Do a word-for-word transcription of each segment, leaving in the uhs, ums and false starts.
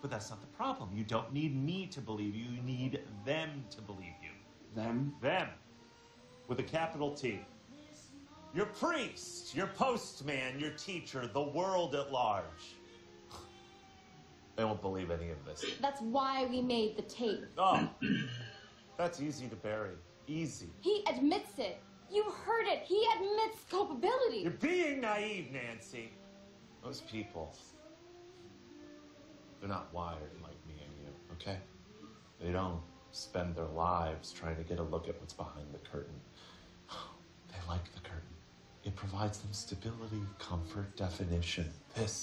But that's not the problem. You don't need me to believe you. You need them to believe you. Them? Them. With a capital T. Your priest, your postman, your teacher, the world at large. They won't believe any of this. That's why we made the tape. Oh, that's easy to bury. Easy. He admits it. You heard it. He admits culpability. You're being naive, Nancy. Those people, they're not wired like me and you, okay? They don't spend their lives trying to get a look at what's behind the curtain. They like the curtain. It provides them stability, comfort, definition. This,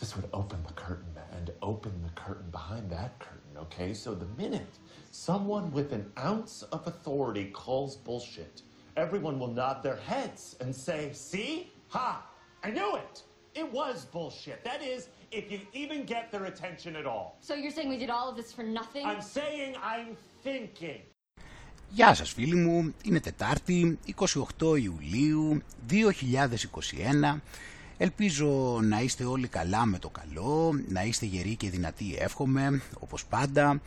this would open the curtain and open the curtain behind that curtain, okay? So the minute someone with an ounce of authority calls bullshit, everyone will nod their heads and say, see? Ha! I knew it! It was bullshit. That is, if you even get their attention at all. So you're saying we did all of this for nothing? I'm saying I'm thinking. Γεια σας φίλοι μου, είναι Τετάρτη, εικοστή ογδόη Ιουλίου δύο χιλιάδες είκοσι ένα. Ελπίζω να είστε όλοι καλά με το καλό, να είστε γεροί και δυνατοί εύχομαι, όπως πάντα,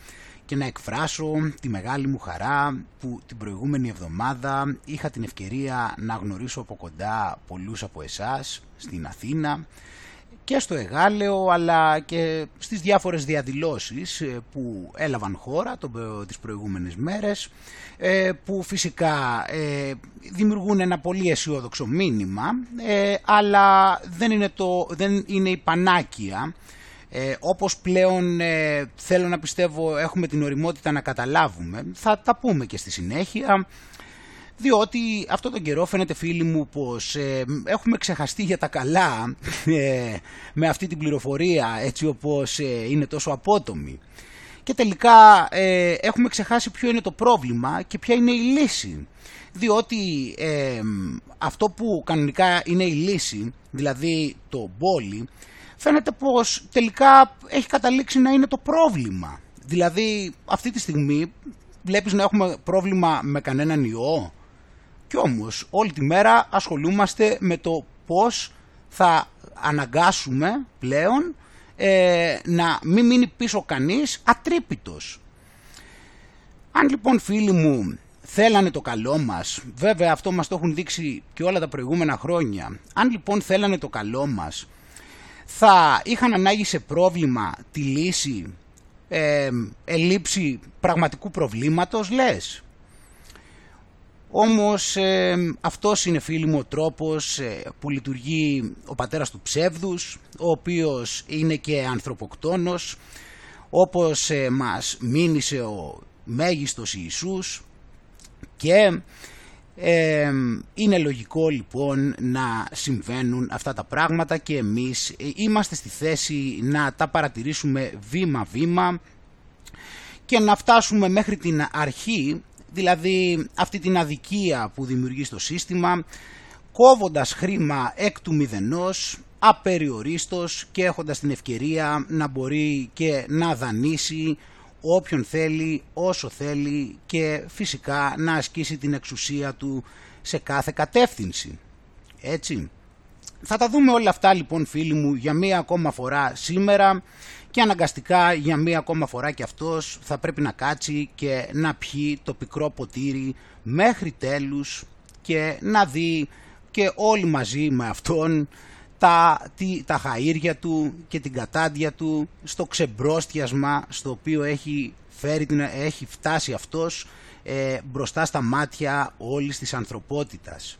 και να εκφράσω τη μεγάλη μου χαρά που την προηγούμενη εβδομάδα είχα την ευκαιρία να γνωρίσω από κοντά πολλούς από εσάς στην Αθήνα και στο Αιγάλεο, αλλά και στις διάφορες διαδηλώσεις που έλαβαν χώρα τις προηγούμενες μέρες, που φυσικά δημιουργούν ένα πολύ αισιόδοξο μήνυμα, αλλά δεν είναι, το, δεν είναι η πανάκια, όπως πλέον θέλω να πιστεύω έχουμε την ωριμότητα να καταλάβουμε. Θα τα πούμε και στη συνέχεια, διότι αυτό τον καιρό φαίνεται φίλοι μου πως ε, έχουμε ξεχαστεί για τα καλά ε, με αυτή την πληροφορία έτσι όπως ε, είναι τόσο απότομη. Και τελικά ε, έχουμε ξεχάσει ποιο είναι το πρόβλημα και ποια είναι η λύση. Διότι ε, αυτό που κανονικά είναι η λύση, δηλαδή το μπόλι, φαίνεται πως τελικά έχει καταλήξει να είναι το πρόβλημα. Δηλαδή αυτή τη στιγμή βλέπεις να έχουμε πρόβλημα με κανέναν ιό. Κι όμως όλη τη μέρα ασχολούμαστε με το πώς θα αναγκάσουμε πλέον ε, να μην μείνει πίσω κανείς ατρύπητος. Αν λοιπόν φίλοι μου θέλανε το καλό μας, βέβαια αυτό μας το έχουν δείξει και όλα τα προηγούμενα χρόνια, αν λοιπόν θέλανε το καλό μας θα είχαν ανάγκη σε πρόβλημα τη λύση, ε, ελήψη πραγματικού προβλήματος λες. Όμως ε, αυτός είναι φίλοι μου ο τρόπος ε, που λειτουργεί ο πατέρας του ψεύδους, ο οποίος είναι και ανθρωποκτόνος, όπως ε, μας μήνυσε ο μέγιστος Ιησούς, και ε, είναι λογικό λοιπόν να συμβαίνουν αυτά τα πράγματα και εμείς είμαστε στη θέση να τα παρατηρήσουμε βήμα-βήμα και να φτάσουμε μέχρι την αρχή, δηλαδή αυτή την αδικία που δημιουργεί στο σύστημα, κόβοντας χρήμα εκ του μηδενός, απεριορίστος, και έχοντας την ευκαιρία να μπορεί και να δανείσει όποιον θέλει, όσο θέλει, και φυσικά να ασκήσει την εξουσία του σε κάθε κατεύθυνση. Έτσι. Θα τα δούμε όλα αυτά λοιπόν φίλοι μου για μία ακόμα φορά σήμερα, και αναγκαστικά για μία ακόμα φορά και αυτός θα πρέπει να κάτσει και να πιει το πικρό ποτήρι μέχρι τέλους και να δει και όλοι μαζί με αυτόν τα, τα χαΐρια του και την κατάντια του στο ξεμπρόστιασμα στο οποίο έχει, φέρει, έχει φτάσει αυτός ε, μπροστά στα μάτια όλης της ανθρωπότητας.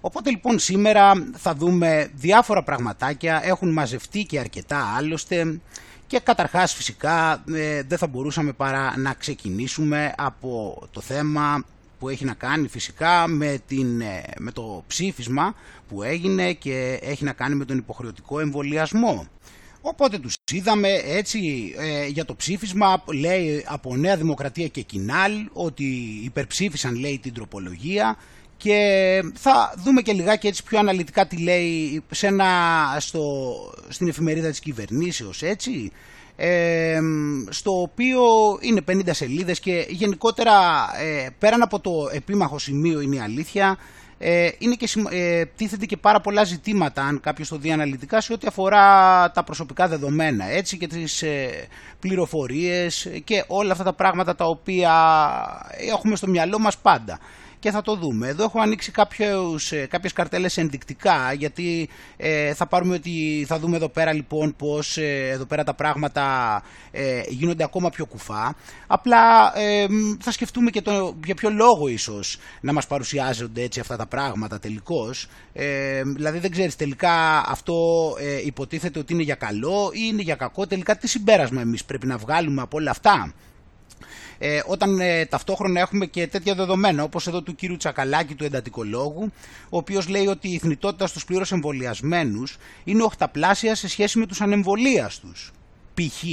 Οπότε λοιπόν σήμερα θα δούμε διάφορα πραγματάκια, έχουν μαζευτεί και αρκετά άλλωστε, και καταρχάς φυσικά ε, δεν θα μπορούσαμε παρά να ξεκινήσουμε από το θέμα που έχει να κάνει φυσικά με, την, ε, με το ψήφισμα που έγινε και έχει να κάνει με τον υποχρεωτικό εμβολιασμό. Οπότε τους είδαμε έτσι ε, για το ψήφισμα, λέει από Νέα Δημοκρατία και Κινάλ ότι υπερψήφισαν λέει την τροπολογία, και θα δούμε και λιγάκι έτσι πιο αναλυτικά τι λέει σε ένα, στο, στην εφημερίδα της κυβερνήσεως, έτσι, ε, στο οποίο είναι πενήντα σελίδες και γενικότερα ε, πέραν από το επίμαχο σημείο είναι η αλήθεια, ε, είναι και, ε, τίθενται και πάρα πολλά ζητήματα, αν κάποιος το δει αναλυτικά, σε ό,τι αφορά τα προσωπικά δεδομένα, έτσι, και τις ε, πληροφορίες και όλα αυτά τα πράγματα τα οποία έχουμε στο μυαλό μας πάντα. Και θα το δούμε. Εδώ έχω ανοίξει κάποιους, κάποιες καρτέλες ενδεικτικά, γιατί ε, θα, πάρουμε ότι, θα δούμε εδώ πέρα λοιπόν πως ε, εδώ πέρα τα πράγματα ε, γίνονται ακόμα πιο κουφά. Απλά ε, θα σκεφτούμε και το, για ποιο λόγο ίσως να μας παρουσιάζονται έτσι αυτά τα πράγματα τελικώς. Ε, δηλαδή δεν ξέρεις τελικά αυτό ε, υποτίθεται ότι είναι για καλό ή είναι για κακό. Τελικά τι συμπέρασμα εμείς πρέπει να βγάλουμε από όλα αυτά. Ε, όταν ε, ταυτόχρονα έχουμε και τέτοια δεδομένα, όπως εδώ του κύριου Τσακαλάκη, του εντατικολόγου, ο οποίος λέει ότι η θνητότητα στους πλήρως εμβολιασμένους είναι οχταπλάσια σε σχέση με τους ανεμβολίας τους, π.χ.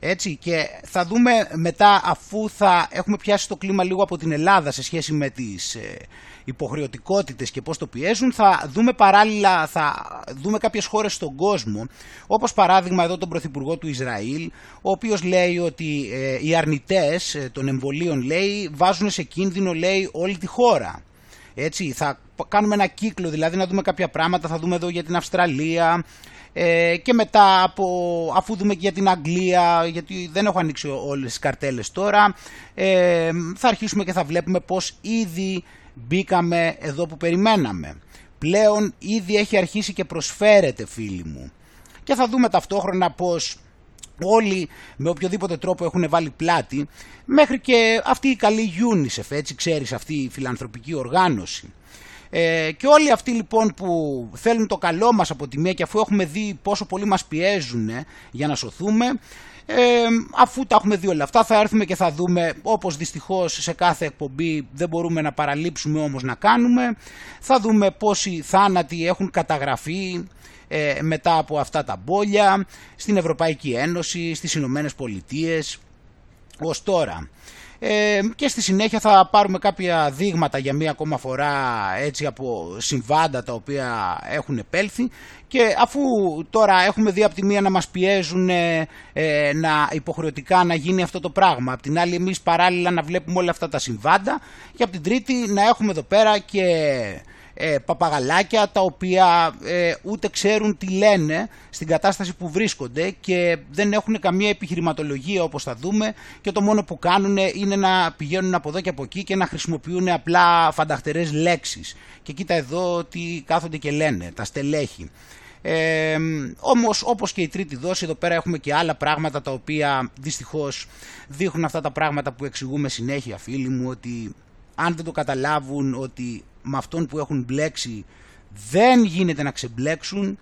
Έτσι, και θα δούμε μετά, αφού θα έχουμε πιάσει το κλίμα λίγο από την Ελλάδα σε σχέση με τις ε, υποχρεωτικότητες και πώς το πιέζουν, θα δούμε παράλληλα, θα δούμε κάποιες χώρες στον κόσμο, όπως παράδειγμα εδώ τον Πρωθυπουργό του Ισραήλ, ο οποίος λέει ότι ε, οι αρνητές ε, των εμβολίων, λέει, βάζουν σε κίνδυνο, λέει, όλη τη χώρα. Έτσι, θα κάνουμε ένα κύκλο, δηλαδή να δούμε κάποια πράγματα, θα δούμε εδώ για την Αυστραλία, Ε, και μετά από, αφού δούμε και για την Αγγλία, γιατί δεν έχω ανοίξει όλες τις καρτέλες τώρα, ε, θα αρχίσουμε και θα βλέπουμε πως ήδη μπήκαμε εδώ που περιμέναμε. Πλέον ήδη έχει αρχίσει και προσφέρεται, φίλοι μου. Και θα δούμε ταυτόχρονα πως όλοι με οποιοδήποτε τρόπο έχουν βάλει πλάτη, μέχρι και αυτή η καλή UNICEF, έτσι, ξέρεις, αυτή η φιλανθρωπική οργάνωση. Ε, και όλοι αυτοί λοιπόν που θέλουν το καλό μας από τη μία, και αφού έχουμε δει πόσο πολύ μας πιέζουν για να σωθούμε, ε, αφού τα έχουμε δει όλα αυτά, θα έρθουμε και θα δούμε, όπως δυστυχώς σε κάθε εκπομπή δεν μπορούμε να παραλείψουμε όμως να κάνουμε, θα δούμε πόσοι θάνατοι έχουν καταγραφεί ε, μετά από αυτά τα μπόλια στην Ευρωπαϊκή Ένωση, στις Ηνωμένες Πολιτείες ως τώρα. Ε, και στη συνέχεια θα πάρουμε κάποια δείγματα για μία ακόμα φορά, έτσι, από συμβάντα τα οποία έχουν επέλθει, και αφού τώρα έχουμε δει από τη μία να μας πιέζουν ε, να υποχρεωτικά να γίνει αυτό το πράγμα, από την άλλη εμείς παράλληλα να βλέπουμε όλα αυτά τα συμβάντα, και από την τρίτη να έχουμε εδώ πέρα και ε, παπαγαλάκια τα οποία ε, ούτε ξέρουν τι λένε στην κατάσταση που βρίσκονται και δεν έχουν καμία επιχειρηματολογία, όπως θα δούμε, και το μόνο που κάνουν είναι να πηγαίνουν από εδώ και από εκεί και να χρησιμοποιούν απλά φανταχτερές λέξεις. Και κοίτα εδώ τι κάθονται και λένε, τα στελέχη. Ε, όμως, όπως και η τρίτη δόση, εδώ πέρα έχουμε και άλλα πράγματα τα οποία δυστυχώς δείχνουν αυτά τα πράγματα που εξηγούμε συνέχεια, φίλοι μου, ότι αν δεν το καταλάβουν ότι με αυτόν που έχουν μπλέξει δεν γίνεται να ξεμπλέξουν,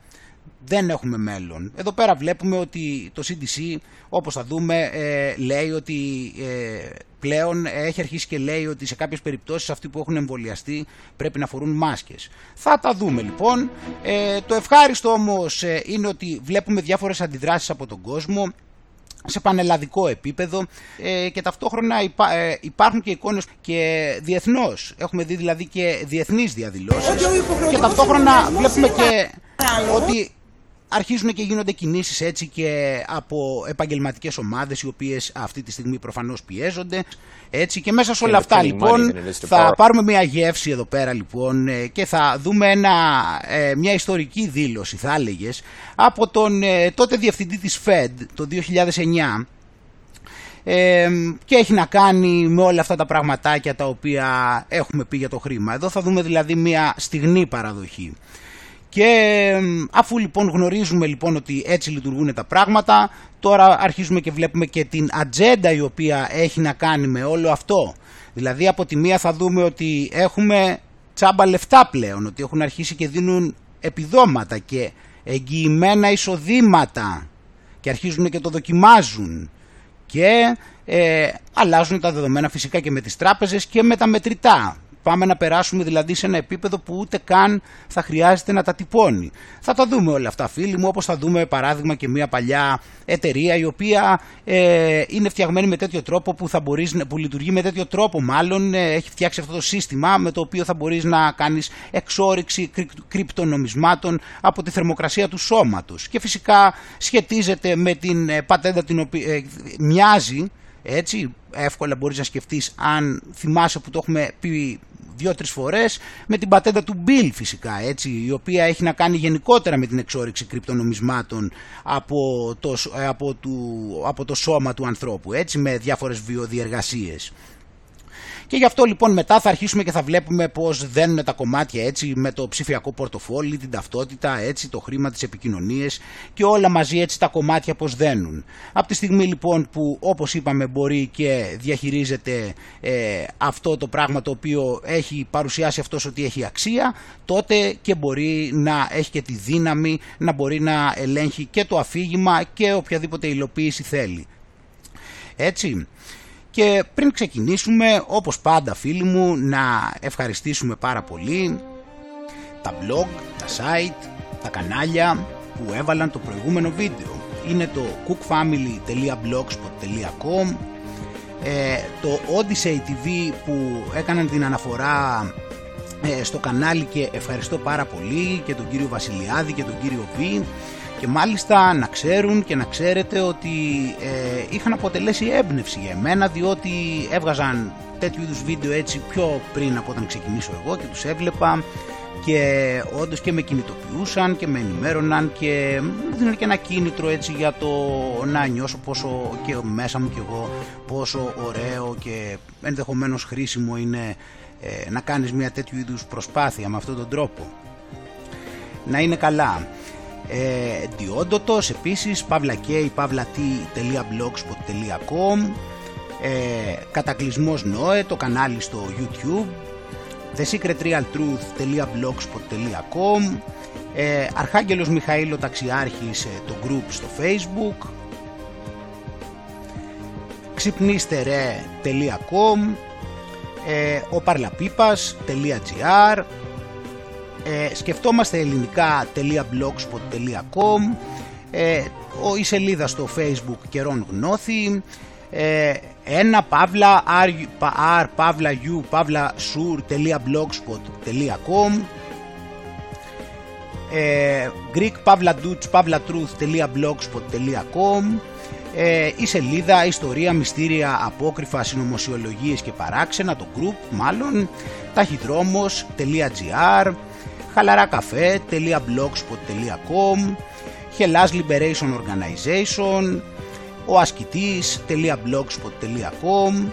δεν έχουμε μέλλον. Εδώ πέρα βλέπουμε ότι το σι ντι σι, όπως θα δούμε, ε, λέει ότι ε, πλέον έχει αρχίσει και λέει ότι σε κάποιες περιπτώσεις αυτοί που έχουν εμβολιαστεί πρέπει να φορούν μάσκες. Θα τα δούμε λοιπόν. Ε, το ευχάριστο όμως ε, είναι ότι βλέπουμε διάφορες αντιδράσεις από τον κόσμο σε πανελλαδικό επίπεδο ε, και ταυτόχρονα υπά, ε, υπάρχουν και εικόνες και διεθνώς. Έχουμε δει δηλαδή και διεθνείς διαδηλώσεις και ταυτόχρονα βλέπουμε και ότι αρχίζουν και γίνονται κινήσεις, έτσι, και από επαγγελματικές ομάδες οι οποίες αυτή τη στιγμή προφανώς πιέζονται, έτσι, και μέσα σε όλα αυτά λοιπόν θα πάρουμε μια γεύση εδώ πέρα λοιπόν και θα δούμε ένα, μια ιστορική δήλωση, θα έλεγες, από τον τότε διευθυντή της Fed το δύο χιλιάδες εννιά, και έχει να κάνει με όλα αυτά τα πραγματάκια τα οποία έχουμε πει για το χρήμα. Εδώ θα δούμε δηλαδή μια στιγμή παραδοχή. Και αφού λοιπόν γνωρίζουμε λοιπόν ότι έτσι λειτουργούν τα πράγματα, τώρα αρχίζουμε και βλέπουμε και την ατζέντα η οποία έχει να κάνει με όλο αυτό. Δηλαδή από τη μία θα δούμε ότι έχουμε τσάμπα λεφτά πλέον, ότι έχουν αρχίσει και δίνουν επιδόματα και εγγυημένα εισοδήματα και αρχίζουν και το δοκιμάζουν και ε, αλλάζουν τα δεδομένα φυσικά και με τις τράπεζες και με τα μετρητά. Πάμε να περάσουμε δηλαδή σε ένα επίπεδο που ούτε καν θα χρειάζεται να τα τυπώνει. Θα τα δούμε όλα αυτά, φίλοι μου, όπως θα δούμε παράδειγμα και μια παλιά εταιρεία η οποία ε, είναι φτιαγμένη με τέτοιο τρόπο που, θα μπορείς, που λειτουργεί με τέτοιο τρόπο μάλλον, ε, έχει φτιάξει αυτό το σύστημα με το οποίο θα μπορείς να κάνεις εξόρυξη κρυπτονομισμάτων από τη θερμοκρασία του σώματος. Και φυσικά σχετίζεται με την πατέντα την οποία ε, μοιάζει, Έτσι, εύκολα μπορείς να σκεφτείς, αν θυμάσαι που το έχουμε πει δύο-τρεις φορές, με την πατέντα του Bill φυσικά, έτσι, η οποία έχει να κάνει γενικότερα με την εξόρυξη κρυπτονομισμάτων από το, από το, από το σώμα του ανθρώπου, έτσι, με διάφορες βιοδιεργασίες. Και γι' αυτό λοιπόν μετά θα αρχίσουμε και θα βλέπουμε πως δένουν τα κομμάτια, έτσι, με το ψηφιακό πορτοφόλι, την ταυτότητα, έτσι, το χρήμα, τις επικοινωνίες και όλα μαζί, έτσι, τα κομμάτια πως δένουν. Από τη στιγμή λοιπόν που, όπως είπαμε, μπορεί και διαχειρίζεται ε, αυτό το πράγμα το οποίο έχει παρουσιάσει αυτός ότι έχει αξία, τότε και μπορεί να έχει και τη δύναμη να μπορεί να ελέγχει και το αφήγημα και οποιαδήποτε υλοποίηση θέλει. Έτσι. Και πριν ξεκινήσουμε, όπως πάντα φίλοι μου, να ευχαριστήσουμε πάρα πολύ τα blog, τα site, τα κανάλια που έβαλαν το προηγούμενο βίντεο. Είναι το cookfamily τελεία blogspot τελεία com, το Odyssey τι βι που έκαναν την αναφορά στο κανάλι και ευχαριστώ πάρα πολύ και τον κύριο Βασιλιάδη και τον κύριο Β. Και μάλιστα να ξέρουν και να ξέρετε ότι ε, είχαν αποτελέσει έμπνευση για εμένα, διότι έβγαζαν τέτοιου είδους βίντεο, έτσι, πιο πριν από όταν ξεκινήσω εγώ και τους έβλεπα και όντως και με κινητοποιούσαν και με ενημέρωναν και μου δίνουν και ένα κίνητρο, έτσι, για το να νιώσω πόσο και μέσα μου κι εγώ πόσο ωραίο και ενδεχομένως χρήσιμο είναι ε, να κάνεις μια τέτοιου είδους προσπάθεια με αυτόν τον τρόπο. Να είναι καλά. Ε, διόντοτος επίσης παύλα κέι παύλα τι τελεία blogspot τελεία com, ε, κατακλυσμός Νόε, το κανάλι στο YouTube, the secret real truth τελεία blogspot τελεία com, ε, Αρχάγγελος Μιχαήλο Ταξιάρχης, το group στο Facebook, ξυπνήστερε τελεία com, ε, ο παρλαπίπας τελεία τζι αρ, Ε, σκεφτόμαστε ελληνικά τελεία blogspot τελεία com, ε, η σελίδα στο Facebook Καιρών Γνώθη, ε, ένα παύλα r παύλα u παύλα sur.blogspot.com, ε, greek παύλα dutch παύλα truth.blogspot.com, ε, η σελίδα Ιστορία, Μυστήρια, Απόκριφα, Συνωμοσιολογίες και Παράξενα, το group μάλλον, ταχυδρόμος τελεία τζι αρ, χαλαράκαφέ τελεία blogspot τελεία com, Hellas Liberation Organization, ο ασκητής τελεία blogspot τελεία com,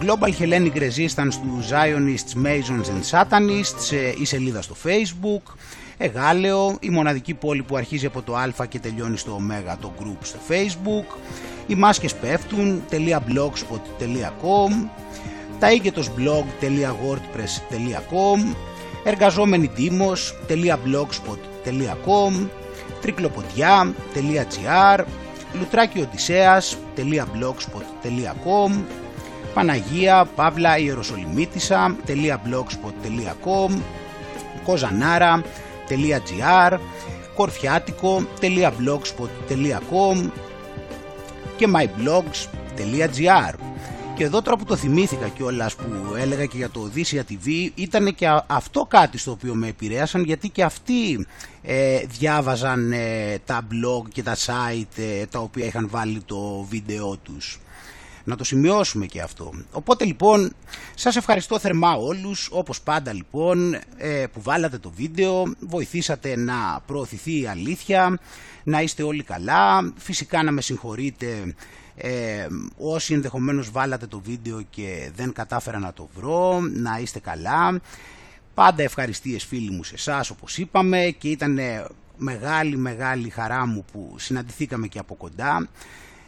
Global Hellenic Resistance του Zionists, Masons and Satanists, η σελίδα στο Facebook, Εγάλεο, η μοναδική πόλη που αρχίζει από το α και τελειώνει στο ω, το group στο Facebook, οι μάσκες πέφτουν τελεία blogspot τελεία com, ταίγετος blog τελεία wordpress τελεία com, εργαζόμενοι ντίμος τελεία blogspot τελεία com, τρικλοποδιά τελεία τζι αρ, λουτράκι οδυσσέας τελεία blogspot τελεία com, Παναγία Παύλα Ιεροσολυμίτισσα τελεία blogspot τελεία com, κοζανάρα τελεία τζι αρ, κορφιάτικο τελεία blogspot τελεία com και my blogs τελεία τζι αρ. Και εδώ τώρα που το θυμήθηκα κιόλας, που έλεγα και για το Οδύσσια τι βι, ήταν και αυτό κάτι στο οποίο με επηρέασαν, γιατί και αυτοί ε, διάβαζαν ε, τα blog και τα site ε, τα οποία είχαν βάλει το βίντεο τους. Να το σημειώσουμε και αυτό. Οπότε λοιπόν σας ευχαριστώ θερμά όλους, όπως πάντα λοιπόν, ε, που βάλατε το βίντεο, βοηθήσατε να προωθηθεί η αλήθεια, να είστε όλοι καλά, φυσικά να με συγχωρείτε Ε, όσοι ενδεχομένως βάλατε το βίντεο και δεν κατάφερα να το βρω. Να είστε καλά. Πάντα ευχαριστίες φίλοι μου σε εσάς, όπως είπαμε, και ήταν μεγάλη μεγάλη χαρά μου που συναντηθήκαμε και από κοντά.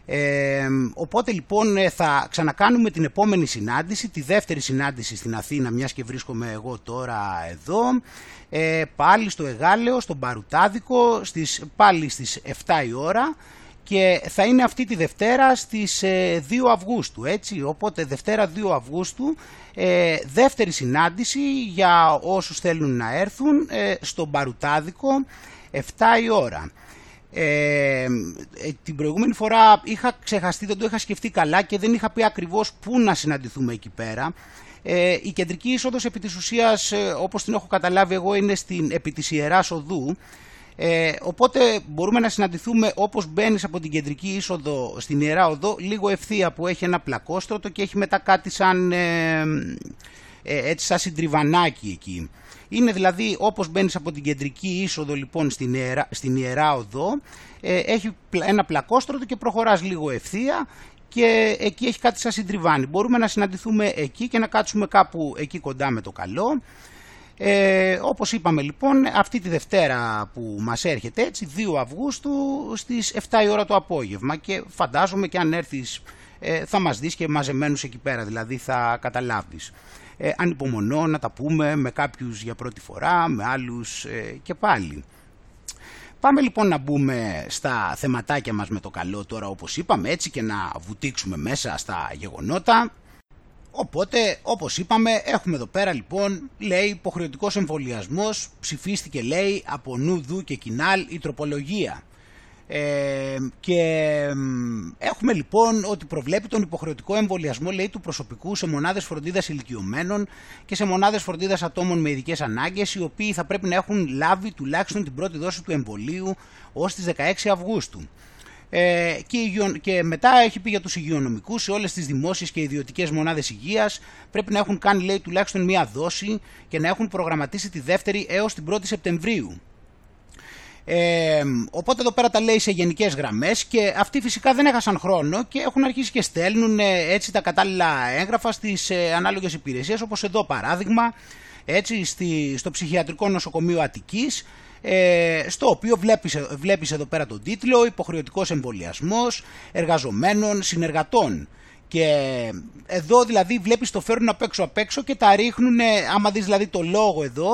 Ε, οπότε λοιπόν θα ξανακάνουμε την επόμενη συνάντηση, τη δεύτερη συνάντηση στην Αθήνα, μιας και βρίσκομαι εγώ τώρα εδώ, ε, πάλι στο Εγάλεο, στον Παρουτάδικο, στις, πάλι στις εφτά η ώρα. Και θα είναι αυτή τη Δευτέρα στις δύο Αυγούστου, έτσι, οπότε Δευτέρα δύο Αυγούστου, δεύτερη συνάντηση για όσους θέλουν να έρθουν στον Παρουτάδικο, εφτά η ώρα. Ε, την προηγούμενη φορά είχα ξεχαστεί, δεν το είχα σκεφτεί καλά και δεν είχα πει ακριβώς πού να συναντηθούμε εκεί πέρα. Ε, η κεντρική είσοδος επί της ουσίας, όπως την έχω καταλάβει εγώ, είναι στην, επί της Ιεράς Οδού, Ε, οπότε μπορούμε να συναντηθούμε όπως μπαίνεις από την κεντρική είσοδο στην Ιερά Οδό, λίγο ευθεία που έχει ένα πλακόστρωτο και έχει μετά κάτι σαν, ε, ε, έτσι σαν συντριβανάκι εκεί. Είναι δηλαδή όπως μπαίνεις από την κεντρική είσοδο λοιπόν στην Ιερά, στην Ιερά Οδό, ε, έχει ένα πλακόστρωτο και προχωράς λίγο ευθεία και εκεί έχει κάτι σαν συντριβάνι. Μπορούμε να συναντηθούμε εκεί και να κάτσουμε κάπου εκεί κοντά με το καλό. Ε, όπως είπαμε λοιπόν, αυτή τη Δευτέρα που μας έρχεται, έτσι, δύο Αυγούστου στις εφτά η ώρα το απόγευμα, και φαντάζομαι και αν έρθεις ε, θα μας δεις και μαζεμένους εκεί πέρα, δηλαδή θα καταλάβεις. Ε, ανυπομονώ να τα πούμε με κάποιους για πρώτη φορά, με άλλους ε, και πάλι. Πάμε λοιπόν να μπούμε στα θεματάκια μας με το καλό τώρα, όπως είπαμε, έτσι, και να βουτήξουμε μέσα στα γεγονότα. Οπότε, όπως είπαμε, έχουμε εδώ πέρα λοιπόν, λέει, υποχρεωτικός εμβολιασμός, ψηφίστηκε, λέει, από Νουδού και Κινάλ η τροπολογία. Ε, και έχουμε λοιπόν ότι προβλέπει τον υποχρεωτικό εμβολιασμό, λέει, του προσωπικού σε μονάδες φροντίδας ηλικιωμένων και σε μονάδες φροντίδας ατόμων με ειδικές ανάγκες, οι οποίοι θα πρέπει να έχουν λάβει τουλάχιστον την πρώτη δόση του εμβολίου ως τις δεκαέξι Αυγούστου. Ε, και, υγειο... και μετά έχει πει για τους υγειονομικούς σε όλες τις δημόσιες και ιδιωτικές μονάδες υγείας πρέπει να έχουν κάνει, λέει, τουλάχιστον μία δόση και να έχουν προγραμματίσει τη δεύτερη έως την πρώτη Σεπτεμβρίου. Ε, οπότε εδώ πέρα τα λέει σε γενικές γραμμές, και αυτοί φυσικά δεν έχασαν χρόνο και έχουν αρχίσει και στέλνουν έτσι τα κατάλληλα έγγραφα στις ε, ανάλογες υπηρεσίες, όπως εδώ παράδειγμα, έτσι, στη, στο Ψυχιατρικό Νοσοκομείο Αττικής, στο οποίο βλέπεις, βλέπεις εδώ πέρα τον τίτλο «Υποχρεωτικός εμβολιασμός εργαζομένων συνεργατών». Και εδώ δηλαδή βλέπεις το φέρουν απ' έξω απ' έξω και τα ρίχνουν, άμα δεις δηλαδή το λόγο εδώ,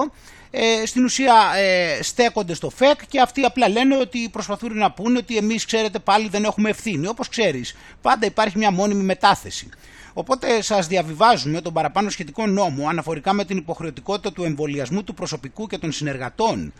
ε, στην ουσία ε, στέκονται στο ΦΕΚ και αυτοί απλά λένε ότι προσπαθούν να πούνε ότι εμείς, ξέρετε, πάλι δεν έχουμε ευθύνη. Όπως ξέρεις, πάντα υπάρχει μια μόνιμη μετάθεση. Οπότε σας διαβιβάζουμε τον παραπάνω σχετικό νόμο αναφορικά με την υποχρεωτικότητα του εμβολιασμού του προσωπικού και των συνεργατών,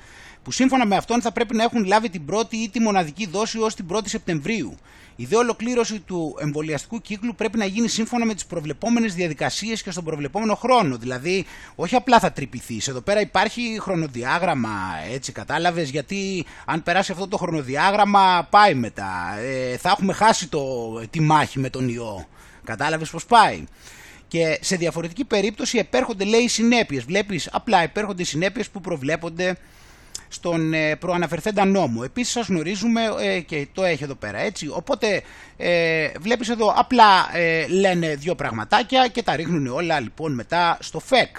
που σύμφωνα με αυτόν θα πρέπει να έχουν λάβει την πρώτη ή τη μοναδική δόση ως την πρώτη Σεπτεμβρίου. Η δε ολοκλήρωση του εμβολιαστικού κύκλου πρέπει να γίνει σύμφωνα με τις προβλεπόμενες διαδικασίες και στον προβλεπόμενο χρόνο. Δηλαδή, όχι απλά θα τρυπηθείς. Εδώ πέρα υπάρχει χρονοδιάγραμμα, έτσι, κατάλαβες, γιατί αν περάσει αυτό το χρονοδιάγραμμα, πάει μετά. Ε, θα έχουμε χάσει το, τη μάχη με τον ιό. Κατάλαβες πώς πάει. Και σε διαφορετική περίπτωση επέρχονται, λέει, οι συνέπειες. Βλέπεις, απλά επέρχονται οι συνέπειες που προβλέπονται στον προαναφερθέντα νόμο. Επίσης σας γνωρίζουμε ε, και το έχει εδώ πέρα, έτσι. Οπότε ε, βλέπεις εδώ απλά ε, λένε δύο πραγματάκια και τα ρίχνουν όλα λοιπόν μετά στο ΦΕΚ,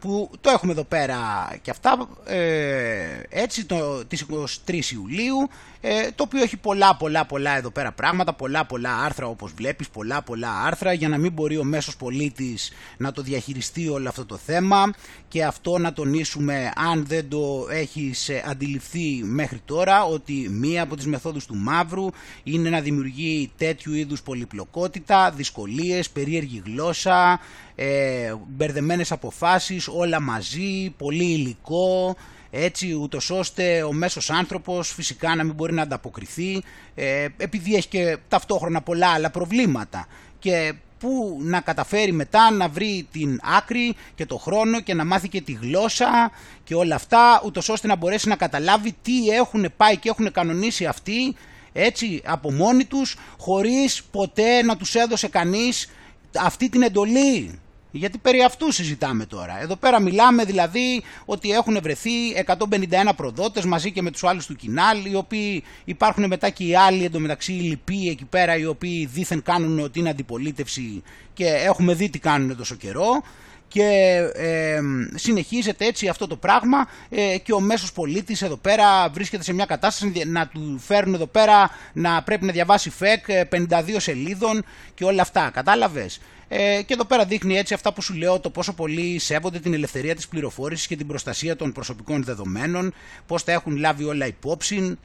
που το έχουμε εδώ πέρα και αυτά, ε, έτσι, το, τις εικοστή τρίτη Ιουλίου, ε, το οποίο έχει πολλά πολλά πολλά εδώ πέρα πράγματα, πολλά πολλά άρθρα, όπως βλέπεις, πολλά πολλά άρθρα, για να μην μπορεί ο μέσος πολίτης να το διαχειριστεί όλο αυτό το θέμα, και αυτό να τονίσουμε, αν δεν το έχεις αντιληφθεί μέχρι τώρα, ότι μία από τις μεθόδους του μαύρου είναι να δημιουργεί τέτοιου είδους πολυπλοκότητα, δυσκολίες, περίεργη γλώσσα, ε, μπερδεμένες αποφάσεις, όλα μαζί, πολύ υλικό, έτσι, ούτως ώστε ο μέσος άνθρωπος φυσικά να μην μπορεί να ανταποκριθεί, ε, επειδή έχει και ταυτόχρονα πολλά άλλα προβλήματα, και που να καταφέρει μετά να βρει την άκρη και το χρόνο και να μάθει και τη γλώσσα και όλα αυτά, ούτως ώστε να μπορέσει να καταλάβει τι έχουν πάει και έχουν κανονίσει αυτοί, έτσι, από μόνοι τους, χωρίς ποτέ να τους έδωσε κανείς αυτή την εντολή. Γιατί περί αυτού συζητάμε τώρα. Εδώ πέρα μιλάμε δηλαδή ότι έχουν βρεθεί εκατόν πενήντα ένα προδότες μαζί και με τους άλλους του Κινάλ, οι οποίοι υπάρχουν μετά, και οι άλλοι εντωμεταξύ λοιποί εκεί πέρα, οι οποίοι δήθεν κάνουν ότι είναι αντιπολίτευση και έχουμε δει τι κάνουν τόσο καιρό. Και ε, συνεχίζεται έτσι αυτό το πράγμα, ε, και ο μέσος πολίτης εδώ πέρα βρίσκεται σε μια κατάσταση να του φέρνουν εδώ πέρα να πρέπει να διαβάσει ΦΕΚ πενήντα δύο σελίδων και όλα αυτά, κατάλαβες. Ε, και εδώ πέρα δείχνει έτσι αυτά που σου λέω, το πόσο πολύ σέβονται την ελευθερία της πληροφόρησης και την προστασία των προσωπικών δεδομένων, πώς τα έχουν λάβει όλα υπόψη,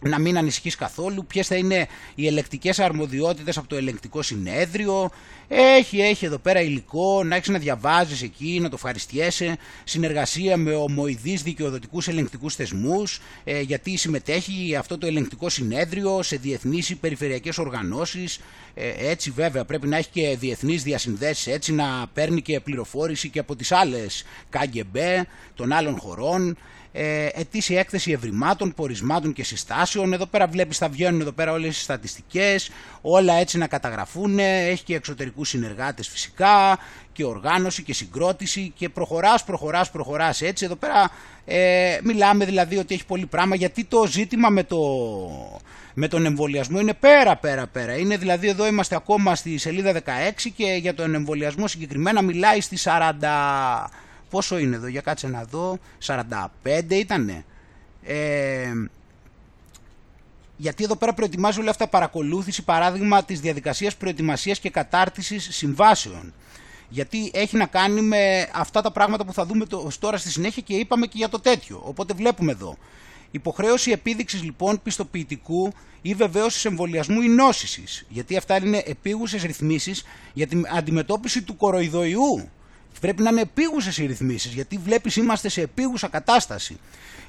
να μην ανησυχείς καθόλου, ποιες θα είναι οι ελεκτικές αρμοδιότητες από το ελεγκτικό συνέδριο. Έχει, έχει εδώ πέρα υλικό, να έχεις να διαβάζεις εκεί, να το ευχαριστιέσαι, συνεργασία με ομοειδείς δικαιοδοτικούς ελεγκτικούς θεσμούς, ε, γιατί συμμετέχει αυτό το ελεγκτικό συνέδριο σε διεθνείς ή περιφερειακές οργανώσεις, ε, έτσι βέβαια πρέπει να έχει και διεθνείς διασυνδέσεις, έτσι να παίρνει και πληροφόρηση και από τις άλλες ΚΑΓΚΕΜΠΕ των άλλων χωρών. ε, ετήσια έκθεση ευρημάτων, πορισμάτων και συστάσεων. Εδώ πέρα βλέπεις θα βγαίνουν εδώ πέρα όλες οι στατιστικές, όλα έτσι να καταγραφούν. Έχει και εξωτερικούς συνεργάτες φυσικά, και οργάνωση και συγκρότηση, και προχωράς, προχωράς, προχωράς έτσι. Εδώ πέρα ε, μιλάμε δηλαδή ότι έχει πολύ πράγμα, γιατί το ζήτημα με, το, με τον εμβολιασμό είναι πέρα πέρα πέρα. Είναι δηλαδή εδώ είμαστε ακόμα στη σελίδα δεκαέξι και για τον εμβολιασμό συγκεκριμένα μιλάει στη σαράντα... Πόσο είναι εδώ, για κάτσε να δω, σαράντα πέντε ήτανε. Ε, γιατί εδώ πέρα προετοιμάζει όλα αυτά, παρακολούθηση παράδειγμα της διαδικασίας προετοιμασίας και κατάρτισης συμβάσεων. Γιατί έχει να κάνει με αυτά τα πράγματα που θα δούμε τώρα στη συνέχεια και είπαμε και για το τέτοιο. Οπότε βλέπουμε εδώ. Υποχρέωση επίδειξης λοιπόν πιστοποιητικού ή βεβαίωσης εμβολιασμού ή νόσησης. Γιατί αυτά είναι επίγουσες ρυθμίσεις για την αντιμετώπιση του κοροϊδοϊού. Πρέπει να είναι επίγουσες οι ρυθμίσεις, γιατί βλέπεις είμαστε σε επίγουσα κατάσταση.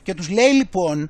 Και τους λέει λοιπόν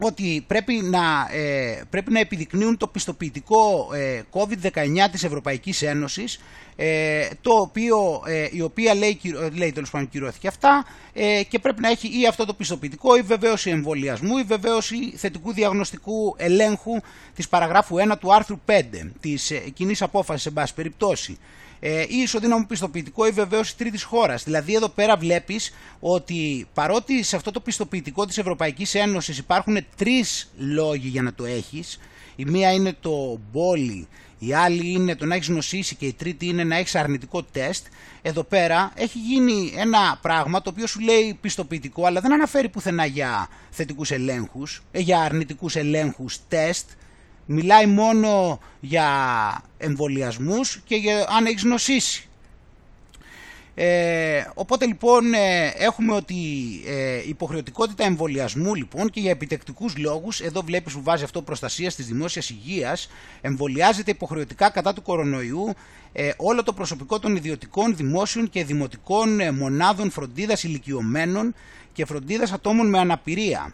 ότι πρέπει να, ε, πρέπει να επιδεικνύουν το πιστοποιητικό ε, κόβιντ δεκαεννιά της Ευρωπαϊκής Ένωσης, ε, το οποίο, ε, η οποία λέει, λέει τέλος πάντων κυρώθηκε αυτά, ε, και πρέπει να έχει ή αυτό το πιστοποιητικό ή βεβαίωση εμβολιασμού ή βεβαίωση θετικού διαγνωστικού ελέγχου της παραγράφου ένα του άρθρου πέντε της ε, κοινής απόφασης εν πάση περιπτώσει. Ε, ή ισοδύναμο πιστοποιητικό ή βεβαίωση τρίτης χώρας. Δηλαδή εδώ πέρα βλέπεις ότι παρότι σε αυτό το πιστοποιητικό της Ευρωπαϊκής Ένωσης υπάρχουν τρεις λόγοι για να το έχεις, η μία είναι το μπόλι, η άλλη είναι το να έχεις νοσήσει και η τρίτη είναι να έχεις αρνητικό τεστ, εδώ πέρα έχει γίνει ένα πράγμα το οποίο σου λέει πιστοποιητικό αλλά δεν αναφέρει πουθενά για θετικούς ελέγχους, για αρνητικούς ελέγχους τεστ. Μιλάει μόνο για εμβολιασμούς και για αν έχεις νοσήσει. Ε, οπότε λοιπόν ε, έχουμε ότι ε, υποχρεωτικότητα εμβολιασμού λοιπόν και για επιτεκτικούς λόγους, εδώ βλέπεις που βάζει αυτό προστασία της δημόσιας υγείας, εμβολιάζεται υποχρεωτικά κατά του κορονοϊού ε, όλο το προσωπικό των ιδιωτικών, δημόσιων και δημοτικών ε, μονάδων φροντίδας ηλικιωμένων και φροντίδας ατόμων με αναπηρία.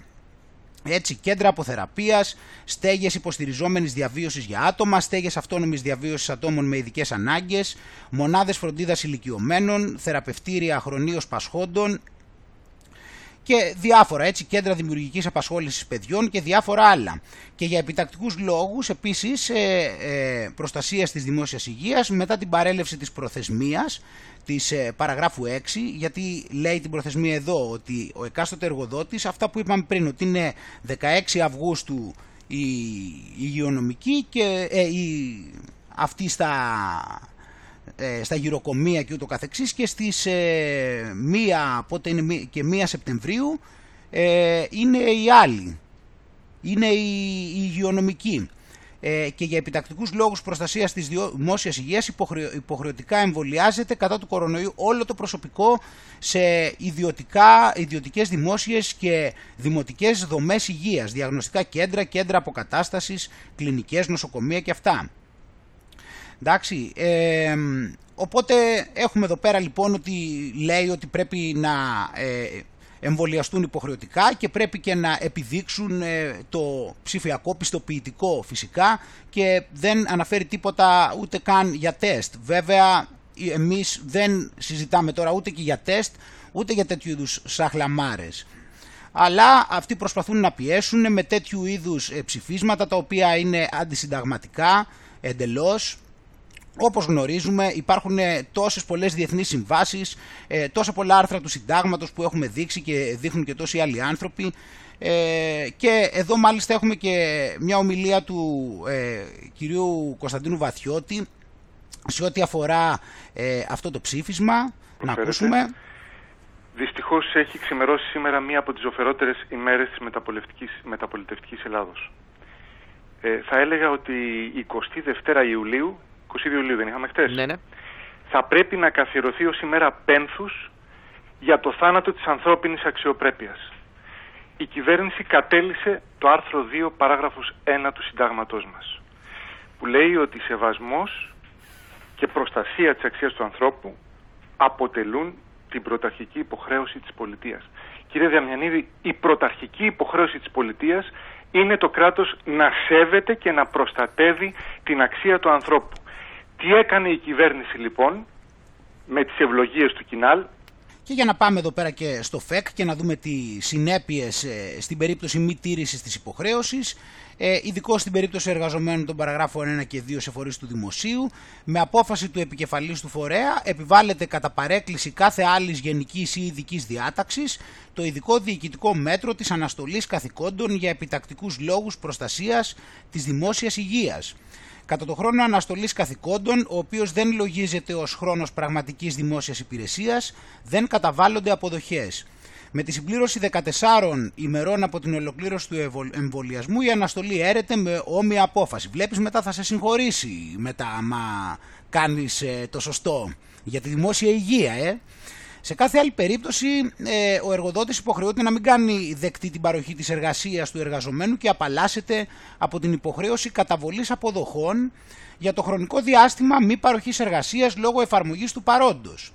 Έτσι, κέντρα αποθεραπείας, στέγες υποστηριζόμενης διαβίωσης για άτομα, στέγες αυτόνομης διαβίωσης ατόμων με ειδικές ανάγκες, μονάδες φροντίδας ηλικιωμένων, θεραπευτήρια χρονίως πασχόντων και διάφορα έτσι, κέντρα δημιουργικής απασχόλησης παιδιών και διάφορα άλλα. Και για επιτακτικούς λόγους επίσης προστασίας της δημόσιας υγείας μετά την παρέλευση της προθεσμίας της παραγράφου έξι, γιατί λέει την προθεσμία εδώ ότι ο εκάστοτε εργοδότης, αυτά που είπαμε πριν, ότι είναι δεκαέξι Αυγούστου η υγειονομική και ε, η, αυτή στα, ε, στα γυροκομεία και ούτω καθεξής, και στις ε, μία, πότε είναι, και μία Σεπτεμβρίου ε, είναι η άλλη, είναι η, η υγειονομική. Και για επιτακτικούς λόγους προστασίας της δημόσιας υγείας υποχρεωτικά εμβολιάζεται κατά του κορονοϊού όλο το προσωπικό σε ιδιωτικά, ιδιωτικές δημόσιες και δημοτικές δομές υγείας, διαγνωστικά κέντρα, κέντρα αποκατάστασης, κλινικές, νοσοκομεία και αυτά. Εντάξει, ε, οπότε έχουμε εδώ πέρα λοιπόν ότι λέει ότι πρέπει να... Ε, εμβολιαστούν υποχρεωτικά και πρέπει και να επιδείξουν το ψηφιακό πιστοποιητικό φυσικά, και δεν αναφέρει τίποτα ούτε καν για τεστ. Βέβαια εμείς δεν συζητάμε τώρα ούτε και για τεστ ούτε για τέτοιου είδους σαχλαμάρες. Αλλά αυτοί προσπαθούν να πιέσουν με τέτοιου είδους ψηφίσματα τα οποία είναι αντισυνταγματικά εντελώς. Όπως γνωρίζουμε υπάρχουν τόσες πολλές διεθνείς συμβάσεις, τόσα πολλά άρθρα του συντάγματος που έχουμε δείξει και δείχνουν και τόσοι άλλοι άνθρωποι, και εδώ μάλιστα έχουμε και μια ομιλία του κυρίου Κωνσταντίνου Βαθιώτη σε ό,τι αφορά αυτό το ψήφισμα. Να ακούσουμε. Δυστυχώς έχει ξημερώσει σήμερα μία από τις ζωφερότερες ημέρες της μεταπολιτευτικής Ελλάδος. Ε, θα έλεγα ότι εικοστή δεύτερη Ιουλίου, εικοστή δεύτερη Ιουλίου δεν είχαμε χτες. Ναι, ναι. Θα πρέπει να καθιερωθεί ως ημέρα πένθους για το θάνατο της ανθρώπινης αξιοπρέπειας. Η κυβέρνηση κατέλυσε το άρθρο δύο παράγραφος ένα του συντάγματός μας, που λέει ότι σεβασμός και προστασία της αξίας του ανθρώπου αποτελούν την πρωταρχική υποχρέωση της πολιτείας. Κύριε Διαμιανίδη, η πρωταρχική υποχρέωση της πολιτείας είναι το κράτος να σέβεται και να προστατεύει την αξία του ανθρώπου. Τι έκανε η κυβέρνηση λοιπόν με τις ευλογίες του Κινάλ Και για να πάμε εδώ πέρα και στο ΦΕΚ και να δούμε τις συνέπειες στην περίπτωση μη τήρησης της υποχρέωσης, ειδικό στην περίπτωση εργαζομένων των παραγράφων ένα και δύο σε φορείς του δημοσίου, με απόφαση του επικεφαλής του φορέα επιβάλλεται κατά παρέκκληση κάθε άλλης γενικής ή ειδικής διάταξης το ειδικό διοικητικό μέτρο της αναστολής καθηκόντων για επιτακτικούς λόγους προστασίας της δημόσιας υγείας. Κατά το χρόνο αναστολής καθηκόντων, ο οποίος δεν λογίζεται ως χρόνος πραγματικής δημόσιας υπηρεσίας, δεν καταβάλλονται αποδοχές. Με τη συμπλήρωση δεκατεσσάρων ημερών από την ολοκλήρωση του εμβολιασμού, η αναστολή έρεται με όμοια απόφαση. Βλέπεις, μετά θα σε συγχωρήσει μετά άμα κάνεις ε, το σωστό για τη δημόσια υγεία. Ε. Σε κάθε άλλη περίπτωση, ε, ο εργοδότης υποχρεούται να μην κάνει δεκτή την παροχή της εργασίας του εργαζομένου και απαλλάσσεται από την υποχρέωση καταβολής αποδοχών για το χρονικό διάστημα μη παροχής εργασίας λόγω εφαρμογής του παρόντος.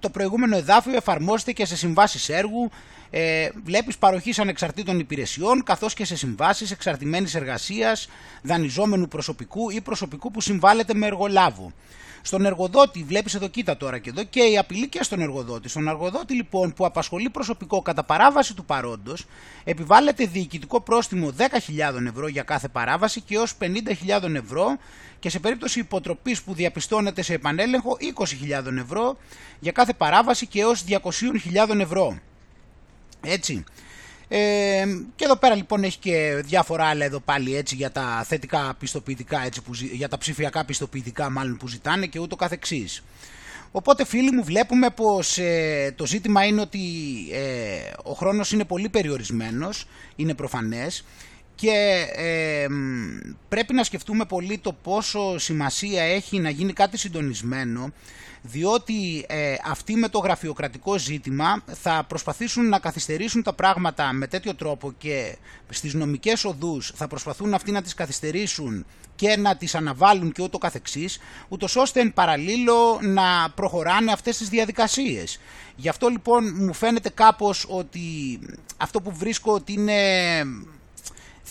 Το προηγούμενο εδάφιο εφαρμόζεται και σε συμβάσεις έργου, ε, βλέπεις, παροχής ανεξαρτήτων υπηρεσιών, καθώς και σε συμβάσεις εξαρτημένης εργασίας, δανειζόμενου προσωπικού ή προσωπικού που συμβάλλεται με εργολάβο. Στον εργοδότη, βλέπεις εδώ, κοίτα τώρα και εδώ, και η απειλή και στον εργοδότη. Στον εργοδότη λοιπόν που απασχολεί προσωπικό κατά παράβαση του παρόντος, επιβάλλεται διοικητικό πρόστιμο δέκα χιλιάδες ευρώ για κάθε παράβαση και έως πενήντα χιλιάδες ευρώ, και σε περίπτωση υποτροπής που διαπιστώνεται σε επανέλεγχο είκοσι χιλιάδες ευρώ για κάθε παράβαση και έως διακόσιες χιλιάδες ευρώ. Έτσι. Ε, και εδώ πέρα λοιπόν έχει και διάφορα άλλα εδώ πάλι, έτσι, για τα θετικά πιστοποιητικά, έτσι, που, για τα ψηφιακά πιστοποιητικά μάλλον που ζητάνε και ούτω καθεξής. Οπότε, φίλοι μου, βλέπουμε πως ε, το ζήτημα είναι ότι ε, ο χρόνος είναι πολύ περιορισμένος, είναι προφανές, και ε, πρέπει να σκεφτούμε πολύ το πόσο σημασία έχει να γίνει κάτι συντονισμένο, διότι ε, αυτοί με το γραφειοκρατικό ζήτημα θα προσπαθήσουν να καθυστερήσουν τα πράγματα με τέτοιο τρόπο, και στις νομικές οδούς θα προσπαθούν αυτοί να τις καθυστερήσουν και να τις αναβάλουν και ούτω καθεξής, ούτως ώστε εν παραλίλω να προχωράνε αυτές τις διαδικασίες. Γι' αυτό λοιπόν μου φαίνεται κάπως ότι αυτό που βρίσκω ότι είναι...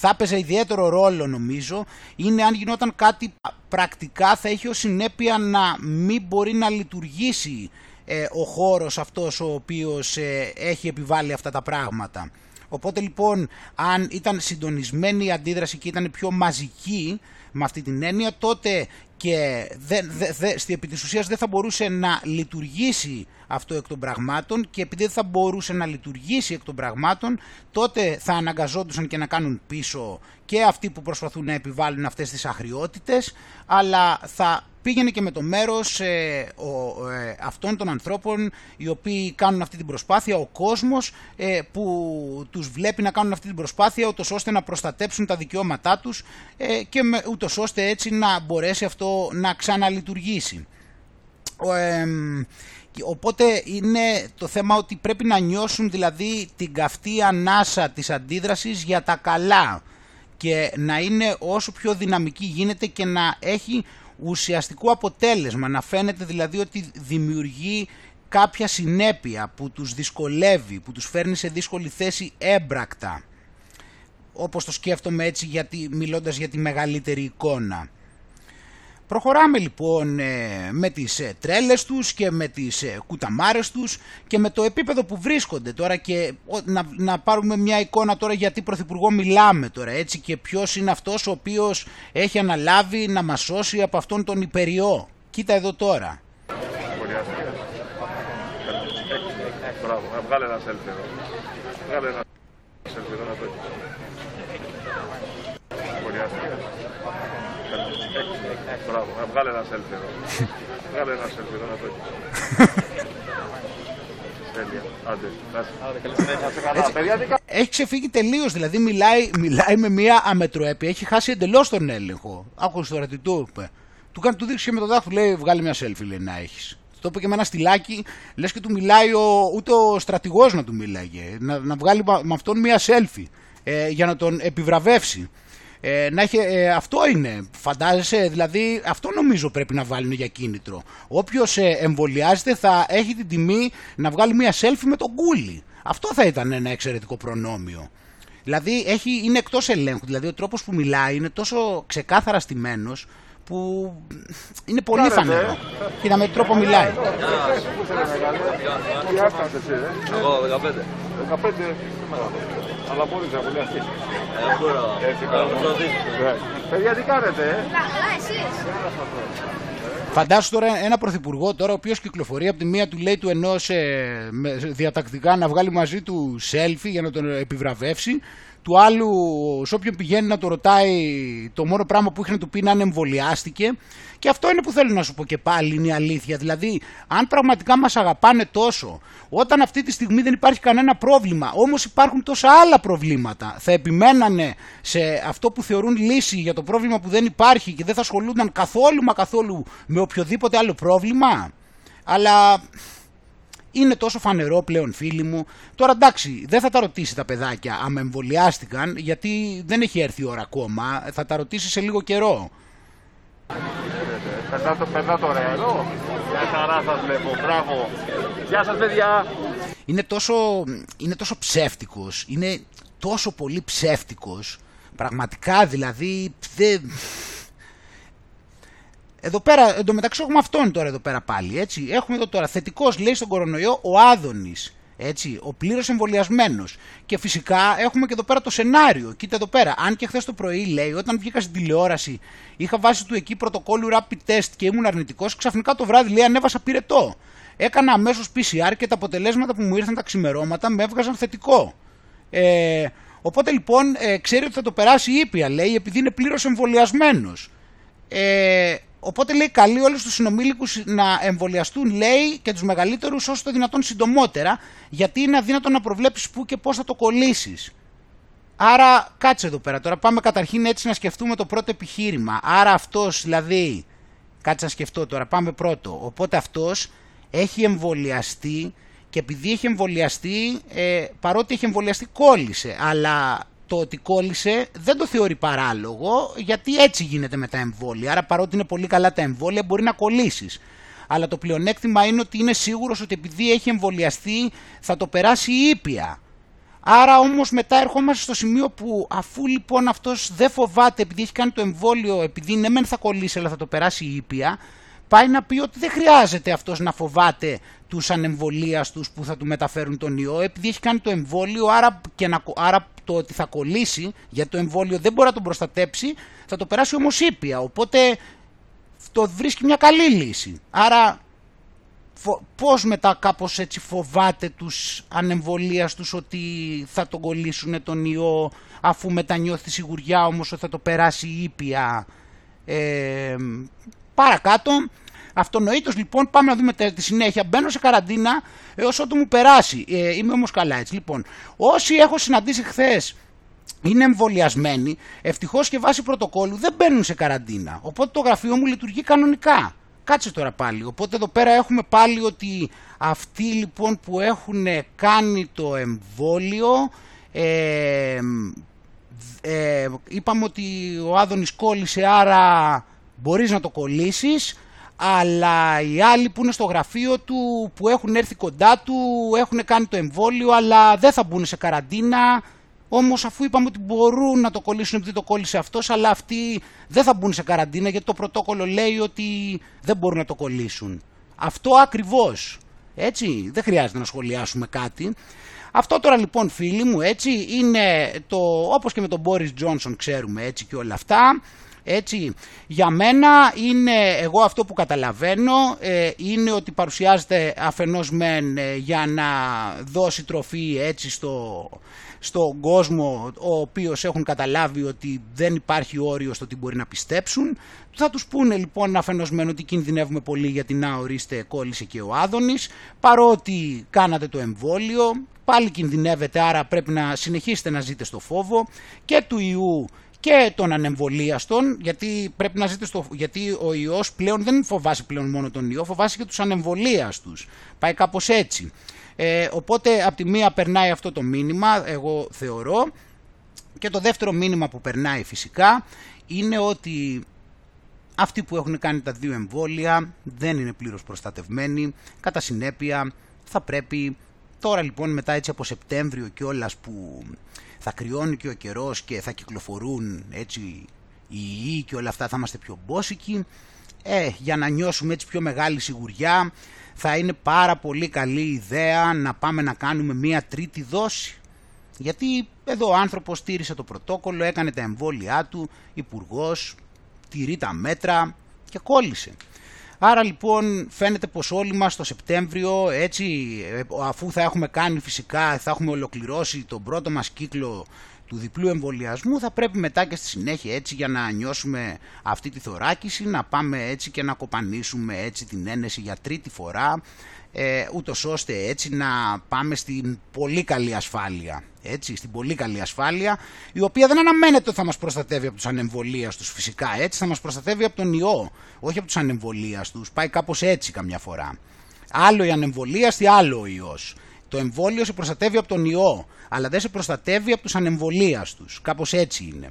θα έπαιζε ιδιαίτερο ρόλο, νομίζω, είναι αν γινόταν κάτι πρακτικά, θα έχει ως συνέπεια να μην μπορεί να λειτουργήσει ε, ο χώρος αυτός ο οποίος ε, έχει επιβάλει αυτά τα πράγματα. Οπότε λοιπόν, αν ήταν συντονισμένη η αντίδραση και ήταν πιο μαζική με αυτή την έννοια, τότε και δε, δε, δε, στη, επί της ουσίας δεν θα μπορούσε να λειτουργήσει αυτό εκ των πραγμάτων, και επειδή δεν θα μπορούσε να λειτουργήσει εκ των πραγμάτων, τότε θα αναγκαζόντουσαν και να κάνουν πίσω και αυτοί που προσπαθούν να επιβάλλουν αυτές τις αχριότητες, αλλά θα πήγαινε και με το μέρος ε, ο, ε, αυτών των ανθρώπων οι οποίοι κάνουν αυτή την προσπάθεια, ο κόσμος ε, που τους βλέπει να κάνουν αυτή την προσπάθεια, ούτως ώστε να προστατέψουν τα δικαιώματά τους ε, και με, ούτως ώστε έτσι να μπορέσει αυτό να ξαναλειτουργήσει. Ο, ε, Οπότε είναι το θέμα ότι πρέπει να νιώσουν δηλαδή την καυτή ανάσα της αντίδρασης για τα καλά και να είναι όσο πιο δυναμική γίνεται και να έχει ουσιαστικό αποτέλεσμα, να φαίνεται δηλαδή ότι δημιουργεί κάποια συνέπεια που τους δυσκολεύει, που τους φέρνει σε δύσκολη θέση έμπρακτα, όπως το σκέφτομαι έτσι, γιατί, μιλώντας για τη μεγαλύτερη εικόνα. Προχωράμε λοιπόν με τις τρέλες τους και με τις κουταμάρες τους και με το επίπεδο που βρίσκονται τώρα, και να, να πάρουμε μια εικόνα τώρα γιατί πρωθυπουργό μιλάμε τώρα, έτσι, και ποιος είναι αυτός ο οποίος έχει αναλάβει να μας σώσει από αυτόν τον υπεριό. Κοίτα εδώ τώρα. Βγάλε ένα selfie εδώ. Βγάλε ένα selfie εδώ να το Μπράβο, βγάλε ένα selfie εδώ. Βγάλε ένα selfie εδώ να το έχεις. Τέλεια, άντε. Έχει ξεφύγει τελείως, δηλαδή μιλάει, μιλάει με μια αμετροέπεια, έχει χάσει εντελώς τον έλεγχο. Άκουσε τώρα τι του είπε. Του κάνει, του δείξει και με το δάχτυλο, λέει, βγάλε μια selfie, λέει, να έχεις. Το είπε και με ένα στυλάκι, λες και του μιλάει ο, ούτε ο στρατηγός να του μιλάγε. Να, να βγάλει με αυτόν μια selfie ε, για να τον επιβραβεύσει. Ε, να έχει, ε, αυτό είναι, φαντάζεσαι, δηλαδή αυτό νομίζω πρέπει να βάλουν για κίνητρο. Όποιος ε, εμβολιάζεται θα έχει την τιμή να βγάλει μια selfie με τον κούλι. Αυτό θα ήταν ένα εξαιρετικό προνόμιο. Δηλαδή έχει, είναι εκτός ελέγχου, δηλαδή ο τρόπος που μιλάει είναι τόσο ξεκάθαρα στημένος που είναι πολύ φανερό και με τρόπο μιλάει. Τι άφτασες εσύ, ε? Εγώ, δεκαπέντε. δεκαπέντε, αλλά μπορείς να βουλευτεί. Ε, μπορώ, αλλά παιδιά, τι κάνετε, ε? Φαντάσου τώρα ένα πρωθυπουργό τώρα, ο οποίος κυκλοφορεί, από τη μία του λέει του ενός ε, διατακτικά να βγάλει μαζί του selfie για να τον επιβραβεύσει, του άλλου σε όποιον πηγαίνει να το ρωτάει το μόνο πράγμα που είχε να του πει είναι αν εμβολιάστηκε. Και αυτό είναι που θέλω να σου πω και πάλι, είναι η αλήθεια. Δηλαδή, αν πραγματικά μας αγαπάνε τόσο, όταν αυτή τη στιγμή δεν υπάρχει κανένα πρόβλημα, όμως υπάρχουν τόσα άλλα προβλήματα, θα επιμένανε σε αυτό που θεωρούν λύση για το πρόβλημα που δεν υπάρχει και δεν θα ασχολούνταν καθόλου μα καθόλου με οποιοδήποτε άλλο πρόβλημα. Αλλά είναι τόσο φανερό πλέον, φίλοι μου. Τώρα εντάξει, δεν θα τα ρωτήσει τα παιδάκια αν εμβολιάστηκαν, γιατί δεν έχει έρθει η ώρα ακόμα. Θα τα ρωτήσει σε λίγο καιρό. Περνά το ρεαλό. Γεια χαρά σας βλέπω, μπράβο. Γεια σας παιδιά. Είναι τόσο, είναι τόσο ψεύτικος, είναι τόσο πολύ ψεύτικος. Πραγματικά δηλαδή, δεν... Εδώ πέρα, εντωμεταξύ έχουμε αυτόν τώρα εδώ πέρα πάλι, έτσι. Έχουμε εδώ τώρα θετικός λέει στον κορονοϊό ο Άδωνης, έτσι, ο πλήρως εμβολιασμένος. Και φυσικά έχουμε και εδώ πέρα το σενάριο. Κοίτα εδώ πέρα, αν και χθες το πρωί λέει, όταν βγήκα στην τηλεόραση, είχα βάσει του εκεί πρωτοκόλλου rapid test και ήμουν αρνητικός, ξαφνικά το βράδυ λέει ανέβασα πυρετό. Έκανα αμέσως πι σι αρ και τα αποτελέσματα που μου ήρθαν τα ξημερώματα με έβγαζαν θετικό. Ε, οπότε λοιπόν ε, ξέρει ότι θα το περάσει ήπια, λέει, επειδή είναι πλήρως εμβολιασμένος. Ε, Οπότε λέει καλεί όλους τους συνομήλικους να εμβολιαστούν, λέει, και τους μεγαλύτερους όσο το δυνατόν συντομότερα, γιατί είναι αδύνατο να προβλέψεις πού και πώς θα το κολλήσεις. Άρα κάτσε εδώ πέρα. Τώρα πάμε καταρχήν έτσι να σκεφτούμε το πρώτο επιχείρημα. Άρα αυτός δηλαδή, κάτσε να σκεφτώ τώρα, πάμε πρώτο. Οπότε αυτός έχει εμβολιαστεί και επειδή έχει εμβολιαστεί, ε, παρότι έχει εμβολιαστεί κόλλησε, αλλά... το ότι κόλλησε δεν το θεωρεί παράλογο, γιατί έτσι γίνεται με τα εμβόλια. Άρα παρότι είναι πολύ καλά τα εμβόλια μπορεί να κολλήσεις. Αλλά το πλεονέκτημα είναι ότι είναι σίγουρος ότι επειδή έχει εμβολιαστεί θα το περάσει ήπια. Άρα όμως μετά ερχόμαστε στο σημείο που αφού λοιπόν αυτός δεν φοβάται επειδή έχει κάνει το εμβόλιο, επειδή ναι μεν θα κολλήσει αλλά θα το περάσει ήπια, πάει να πει ότι δεν χρειάζεται αυτός να φοβάται τους ανεμβολίαστους που θα του μεταφέρουν τον ιό, επειδή έχει κάνει το εμβόλιο, άρα, και να, άρα το ότι θα κολλήσει, γιατί το εμβόλιο δεν μπορεί να τον προστατέψει, θα το περάσει όμως ήπια, οπότε το βρίσκει μια καλή λύση. Άρα φο, πώς μετά κάπως έτσι φοβάται τους ανεμβολίαστους ότι θα τον κολλήσουν τον ιό, αφού μετανιώθει σιγουριά όμως ότι θα το περάσει ήπια. Ε, Παρακάτω, αυτονοήτως λοιπόν, πάμε να δούμε τη συνέχεια. Μπαίνω σε καραντίνα έως ότου μου περάσει. Ε, είμαι όμως καλά έτσι. Λοιπόν, όσοι έχω συναντήσει χθες είναι εμβολιασμένοι, ευτυχώς και βάσει πρωτοκόλλου δεν μπαίνουν σε καραντίνα. Οπότε το γραφείο μου λειτουργεί κανονικά. Κάτσε τώρα πάλι. Οπότε εδώ πέρα έχουμε πάλι ότι αυτοί λοιπόν που έχουν κάνει το εμβόλιο... Ε, ε, είπαμε ότι ο Άδωνης κόλλησε, άρα... μπορείς να το κολλήσεις, αλλά οι άλλοι που είναι στο γραφείο του, που έχουν έρθει κοντά του, έχουν κάνει το εμβόλιο, αλλά δεν θα μπουν σε καραντίνα. Όμως αφού είπαμε ότι μπορούν να το κολλήσουν επειδή το κόλλησε αυτός, αλλά αυτοί δεν θα μπουν σε καραντίνα, γιατί το πρωτόκολλο λέει ότι δεν μπορούν να το κολλήσουν. Αυτό ακριβώς, έτσι, δεν χρειάζεται να σχολιάσουμε κάτι. Αυτό τώρα λοιπόν, φίλοι μου, έτσι, είναι το, όπως και με τον Μπόρις Τζόνσον ξέρουμε, έτσι, και όλα αυτά. Έτσι, για μένα είναι, εγώ αυτό που καταλαβαίνω ε, είναι ότι παρουσιάζεται αφενός μεν ε, για να δώσει τροφή έτσι στο, στον κόσμο ο οποίος έχουν καταλάβει ότι δεν υπάρχει όριο στο τι μπορεί να πιστέψουν. Θα τους πούνε λοιπόν αφενός μεν ότι κινδυνεύουμε πολύ γιατί να ορίστε κόλλησε και ο Άδωνης, παρότι κάνατε το εμβόλιο πάλι κινδυνεύετε, άρα πρέπει να συνεχίσετε να ζείτε στο φόβο και του ιού και των ανεμβολίαστων, γιατί, πρέπει να ζείτε στο... γιατί ο ιός πλέον δεν φοβάσει πλέον μόνο τον ιό, φοβάσει και τους ανεμβολίαστους. Πάει κάπως έτσι. Ε, οπότε από τη μία περνάει αυτό το μήνυμα, εγώ θεωρώ, και το δεύτερο μήνυμα που περνάει φυσικά είναι ότι αυτοί που έχουν κάνει τα δύο εμβόλια δεν είναι πλήρως προστατευμένοι, κατά συνέπεια θα πρέπει... Τώρα λοιπόν μετά έτσι από Σεπτέμβριο κιόλας που θα κρυώνει και ο καιρός και θα κυκλοφορούν έτσι οι ιοί και όλα αυτά θα είμαστε πιο μπόσικοι. Ε, για να νιώσουμε έτσι πιο μεγάλη σιγουριά, θα είναι πάρα πολύ καλή ιδέα να πάμε να κάνουμε μία τρίτη δόση. Γιατί εδώ ο άνθρωπος τήρησε το πρωτόκολλο, έκανε τα εμβόλια του, υπουργός, τηρεί τα μέτρα και κόλλησε. Άρα λοιπόν φαίνεται πως όλοι μας το Σεπτέμβριο, έτσι, αφού θα έχουμε κάνει φυσικά, θα έχουμε ολοκληρώσει τον πρώτο μας κύκλο του διπλού εμβολιασμού, θα πρέπει μετά και στη συνέχεια, έτσι, για να νιώσουμε αυτή τη θωράκιση, να πάμε έτσι και να κοπανίσουμε έτσι την ένεση για τρίτη φορά, ε, ούτως ώστε έτσι να πάμε στην πολύ καλή ασφάλεια, έτσι, στην πολύ καλή ασφάλεια, η οποία δεν αναμένεται ότι θα μας προστατεύει από τους ανεμβολίαστους φυσικά, έτσι, θα μας προστατεύει από τον ιό, όχι από τους ανεμβολίαστους, πάει κάπως έτσι καμιά φορά. Άλλο η ανεμβολίαστη, άλλο ο ιός. Το εμβόλιο σε προστατεύει από τον ιό, αλλά δεν σε προστατεύει από τους ανεμβολίαστους. Κάπως έτσι είναι.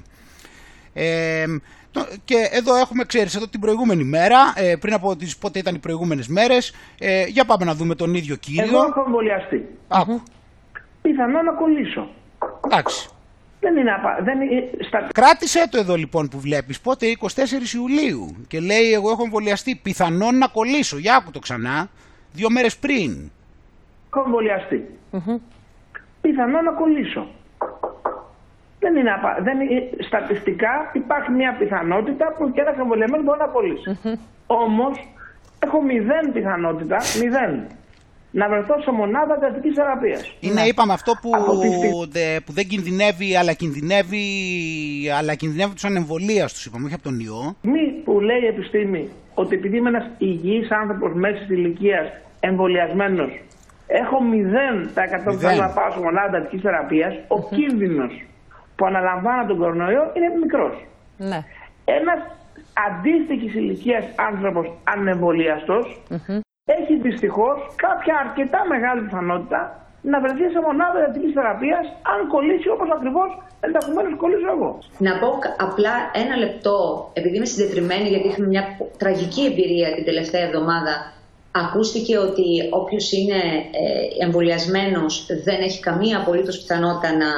Ε, το, και εδώ έχουμε, ξέρεις, εδώ την προηγούμενη μέρα, ε, πριν από τις, πότε ήταν οι προηγούμενες μέρες, ε, για πάμε να δούμε τον ίδιο κύριο. Εγώ έχω εμβολιαστεί. Άκου. Πιθανό να κολλήσω. Εντάξει. Δεν είναι απα... δεν... Στα... Κράτησε το εδώ λοιπόν που βλέπεις, πότε, εικοστή τέταρτη Ιουλίου. Και λέει, εγώ έχω εμβολιαστεί, πιθανόν να κολλήσω. Για άκου το ξανά, δύο μέρες πριν. Έχω εμβολιαστεί. Mm-hmm. Πιθανό να κολλήσω. Δεν είναι απα... δεν... Στατιστικά υπάρχει μια πιθανότητα που και ένας εμβολιασμένος μπορεί να κολλήσει. Mm-hmm. Όμως έχω μηδέν πιθανότητα, μηδέν, να βρεθώ σε μονάδα κρατικής θεραπείας. Είναι, είπαμε, αυτό που, δε, που δεν κινδυνεύει, αλλά κινδυνεύει, αλλά κινδυνεύει τους ανεμβολίαστους, είπαμε, όχι από τον ιό. Μη που λέει η επιστήμη ότι επειδή είμαι ένας υγιής άνθρωπος μέσης ηλικίας εμβολιασμένος, έχω μηδέν τοις εκατό που θα πάω σε μονάδα εντατικής θεραπείας, mm-hmm. ο κίνδυνος που αναλαμβάνω τον κορονοϊό είναι μικρός. Ναι. Ένας αντίστοιχης ηλικίας άνθρωπος ανεμβολιαστός mm-hmm. έχει δυστυχώς κάποια αρκετά μεγάλη πιθανότητα να βρεθεί σε μονάδα εντατικής θεραπείας αν κολλήσει, όπως ακριβώς ενδεχομένως κολλήσω εγώ. Να πω απλά ένα λεπτό, επειδή είμαι συντετριμμένη, γιατί είχαμε μια τραγική εμπειρία την τελευταία εβδομάδα. Ακούστηκε ότι όποιος είναι εμβολιασμένος δεν έχει καμία απολύτως πιθανότητα να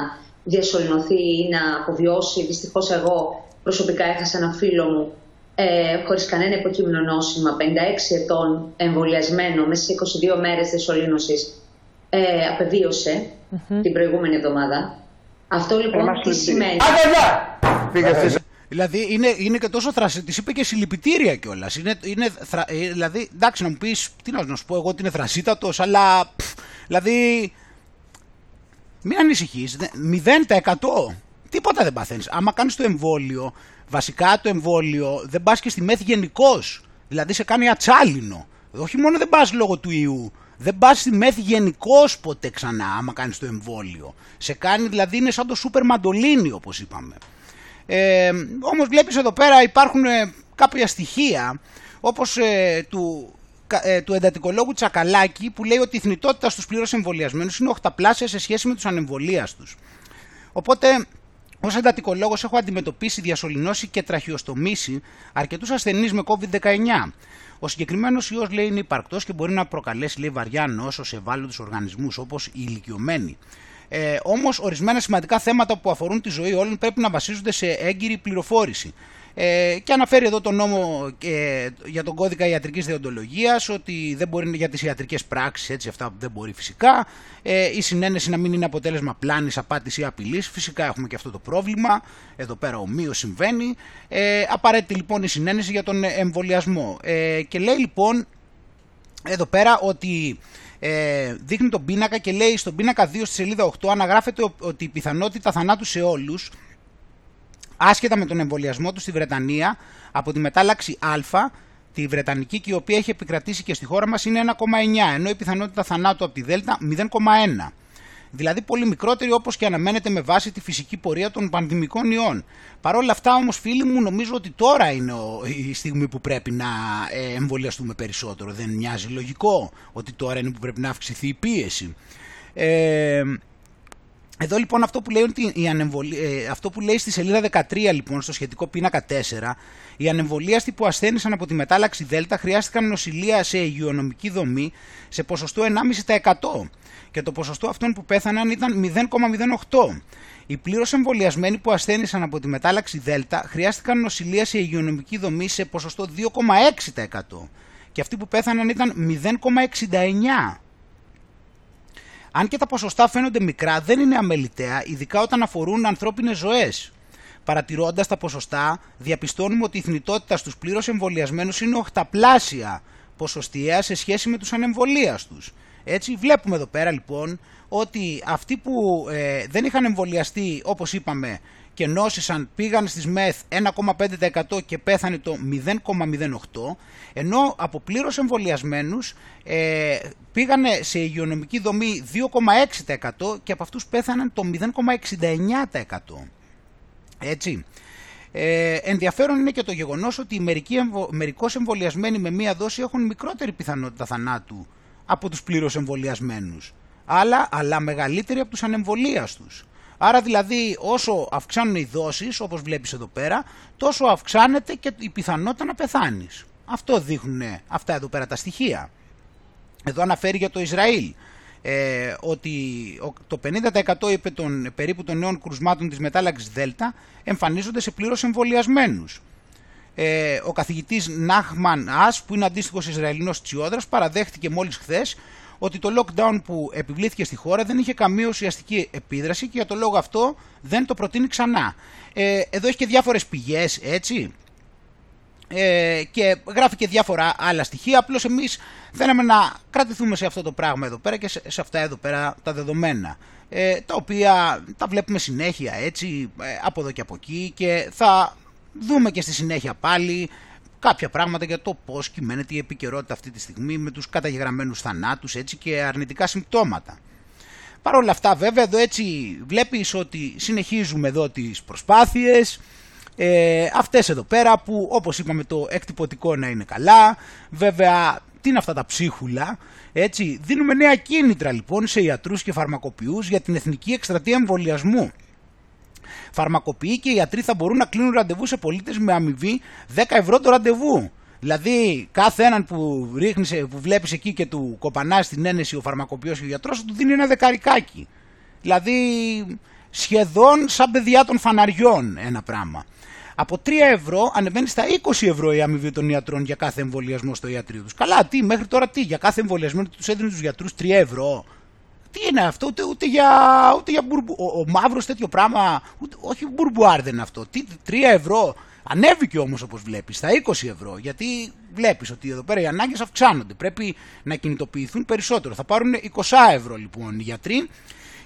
διασωληνωθεί ή να αποβιώσει. Δυστυχώς εγώ προσωπικά έχασα ένα φίλο μου ε, χωρίς κανένα υποκείμενο νόσημα, πενήντα έξι ετών, εμβολιασμένο, μέσα σε είκοσι δύο μέρες διασωλήνωσης, ε, απεβίωσε mm-hmm. την προηγούμενη εβδομάδα. Αυτό λοιπόν Είμαστε τι σημαίνει. Άντε, δηλαδή είναι, είναι και τόσο θρασί, της είπε και συλληπιτήρια κιόλας. Είναι, είναι θρα, δηλαδή, εντάξει, να μου πεις, τι να σου πω εγώ ότι είναι θρασίτατος, αλλά πφ, δηλαδή μην ανησυχείς, μηδέν τοις εκατό τίποτα δεν παθαίνεις. Άμα κάνεις το εμβόλιο, βασικά το εμβόλιο δεν πας και στη μέθη γενικώς, δηλαδή σε κάνει ατσάλινο. Όχι μόνο δεν πας λόγω του ιού, δεν πας στη μέθη γενικώς ποτέ ξανά άμα κάνεις το εμβόλιο. Σε κάνει, δηλαδή είναι σαν το σούπερ μαντολίνι, όπως είπαμε. Ε, όμως βλέπεις εδώ πέρα υπάρχουν ε, κάποια στοιχεία όπως ε, του, ε, του εντατικολόγου Τσακαλάκη που λέει ότι η θνητότητα στους πλήρως εμβολιασμένους είναι οχταπλάσια σε σχέση με τους ανεμβολίαστους. Οπότε ως εντατικολόγος έχω αντιμετωπίσει, διασωληνώσει και τραχιοστομήσει αρκετούς ασθενείς με κόβιντ δεκαεννιά. Ο συγκεκριμένος ιός, λέει, είναι υπαρκτός και μπορεί να προκαλέσει, λέει, βαριά νόσο σε ευάλωτους οργανισμούς όπως οι ηλικιωμένοι. Ε, όμως ορισμένα σημαντικά θέματα που αφορούν τη ζωή όλων πρέπει να βασίζονται σε έγκυρη πληροφόρηση. Ε, και αναφέρει εδώ τον νόμο ε, για τον κώδικα ιατρικής δεοντολογίας, ότι δεν μπορεί για τις ιατρικές πράξεις, έτσι, αυτά που δεν μπορεί φυσικά, ε, η συνένεση να μην είναι αποτέλεσμα πλάνης, απάτης ή απειλής. Φυσικά έχουμε και αυτό το πρόβλημα, εδώ πέρα ομοίως συμβαίνει. Ε, απαραίτητη λοιπόν η συνένεση για τον εμβολιασμό. Ε, και λέει λοιπόν εδώ πέρα ότι Ε, δείχνει τον πίνακα και λέει στον πίνακα δύο στη σελίδα οκτώ αναγράφεται ότι η πιθανότητα θανάτου σε όλους άσχετα με τον εμβολιασμό του στη Βρετανία από τη μετάλλαξη Α, τη βρετανική, και η οποία έχει επικρατήσει και στη χώρα μας, είναι ένα κόμμα εννιά, ενώ η πιθανότητα θανάτου από τη Δ μηδέν κόμμα ένα. Δηλαδή πολύ μικρότερη, όπως και αναμένεται με βάση τη φυσική πορεία των πανδημικών ιών. Παρ' όλα αυτά όμως, φίλοι μου, νομίζω ότι τώρα είναι η στιγμή που πρέπει να εμβολιαστούμε περισσότερο. Δεν μοιάζει λογικό ότι τώρα είναι που πρέπει να αυξηθεί η πίεση. Ε, Εδώ λοιπόν αυτό που λέει, ότι η ανεμβολία, ε, αυτό που λέει στη σελίδα δεκατρία λοιπόν στο σχετικό πίνακα τέσσερα, οι ανεμβολίαστοι που ασθένησαν από τη μετάλλαξη Δέλτα χρειάστηκαν νοσηλεία σε υγειονομική δομή σε ποσοστό ενάμιση τοις εκατό και το ποσοστό αυτών που πέθαναν ήταν μηδέν κόμμα μηδέν οκτώ. Οι πλήρως εμβολιασμένοι που ασθένησαν από τη μετάλλαξη Δέλτα χρειάστηκαν νοσηλεία σε υγειονομική δομή σε ποσοστό δύο κόμμα έξι τοις εκατό και αυτοί που πέθαναν ήταν μηδέν κόμμα εξήντα εννιά τοις εκατό. Αν και τα ποσοστά φαίνονται μικρά, δεν είναι αμεληταία, ειδικά όταν αφορούν ανθρώπινες ζωές. Παρατηρώντας τα ποσοστά, διαπιστώνουμε ότι η θνητότητα στους πλήρως εμβολιασμένους είναι οχταπλάσια ποσοστιαία σε σχέση με τους ανεμβολίαστους. Έτσι, βλέπουμε εδώ πέρα λοιπόν ότι αυτοί που ε, δεν είχαν εμβολιαστεί, όπως είπαμε, και νόσησαν, πήγαν στις ΜΕΘ ένα κόμμα πέντε τοις εκατό και πέθανε το μηδέν κόμμα μηδέν οκτώ, ενώ από πλήρως εμβολιασμένους ε, πήγανε σε υγειονομική δομή δύο κόμμα έξι τοις εκατό και από αυτούς πέθαναν το μηδέν κόμμα εξήντα εννιά τοις εκατό. Έτσι. Ε, ενδιαφέρον είναι και το γεγονός ότι οι μερικοί εμβο, μερικώς εμβολιασμένοι με μία δόση έχουν μικρότερη πιθανότητα θανάτου από τους πλήρως εμβολιασμένους, αλλά, αλλά μεγαλύτερη από τους ανεμβολίαστους. Άρα δηλαδή όσο αυξάνουν οι δόσεις, όπως βλέπεις εδώ πέρα, τόσο αυξάνεται και η πιθανότητα να πεθάνεις. Αυτό δείχνουν αυτά εδώ πέρα τα στοιχεία. Εδώ αναφέρει για το Ισραήλ ε, ότι το πενήντα τοις εκατό είπε των, περίπου των νέων κρουσμάτων της μετάλλαξης Δέλτα εμφανίζονται σε πλήρως εμβολιασμένους. Ε, ο καθηγητής Νάχμαν Ας, που είναι αντίστοιχος Ισραηλινός Τσιόδρας, παραδέχτηκε μόλις χθες ότι το lockdown που επιβλήθηκε στη χώρα δεν είχε καμία ουσιαστική επίδραση και για τον λόγο αυτό δεν το προτείνει ξανά. Ε, εδώ έχει και διάφορες πηγές, έτσι, ε, και γράφει και διάφορα άλλα στοιχεία, απλώς εμείς θέλαμε να κρατηθούμε σε αυτό το πράγμα εδώ πέρα και σε, σε αυτά εδώ πέρα τα δεδομένα, ε, τα οποία τα βλέπουμε συνέχεια, έτσι, από εδώ και από εκεί, και θα δούμε και στη συνέχεια πάλι κάποια πράγματα για το πώς κυμαίνεται η επικαιρότητα αυτή τη στιγμή με τους καταγεγραμμένους θανάτους, έτσι, και αρνητικά συμπτώματα. Παρ' όλα αυτά βέβαια εδώ, έτσι, βλέπεις ότι συνεχίζουμε εδώ τις προσπάθειες, ε, αυτές εδώ πέρα που, όπως είπαμε, το εκτυπωτικό να είναι καλά. Βέβαια, τι είναι αυτά τα ψίχουλα, έτσι, δίνουμε νέα κίνητρα λοιπόν σε ιατρούς και φαρμακοποιούς για την εθνική εκστρατεία εμβολιασμού. Φαρμακοποιοί και ιατροί θα μπορούν να κλείνουν ραντεβού σε πολίτες με αμοιβή δέκα ευρώ το ραντεβού. Δηλαδή, κάθε έναν που, ρίχνεις, που βλέπεις εκεί και του κοπανάς την ένεση ο φαρμακοποιός και ο γιατρός, του δίνει ένα δεκαρικάκι. Δηλαδή, σχεδόν σαν παιδιά των φαναριών ένα πράγμα. Από τρία ευρώ ανεβαίνει στα είκοσι ευρώ η αμοιβή των ιατρών για κάθε εμβολιασμό στο ιατρείο τους. Καλά, τι, μέχρι τώρα τι, για κάθε εμβολιασμό τους έδινε τους γιατρούς τρία ευρώ. Τι είναι αυτό, ούτε, ούτε για, ούτε για μπουρμπου, ο, ο μαύρος τέτοιο πράγμα, ούτε, όχι μπουρμπουάρ δεν είναι αυτό, τι, τρία ευρώ, ανέβηκε όμως όπως βλέπεις στα είκοσι ευρώ, γιατί βλέπεις ότι εδώ πέρα οι ανάγκες αυξάνονται, πρέπει να κινητοποιηθούν περισσότερο, θα πάρουν είκοσι ευρώ λοιπόν οι γιατροί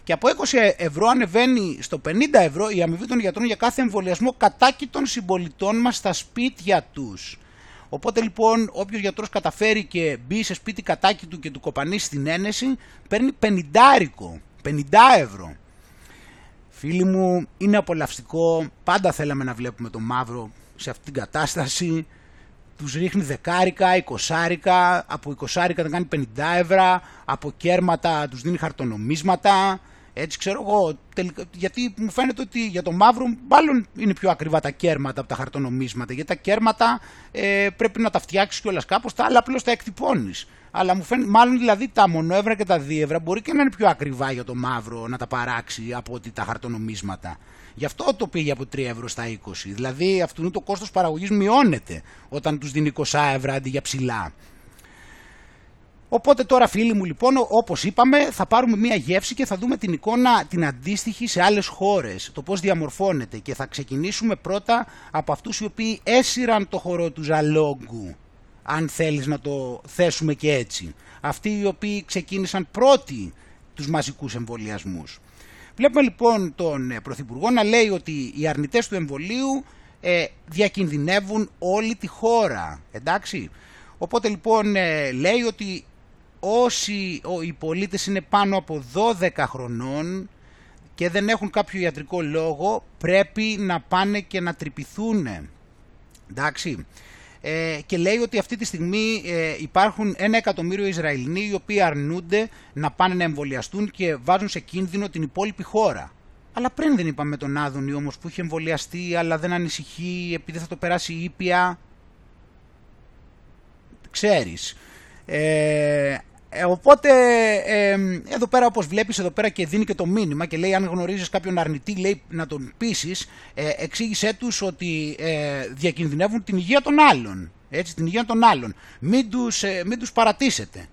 και από είκοσι ευρώ ανεβαίνει στο πενήντα ευρώ η αμοιβή των γιατρών για κάθε εμβολιασμό κατάκητων συμπολιτών μας στα σπίτια τους. Οπότε λοιπόν, όποιος γιατρός καταφέρει και μπει σε σπίτι κατάκι του και του κοπανίσει την ένεση, παίρνει πενηντάρικο, πενήντα ευρώ. Φίλοι μου, είναι απολαυστικό, πάντα θέλαμε να βλέπουμε το μαύρο σε αυτή την κατάσταση. Τους ρίχνει δεκάρικα, εικοσάρικα, από εικοσάρικα δεν κάνει πενήντα ευρώ, από κέρματα τους δίνει χαρτονομίσματα, έτσι, ξέρω εγώ, τελικά, γιατί μου φαίνεται ότι για το μαύρο μάλλον είναι πιο ακριβά τα κέρματα από τα χαρτονομίσματα, γιατί τα κέρματα ε, πρέπει να τα φτιάξεις κιόλας κάπως, τα άλλα απλώς τα εκτυπώνεις. Αλλά μου φαίνεται, μάλλον δηλαδή τα μονοεύρα και τα διεύρα μπορεί και να είναι πιο ακριβά για το μαύρο να τα παράξει από ότι τα χαρτονομίσματα. Γι' αυτό το πήγε από τρία ευρώ στα είκοσι. Δηλαδή αυτού το κόστος παραγωγής μειώνεται όταν τους δίνει είκοσι ευρώ αντί για ψηλά. Οπότε τώρα, φίλοι μου, λοιπόν, όπως είπαμε, θα πάρουμε μία γεύση και θα δούμε την εικόνα την αντίστοιχη σε άλλες χώρες, το πώς διαμορφώνεται, και θα ξεκινήσουμε πρώτα από αυτούς οι οποίοι έσυραν το χορό του Ζαλόγκου, αν θέλεις να το θέσουμε και έτσι. Αυτοί οι οποίοι ξεκίνησαν πρώτοι τους μαζικούς εμβολιασμούς. Βλέπουμε λοιπόν τον Πρωθυπουργό να λέει ότι οι αρνητές του εμβολίου ε, διακινδυνεύουν όλη τη χώρα, εντάξει. Οπότε λοιπόν ε, λέει ότι όσοι οι πολίτες είναι πάνω από δώδεκα χρονών και δεν έχουν κάποιο ιατρικό λόγο, πρέπει να πάνε και να τρυπηθούν. Εντάξει. ε, και λέει ότι αυτή τη στιγμή ε, υπάρχουν ένα εκατομμύριο Ισραηλινοί οι οποίοι αρνούνται να πάνε να εμβολιαστούν και βάζουν σε κίνδυνο την υπόλοιπη χώρα. Αλλά πριν δεν είπαμε τον Άδωνη όμως που είχε εμβολιαστεί αλλά δεν ανησυχεί επειδή θα το περάσει ήπια. Ξέρεις. Ε, οπότε ε, εδώ πέρα όπως βλέπεις εδώ πέρα και δίνει και το μήνυμα και λέει αν γνωρίζεις κάποιον αρνητή λέει να τον πείσεις, ε, εξήγησέ τους ότι ε, διακινδυνεύουν την υγεία των άλλων. Έτσι, την υγεία των άλλων. Μην τους, ε, μην τους παρατήσετε.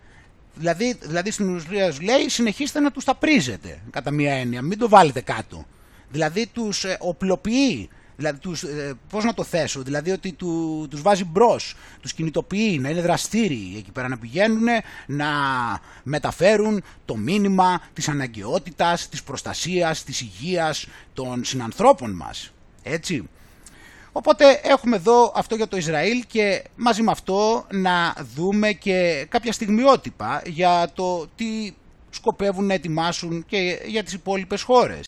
Δηλαδή, δηλαδή στην ουσία λέει συνεχίστε να τους τα πρίζετε κατά μία έννοια, μην το βάλετε κάτω. Δηλαδή τους ε, οπλοποιεί, δηλαδή, τους, ε, πώς να το θέσω, δηλαδή ότι του, τους βάζει μπρος, τους κινητοποιεί να είναι δραστήριοι εκεί πέρα να πηγαίνουν, να μεταφέρουν το μήνυμα της αναγκαιότητας, της προστασίας, της υγείας των συνανθρώπων μας, έτσι. Οπότε έχουμε εδώ αυτό για το Ισραήλ και μαζί με αυτό να δούμε και κάποια στιγμιότυπα για το τι σκοπεύουν να ετοιμάσουν και για τις υπόλοιπες χώρες.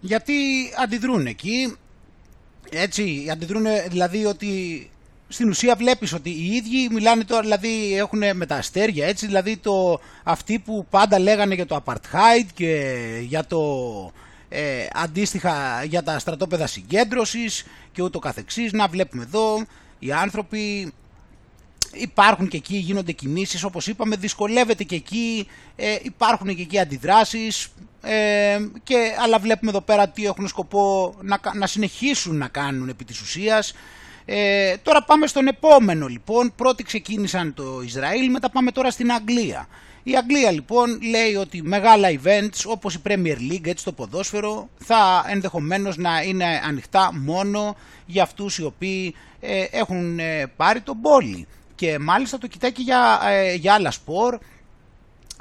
Γιατί αντιδρούν εκεί, έτσι, αντιδρούν δηλαδή ότι στην ουσία βλέπεις ότι οι ίδιοι μιλάνε τώρα, δηλαδή έχουν με τα αστέρια, έτσι, δηλαδή το, αυτοί που πάντα λέγανε για το apartheid και για το ε, αντίστοιχα για τα στρατόπεδα συγκέντρωσης και ούτω καθεξής, να βλέπουμε εδώ οι άνθρωποι... Υπάρχουν και εκεί, γίνονται κινήσεις, όπως είπαμε, δυσκολεύεται και εκεί, ε, υπάρχουν και εκεί αντιδράσεις, ε, και, αλλά βλέπουμε εδώ πέρα τι έχουν σκοπό να, να συνεχίσουν να κάνουν επί της ουσίας. Ε, τώρα πάμε στον επόμενο λοιπόν, πρώτοι ξεκίνησαν το Ισραήλ, μετά πάμε τώρα στην Αγγλία. Η Αγγλία λοιπόν λέει ότι μεγάλα events όπως η Premier League, έτσι, το ποδόσφαιρο, θα ενδεχομένως να είναι ανοιχτά μόνο για αυτούς οι οποίοι ε, έχουν ε, πάρει τον μπόλι. Και μάλιστα το κοιτάει και για, ε, για άλλα σπορ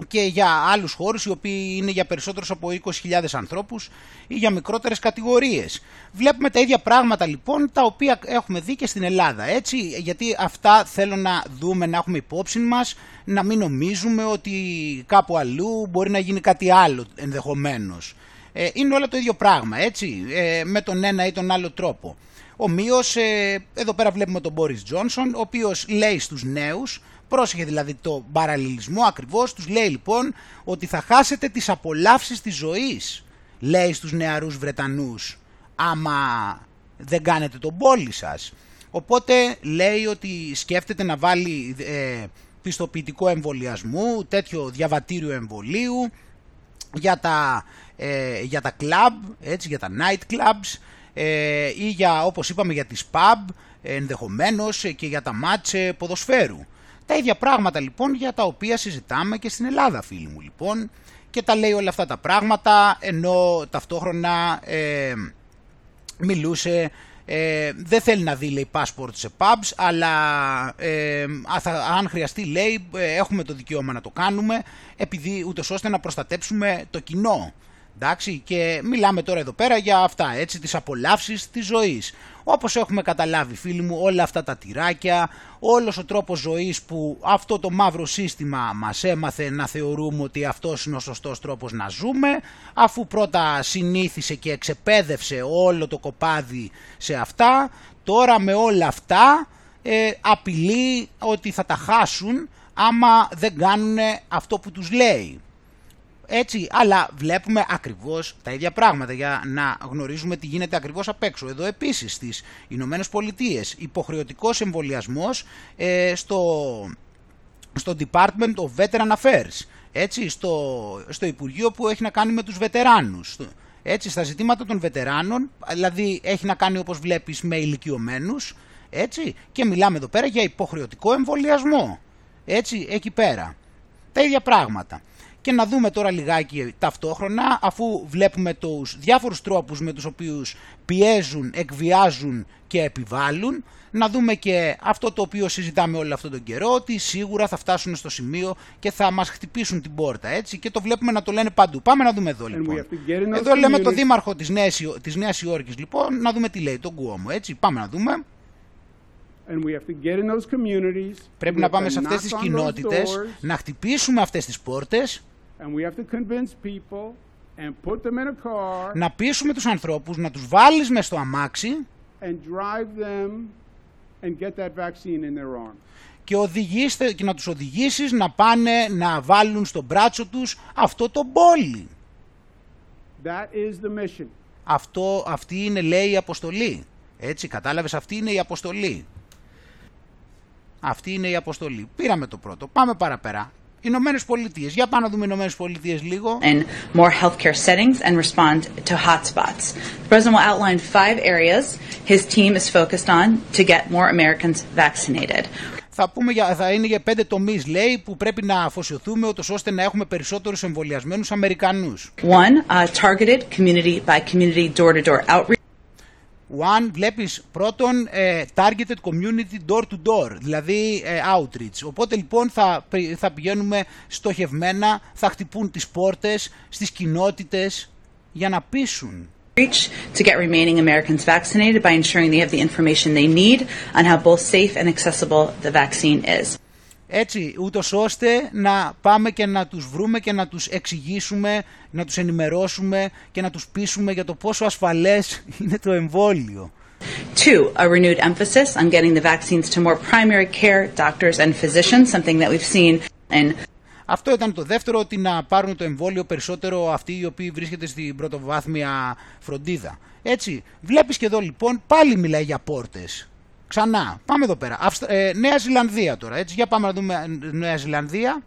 και για άλλους χώρους οι οποίοι είναι για περισσότερους από είκοσι χιλιάδες ανθρώπους ή για μικρότερες κατηγορίες. Βλέπουμε τα ίδια πράγματα λοιπόν τα οποία έχουμε δει και στην Ελλάδα, έτσι, γιατί αυτά θέλω να δούμε, να έχουμε υπόψη μας, να μην νομίζουμε ότι κάπου αλλού μπορεί να γίνει κάτι άλλο ενδεχομένως. Ε, είναι όλα το ίδιο πράγμα, έτσι, ε, με τον ένα ή τον άλλο τρόπο. Ομοίως, ε, εδώ πέρα βλέπουμε τον Μπόρις Τζόνσον, ο οποίος λέει στους νέους, πρόσεχε δηλαδή το παραλληλισμό ακριβώς, τους λέει λοιπόν ότι θα χάσετε τις απολαύσεις της ζωής, λέει στους νεαρούς Βρετανούς, άμα δεν κάνετε τον πόλη σας. Οπότε λέει ότι σκέφτεται να βάλει ε, πιστοποιητικό εμβολιασμού, τέτοιο διαβατήριο εμβολίου για τα, ε, για τα club, έτσι, για τα night clubs, ή για, όπως είπαμε, για τις pub ενδεχομένως και για τα μάτς ποδοσφαίρου. Τα ίδια πράγματα λοιπόν για τα οποία συζητάμε και στην Ελλάδα, φίλοι μου, λοιπόν, και τα λέει όλα αυτά τα πράγματα, ενώ ταυτόχρονα ε, μιλούσε, ε, δεν θέλει να δει, λέει, passport σε pubs, αλλά ε, αν χρειαστεί, λέει, έχουμε το δικαίωμα να το κάνουμε, επειδή ούτως ώστε να προστατέψουμε το κοινό. Εντάξει, και μιλάμε τώρα εδώ πέρα για αυτά, έτσι, τις απολαύσεις της ζωής. Όπως έχουμε καταλάβει, φίλοι μου, όλα αυτά τα τυράκια, όλος ο τρόπος ζωής που αυτό το μαύρο σύστημα μας έμαθε να θεωρούμε ότι αυτός είναι ο σωστός τρόπος να ζούμε, αφού πρώτα συνήθισε και εξεπέδευσε όλο το κοπάδι σε αυτά, τώρα με όλα αυτά ε, απειλεί ότι θα τα χάσουν άμα δεν κάνουν αυτό που τους λέει. έτσι, αλλά βλέπουμε ακριβώς τα ίδια πράγματα για να γνωρίζουμε τι γίνεται ακριβώς απ' έξω. Εδώ επίσης στις Ηνωμένες Πολιτείες υποχρεωτικός εμβολιασμός ε, στο, στο Department of Veteran Affairs, έτσι, στο, στο Υπουργείο που έχει να κάνει με τους βετεράνους. Στο, έτσι, στα ζητήματα των βετεράνων, δηλαδή έχει να κάνει όπως βλέπεις με ηλικιωμένους, έτσι, και μιλάμε εδώ πέρα για υποχρεωτικό εμβολιασμό. Έτσι, εκεί πέρα. Τα ίδια πράγματα. Και να δούμε τώρα λιγάκι ταυτόχρονα, αφού βλέπουμε τους διάφορους τρόπους με τους οποίους πιέζουν, εκβιάζουν και επιβάλλουν, να δούμε και αυτό το οποίο συζητάμε όλο αυτόν τον καιρό, ότι σίγουρα θα φτάσουν στο σημείο και θα μας χτυπήσουν την πόρτα, έτσι, και το βλέπουμε να το λένε παντού. Πάμε να δούμε εδώ λοιπόν. Εδώ λέμε το δήμαρχο της Νέας, της Νέας Υόρκης, λοιπόν, να δούμε τι λέει, τον Cuomo, έτσι, πάμε να δούμε. And we have to get in those communities. Πρέπει να πάμε σε αυτές τις κοινότητες, να χτυπήσουμε αυτές τις πόρτες, να πείσουμε τους ανθρώπους, να τους βάλεις μες στο αμάξι and drive them and get that vaccine in their arm. Και, οδηγήστε, και να τους οδηγήσεις να πάνε να βάλουν στο μπράτσο τους αυτό το μπόλι. That is the mission. Αυτό, αυτή είναι, λέει, η αποστολή. Έτσι, κατάλαβες, αυτή είναι η αποστολή. Αυτή είναι η αποστολή. Πήραμε το πρώτο. Πάμε παραπέρα. Ηνωμένες Πολιτείες. Για πάμε να δούμε Ηνωμένες Πολιτείες λίγο. And more healthcare settings and respond to hotspots. The president will outline five areas his team is focused on to get more Americans vaccinated. Θα, πούμε για, θα είναι για πέντε τομείς, λέει, που πρέπει να αφοσιωθούμε ώστε να έχουμε περισσότερους εμβολιασμένους Αμερικανούς. One, uh, targeted community by community door-to-door outreach. One, βλέπεις, πρώτον, targeted community door-to-door, δηλαδή outreach. Οπότε λοιπόν θα, θα πηγαίνουμε στοχευμένα, θα χτυπούν τις πόρτες στις κοινότητες για να πείσουν. To get remaining Americans vaccinated by ensuring they have the information they need on how both safe and accessible the vaccine is. Έτσι, ούτως ώστε να πάμε και να τους βρούμε και να τους εξηγήσουμε, να τους ενημερώσουμε και να τους πείσουμε για το πόσο ασφαλές είναι το εμβόλιο. Two, a renewed emphasis on getting the vaccines to more primary care doctors and physicians, something that we've seen in... Αυτό ήταν το δεύτερο, ότι να πάρουν το εμβόλιο περισσότερο αυτοί οι οποίοι βρίσκεται στην πρωτοβάθμια φροντίδα. Έτσι, βλέπεις και εδώ λοιπόν πάλι μιλάει για πόρτες. Ξανά, πάμε εδώ πέρα. Αυστρα... Ε, Νέα Ζηλανδία τώρα, έτσι, για πάμε να δούμε Νέα Ζηλανδία.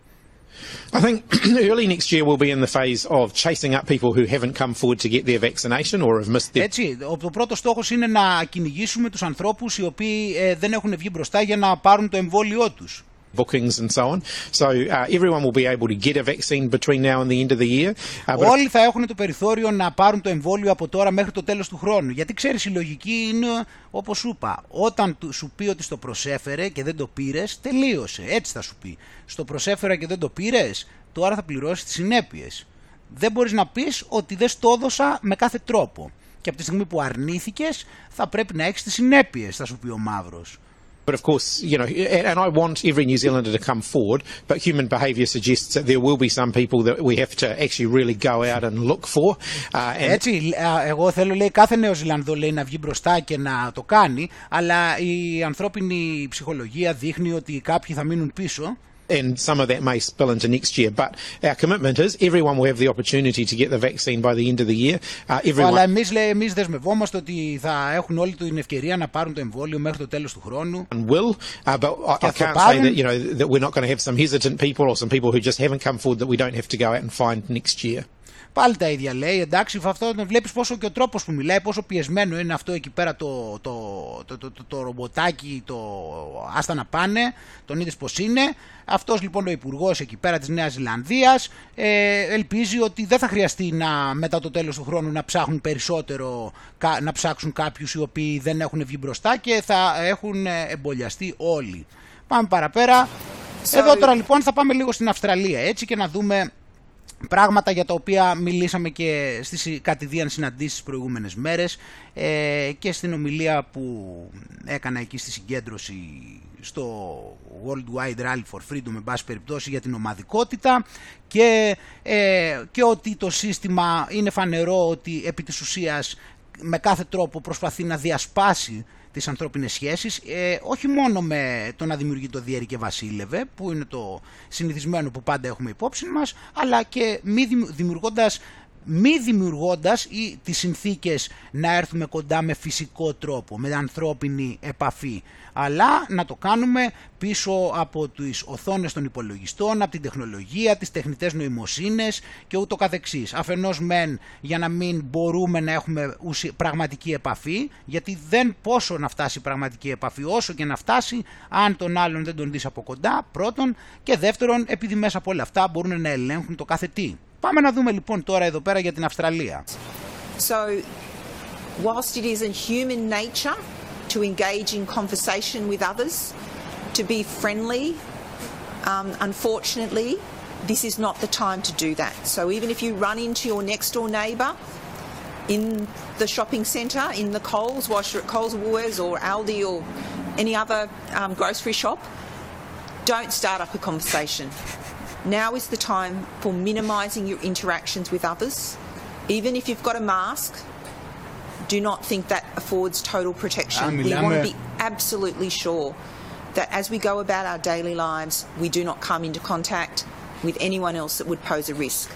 I think early next year we'll be in the phase of chasing up people who haven't come forward to get their vaccination or have missed their... Έτσι, ο πρώτος στόχος είναι να κυνηγήσουμε τους ανθρώπους οι οποίοι ε, δεν έχουν βγει μπροστά για να πάρουν το εμβόλιό τους. Bookings and so on. So uh, everyone will be able to get a vaccine between now and the end of the year. Uh, Όλοι θα έχουν το περιθώριο να πάρουν το εμβόλιο από τώρα μέχρι το τέλος του χρόνου. Γιατί ξέρεις, η λογική είναι όπως σου είπα. Όταν σου πει ότι στο προσέφερε και δεν το πήρες, τελείωσε. Έτσι θα σου πει. Στο προσέφερα και δεν το πήρες, τώρα θα πληρώσεις τις συνέπειες. Δεν μπορείς να πεις ότι δεν στο έδωσα με κάθε τρόπο. Και από τη στιγμή που αρνήθηκες, θα πρέπει να έχεις τις συνέπειες, θα σου πει ο μαύρος. But of course, you know, and I want every New Zealander to come forward, but human behaviour suggests that there will be some people that we have to actually really go out and look for. Uh, and... Έτσι, εγώ θέλω, λέει, κάθε Νέο Ζηλανδό, λέει, να βγει μπροστά και να το κάνει, αλλά η ανθρώπινη ψυχολογία δείχνει ότι κάποιοι θα μείνουν πίσω. And some of that may spill into next year, but our commitment is everyone will have the opportunity to get the vaccine by the end of the year. Uh, everyone... Αλλά εμείς, λέει, εμείς δεσμευόμαστε ότι θα έχουν όλοι την ευκαιρία να πάρουν το εμβόλιο μέχρι το τέλος του χρόνου. And will, uh, but I, I can't say that, you know, that we're not going to have some hesitant people or some people who just haven't come forward that we don't have to go out and find next year. Πάλι τα ίδια λέει, εντάξει, αυτό τον βλέπεις πόσο και ο τρόπος που μιλάει, πόσο πιεσμένο είναι αυτό εκεί πέρα το, το, το, το, το, το ρομποτάκι, το άστα να πάνε, τον είδες πως είναι. Αυτός λοιπόν ο υπουργός εκεί πέρα της Νέας Ζηλανδίας ε, ελπίζει ότι δεν θα χρειαστεί να, μετά το τέλος του χρόνου να ψάχνουν περισσότερο, να ψάξουν κάποιους οι οποίοι δεν έχουν βγει μπροστά και θα έχουν εμβολιαστεί όλοι. Πάμε παραπέρα. Sorry. Εδώ τώρα λοιπόν θα πάμε λίγο στην Αυστραλία, έτσι, και να δούμε... Πράγματα για τα οποία μιλήσαμε και στις κατηδίαν συναντήσεις τις προηγούμενες μέρες ε, και στην ομιλία που έκανα εκεί στη συγκέντρωση στο World Wide Rally for Freedom, εν πάση περιπτώσει, για την ομαδικότητα και, ε, και ότι το σύστημα είναι φανερό ότι επί της ουσίας με κάθε τρόπο προσπαθεί να διασπάσει τις ανθρώπινες σχέσεις, ε, όχι μόνο με το να δημιουργεί το διέρη και βασίλευε, που είναι το συνηθισμένο που πάντα έχουμε υπόψη μας, αλλά και μη δημιουργώντας, μη δημιουργώντας ή τις συνθήκες να έρθουμε κοντά με φυσικό τρόπο, με ανθρώπινη επαφή, αλλά να το κάνουμε πίσω από τις οθόνες των υπολογιστών, από την τεχνολογία, τις τεχνητές νοημοσύνες και ούτω καθεξής. Αφενός μεν για να μην μπορούμε να έχουμε πραγματική επαφή, γιατί δεν πόσο να φτάσει η πραγματική επαφή, όσο και να φτάσει, αν τον άλλον δεν τον δεις από κοντά, πρώτον, και δεύτερον, επειδή μέσα από όλα αυτά μπορούν να ελέγχουν το κάθε τι. Πάμε να δούμε λοιπόν τώρα εδώ πέρα για την Αυστραλία. So, whilst it is in human nature to engage in conversation with others, to be friendly, um, unfortunately, this is not the time to do that. So even if you run into your next door neighbour in the shopping centre, in the Coles, whilst you're at Coles, Woolworths or Aldi or any other um, grocery shop, don't start up a conversation. Now is the time for minimising your interactions with others. Even if you've got a mask, do not think that affords total protection. We want to be absolutely sure that as we go about our daily lives, we do not come into contact with anyone else that would pose a risk.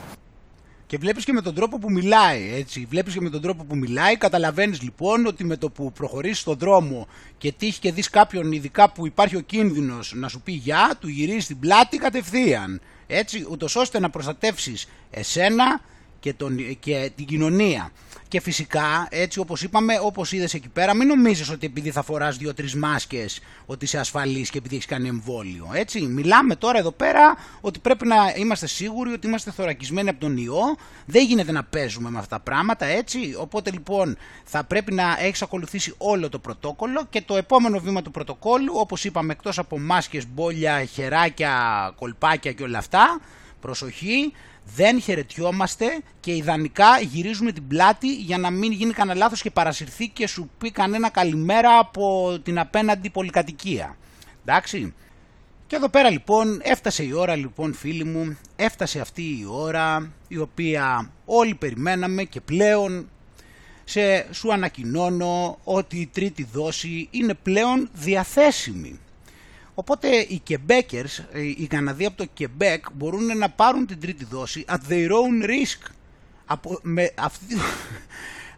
Και βλέπεις και με τον τρόπο που μιλάει, έτσι, βλέπεις και με τον τρόπο που μιλάει, καταλαβαίνεις λοιπόν ότι με το που προχωρείς στον δρόμο και τύχει και δεις κάποιον, ειδικά που υπάρχει ο κίνδυνος να σου πει γεια, του γυρίζεις την πλάτη κατευθείαν, έτσι, ούτως ώστε να προστατεύσεις εσένα και, τον, και την κοινωνία. Και φυσικά, έτσι όπως είπαμε, όπως είδες εκεί πέρα, μην νομίζεις ότι επειδή θα φοράς δύο-τρεις μάσκες ότι είσαι ασφαλής και επειδή έχεις κάνει εμβόλιο. Έτσι, μιλάμε τώρα εδώ πέρα ότι πρέπει να είμαστε σίγουροι ότι είμαστε θωρακισμένοι από τον ιό. Δεν γίνεται να παίζουμε με αυτά τα πράγματα, έτσι. Οπότε λοιπόν θα πρέπει να έχεις ακολουθήσει όλο το πρωτόκολλο και το επόμενο βήμα του πρωτοκόλλου, όπως είπαμε, εκτός από μάσκες, μπόλια, χεράκια, κολπάκια και όλα αυτά, προσοχή, δεν χαιρετιόμαστε και ιδανικά γυρίζουμε την πλάτη για να μην γίνει κανένα λάθος και παρασυρθεί και σου πει κανένα καλημέρα από την απέναντι πολυκατοικία. Εντάξει. Και εδώ πέρα λοιπόν έφτασε η ώρα λοιπόν φίλοι μου, έφτασε αυτή η ώρα η οποία όλοι περιμέναμε και πλέον σε, σου ανακοινώνω ότι η τρίτη δόση είναι πλέον διαθέσιμη. Οπότε οι Quebecers, οι Καναδοί από το Quebec μπορούν να πάρουν την τρίτη δόση at their own risk. Από, με, αυτοί,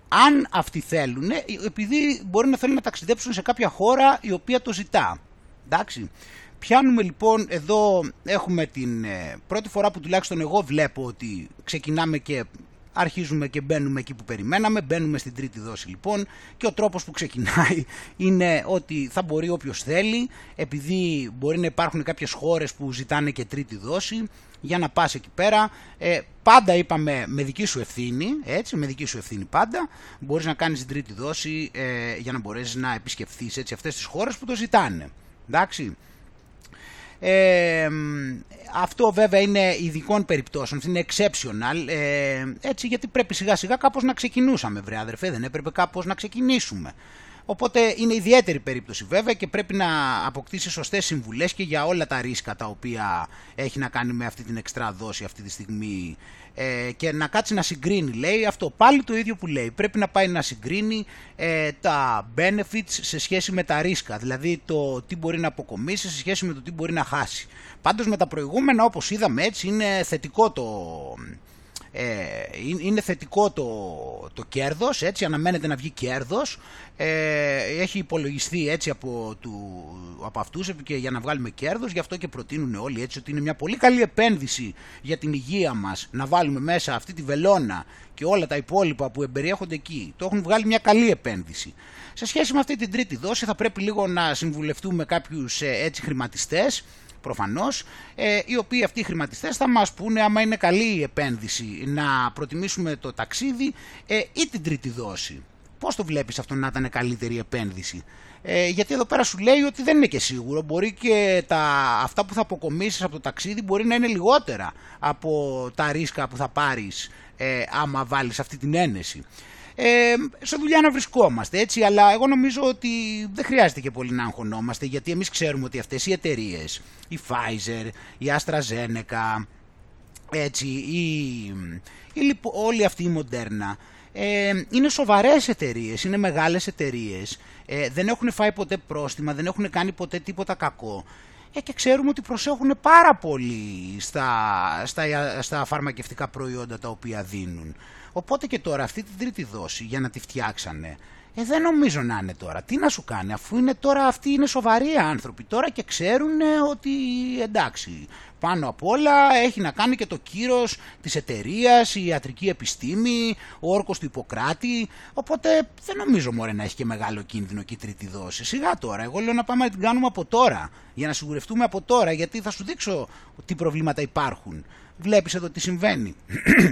αν αυτοί θέλουν, επειδή μπορεί να θέλουν να ταξιδέψουν σε κάποια χώρα η οποία το ζητά. Εντάξει. Πιάνουμε λοιπόν, εδώ έχουμε την ε, πρώτη φορά που τουλάχιστον εγώ βλέπω ότι ξεκινάμε και αρχίζουμε και μπαίνουμε εκεί που περιμέναμε, μπαίνουμε στην τρίτη δόση λοιπόν και ο τρόπος που ξεκινάει είναι ότι θα μπορεί όποιος θέλει, επειδή μπορεί να υπάρχουν κάποιες χώρες που ζητάνε και τρίτη δόση, για να πας εκεί πέρα, ε, πάντα είπαμε με δική σου ευθύνη, έτσι, με δική σου ευθύνη πάντα, μπορείς να κάνεις την τρίτη δόση ε, για να μπορέσεις να επισκεφθείς έτσι, αυτές τις χώρες που το ζητάνε, εντάξει. Ε, αυτό βέβαια είναι ειδικών περιπτώσεων, είναι exceptional, ε, έτσι, γιατί πρέπει σιγά σιγά κάπως να ξεκινούσαμε βρε αδερφέ, δεν έπρεπε κάπως να ξεκινήσουμε, οπότε είναι ιδιαίτερη περίπτωση βέβαια και πρέπει να αποκτήσει σωστές συμβουλές και για όλα τα ρίσκα τα οποία έχει να κάνει με αυτή την εξτρά δόση αυτή τη στιγμή ε, και να κάτσει να συγκρίνει, λέει αυτό πάλι το ίδιο που λέει, πρέπει να πάει να συγκρίνει ε, τα benefits σε σχέση με τα ρίσκα, δηλαδή το τι μπορεί να αποκομίσει σε σχέση με το τι μπορεί να χάσει. Πάντως με τα προηγούμενα όπως είδαμε έτσι είναι θετικό το... είναι θετικό το, το κέρδος, έτσι, αναμένεται να βγει κέρδος, ε, έχει υπολογιστεί έτσι από, του, από αυτούς και για να βγάλουμε κέρδος, γι' αυτό και προτείνουν όλοι έτσι ότι είναι μια πολύ καλή επένδυση για την υγεία μας να βάλουμε μέσα αυτή τη βελόνα και όλα τα υπόλοιπα που εμπεριέχονται εκεί, το έχουν βγάλει μια καλή επένδυση. Σε σχέση με αυτή την τρίτη δόση θα πρέπει λίγο να συμβουλευτούμε κάποιους έτσι χρηματιστές, προφανώς, ε, οι οποίοι αυτοί οι χρηματιστές θα μας πούνε άμα είναι καλή η επένδυση να προτιμήσουμε το ταξίδι ε, ή την τρίτη δόση. Πώς το βλέπεις αυτό να ήταν καλύτερη επένδυση? Ε, γιατί εδώ πέρα σου λέει ότι δεν είναι και σίγουρο, μπορεί και τα, αυτά που θα αποκομίσεις από το ταξίδι μπορεί να είναι λιγότερα από τα ρίσκα που θα πάρεις ε, άμα βάλεις αυτή την ένεση. Ε, σε δουλειά να βρισκόμαστε έτσι, αλλά εγώ νομίζω ότι δεν χρειάζεται και πολύ να αγχωνόμαστε, γιατί εμείς ξέρουμε ότι αυτές οι εταιρείες, η Pfizer, η AstraZeneca, έτσι, η, η, όλη αυτή η Moderna ε, είναι σοβαρές εταιρείες, είναι μεγάλες εταιρείες, ε, δεν έχουν φάει ποτέ πρόστιμα, δεν έχουν κάνει ποτέ τίποτα κακό. Ε, και ξέρουμε ότι προσέχουν πάρα πολύ στα, στα, στα φαρμακευτικά προϊόντα τα οποία δίνουν. Οπότε και τώρα αυτή την τρίτη δόση για να τη φτιάξανε, ε, δεν νομίζω να είναι τώρα. Τι να σου κάνει, αφού είναι τώρα αυτοί είναι σοβαροί άνθρωποι τώρα και ξέρουν ότι εντάξει, πάνω απ' όλα έχει να κάνει και το κύρος της εταιρείας, η ιατρική επιστήμη, ο όρκος του Ιπποκράτη. Οπότε δεν νομίζω μωρέ να έχει και μεγάλο κίνδυνο και η τρίτη δόση. Σιγά τώρα, εγώ λέω να πάμε να την κάνουμε από τώρα, για να σιγουρευτούμε από τώρα, γιατί θα σου δείξω τι προβλήματα υπάρχουν. Βλέπεις εδώ τι συμβαίνει.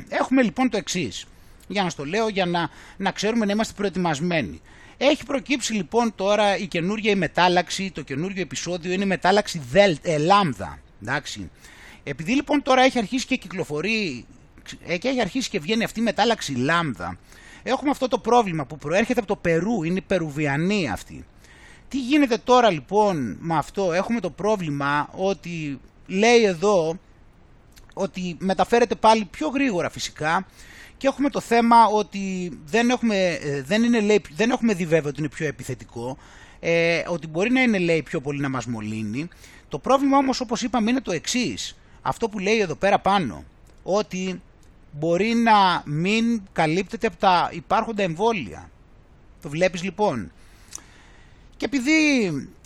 Έχουμε λοιπόν το εξής. Για να στο λέω, για να, να ξέρουμε να είμαστε προετοιμασμένοι. Έχει προκύψει λοιπόν τώρα η καινούργια η μετάλλαξη, το καινούργιο επεισόδιο είναι η μετάλλαξη δελ, ε, λάμδα. Εντάξει. Επειδή λοιπόν τώρα έχει αρχίσει και κυκλοφορεί και έχει αρχίσει και βγαίνει αυτή η μετάλλαξη λάμδα, έχουμε αυτό το πρόβλημα που προέρχεται από το Περού, είναι η Περουβιανή αυτή. Τι γίνεται τώρα λοιπόν με αυτό? Έχουμε το πρόβλημα ότι λέει εδώ ότι μεταφέρεται πάλι πιο γρήγορα φυσικά. Και έχουμε το θέμα ότι δεν έχουμε, δεν είναι, λέει, δεν έχουμε δει βέβαια ότι είναι πιο επιθετικό, ε, ότι μπορεί να είναι λέει πιο πολύ να μας μολύνει. Το πρόβλημα όμως όπως είπαμε είναι το εξής, αυτό που λέει εδώ πέρα πάνω, ότι μπορεί να μην καλύπτεται από τα υπάρχοντα εμβόλια. Το βλέπεις λοιπόν. Και επειδή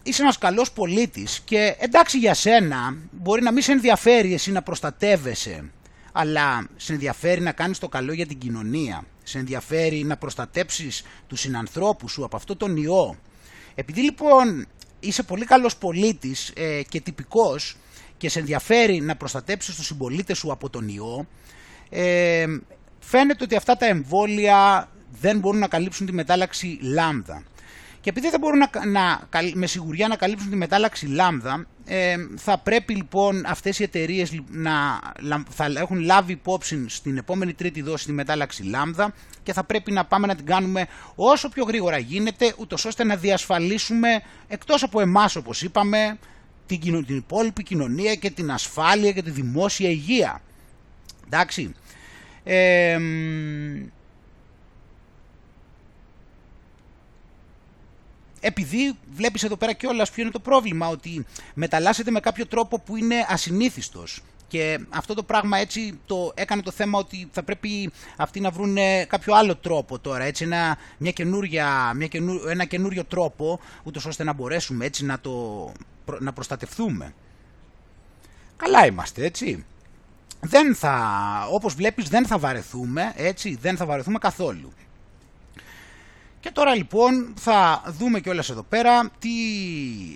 είσαι ένας καλός πολίτης και εντάξει για σένα μπορεί να μην σε ενδιαφέρει εσύ να προστατεύεσαι, αλλά σε ενδιαφέρει να κάνεις το καλό για την κοινωνία, σε ενδιαφέρει να προστατέψεις τους συνανθρώπους σου από αυτό τον ιό. Επειδή λοιπόν είσαι πολύ καλός πολίτης ε, και τυπικός και σε ενδιαφέρει να προστατέψεις τους συμπολίτες σου από τον ιό, ε, φαίνεται ότι αυτά τα εμβόλια δεν μπορούν να καλύψουν τη μετάλλαξη λάμδα. Και επειδή δεν μπορούν να, να, με σιγουριά να καλύψουν τη μετάλλαξη λάμδα, ε, θα πρέπει λοιπόν αυτές οι εταιρείες να θα έχουν λάβει υπόψη στην επόμενη τρίτη δόση τη μετάλλαξη λάμδα και θα πρέπει να πάμε να την κάνουμε όσο πιο γρήγορα γίνεται, ούτως ώστε να διασφαλίσουμε εκτός από εμάς όπως είπαμε την, κοινο, την υπόλοιπη κοινωνία και την ασφάλεια και τη δημόσια υγεία. Εντάξει. Ε, Επειδή βλέπεις εδώ πέρα κιόλας ποιο είναι το πρόβλημα, ότι μεταλλάσσεται με κάποιο τρόπο που είναι ασυνήθιστος. Και αυτό το πράγμα έτσι το έκανε το θέμα ότι θα πρέπει αυτοί να βρουν κάποιο άλλο τρόπο τώρα, έτσι, ένα, μια καινούρια, μια καινού, ένα καινούριο τρόπο, ούτως ώστε να μπορέσουμε έτσι να, το, να προστατευτούμε. Καλά είμαστε, έτσι. Δεν θα, όπως βλέπεις δεν θα βαρεθούμε, έτσι, δεν θα βαρεθούμε καθόλου. Και τώρα λοιπόν θα δούμε κιόλας εδώ πέρα τι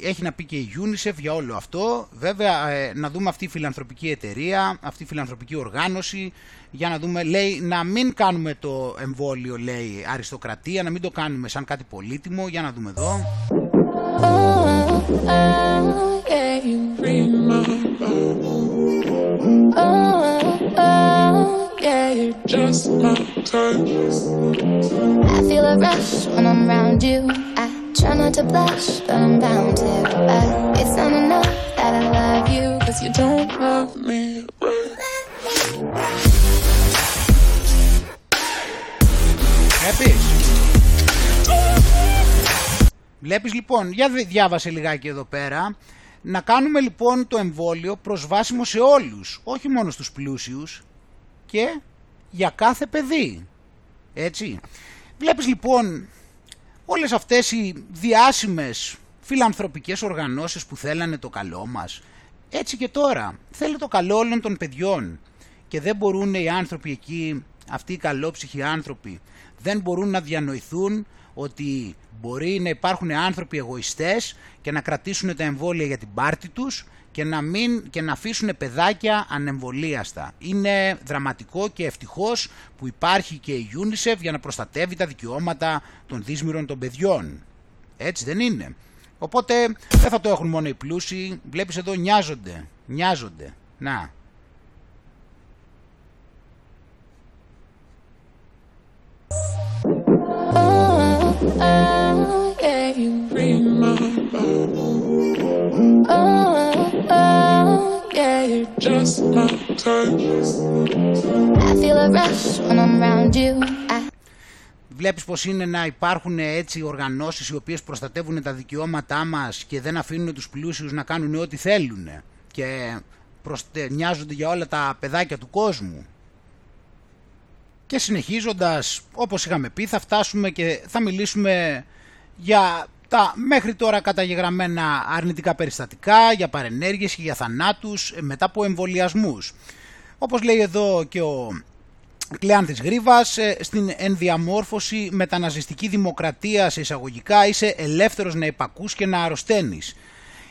έχει να πει και η UNICEF για όλο αυτό. Βέβαια ε, να δούμε αυτή η φιλανθρωπική εταιρεία, αυτή η φιλανθρωπική οργάνωση, για να δούμε, λέει, να μην κάνουμε το εμβόλιο, λέει, αριστοκρατία, να μην το κάνουμε σαν κάτι πολύτιμο. Για να δούμε εδώ. Yeah, you're just my type. I feel a rush when I'm around you. I try not to blush, but I'm bound to. But it's not enough that I love you, 'cause you don't love me right. Happy. Βλέπεις λοιπόν, για διάβασε λιγάκι εδώ πέρα. Να κάνουμε λοιπόν το εμβόλιο προσβάσιμο σε όλους, όχι μόνο στους πλούσιους, και για κάθε παιδί, έτσι. Βλέπεις λοιπόν όλες αυτές οι διάσημες φιλανθρωπικές οργανώσεις που θέλανε το καλό μας, έτσι και τώρα θέλει το καλό όλων των παιδιών και δεν μπορούν οι άνθρωποι εκεί, αυτοί οι καλόψυχοι άνθρωποι, δεν μπορούν να διανοηθούν ότι μπορεί να υπάρχουν άνθρωποι εγωιστές και να κρατήσουν τα εμβόλια για την πάρτη τους και να, μην, και να αφήσουν παιδάκια ανεμβολίαστα. Είναι δραματικό και ευτυχώς που υπάρχει και η UNICEF για να προστατεύει τα δικαιώματα των δύσμυρων των παιδιών. Έτσι δεν είναι? Οπότε δεν θα το έχουν μόνο οι πλούσιοι. Βλέπεις εδώ νοιάζονται, νοιάζονται. Να. βλέπεις πως είναι να υπάρχουν έτσι οργανώσεις οι οποίες προστατεύουν τα δικαιώματά μας και δεν αφήνουν τους πλούσιους να κάνουν ό,τι θέλουν και προστε... νοιάζονται για όλα τα παιδάκια του κόσμου. Και συνεχίζοντας, όπως είχαμε πει, θα φτάσουμε και θα μιλήσουμε για τα μέχρι τώρα καταγεγραμμένα αρνητικά περιστατικά, για παρενέργειες και για θανάτους μετά από εμβολιασμούς. Όπως λέει εδώ και ο Κλεάνθης Γρίβας, στην ενδιαμόρφωση μεταναζιστική δημοκρατία σε εισαγωγικά είσαι ελεύθερος να υπακούς και να αρρωσταίνεις.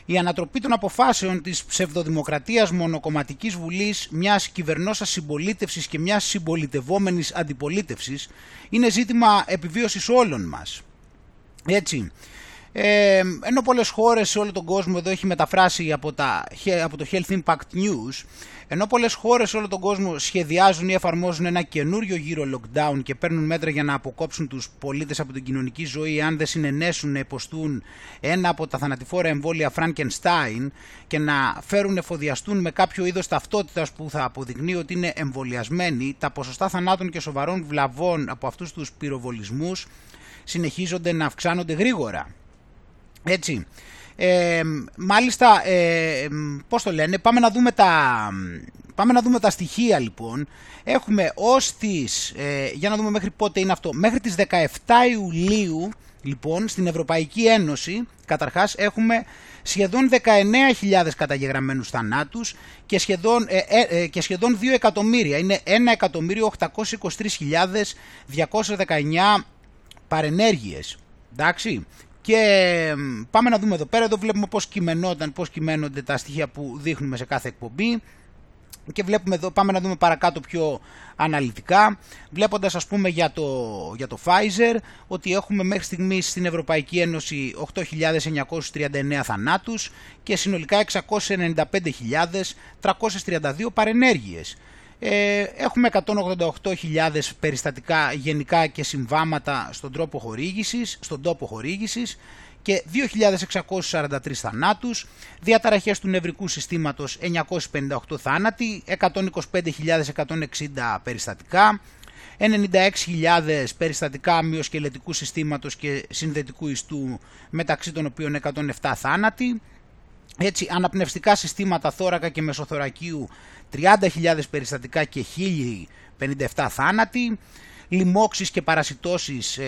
Η ανατροπή των αποφάσεων της ψευδοδημοκρατίας μονοκομματικής βουλής, μιας κυβερνώσας συμπολίτευσης και μιας συμπολιτευόμενης αντιπολίτευσης είναι ζήτημα επιβίωσης όλων μας. Έτσι, ε, ενώ πολλές χώρες σε όλο τον κόσμο, εδώ έχει μεταφράσει από, τα, από το Health Impact News, ενώ πολλές χώρες σε όλο τον κόσμο σχεδιάζουν ή εφαρμόζουν ένα καινούριο γύρο lockdown και παίρνουν μέτρα για να αποκόψουν τους πολίτες από την κοινωνική ζωή αν δεν συνενέσουν να υποστούν ένα από τα θανατηφόρα εμβόλια Frankenstein και να φέρουν εφοδιαστούν με κάποιο είδος ταυτότητας που θα αποδεικνύει ότι είναι εμβολιασμένοι, τα ποσοστά θανάτων και σοβαρών βλαβών από αυτούς τους πυροβολισμούς συνεχίζονται να αυξάνονται γρήγορα. Έτσι. Ε, μάλιστα, ε, πώς το λένε, πάμε να δούμε τα, πάμε να δούμε τα στοιχεία λοιπόν. Έχουμε ως τις, ε, για να δούμε μέχρι πότε είναι αυτό, μέχρι τις δεκαεφτά Ιουλίου λοιπόν στην Ευρωπαϊκή Ένωση καταρχάς έχουμε σχεδόν δεκαεννέα χιλιάδες καταγεγραμμένους θανάτους και σχεδόν, ε, ε, και σχεδόν δύο εκατομμύρια, είναι ένα εκατομμύριο οκτακόσιες είκοσι τρεις χιλιάδες διακόσιες δεκαεννέα παρενέργειες, εντάξει. Και πάμε να δούμε εδώ πέρα, εδώ βλέπουμε πώς κειμενόταν, πώς κειμενώνται τα στοιχεία που δείχνουμε σε κάθε εκπομπή και βλέπουμε εδώ, πάμε να δούμε παρακάτω πιο αναλυτικά, βλέποντας ας πούμε για το, για το Pfizer ότι έχουμε μέχρι στιγμής στην Ευρωπαϊκή Ένωση οκτώ χιλιάδες εννιακόσιους τριάντα εννέα θανάτους και συνολικά εξακόσιες ενενήντα πέντε χιλιάδες τριακόσιες τριάντα δύο παρενέργειες. Ε, έχουμε εκατόν ογδόντα οκτώ χιλιάδες περιστατικά γενικά και συμβάματα στον τρόπο χορήγησης, στον τόπο χορήγησης και δύο χιλιάδες εξακόσιους σαράντα τρεις θανάτους, διαταραχές του νευρικού συστήματος εννιακόσιοι πενήντα οκτώ θάνατοι, εκατόν είκοσι πέντε χιλιάδες εκατόν εξήντα περιστατικά, ενενήντα έξι χιλιάδες περιστατικά μυοσκελετικού συστήματος και συνδετικού ιστού, μεταξύ των οποίων εκατόν επτά θάνατοι. Έτσι, αναπνευστικά συστήματα θώρακα και μεσοθωρακίου τριάντα χιλιάδες περιστατικά και χίλιοι πενήντα επτά θάνατοι, λοιμώξεις και παρασιτώσεις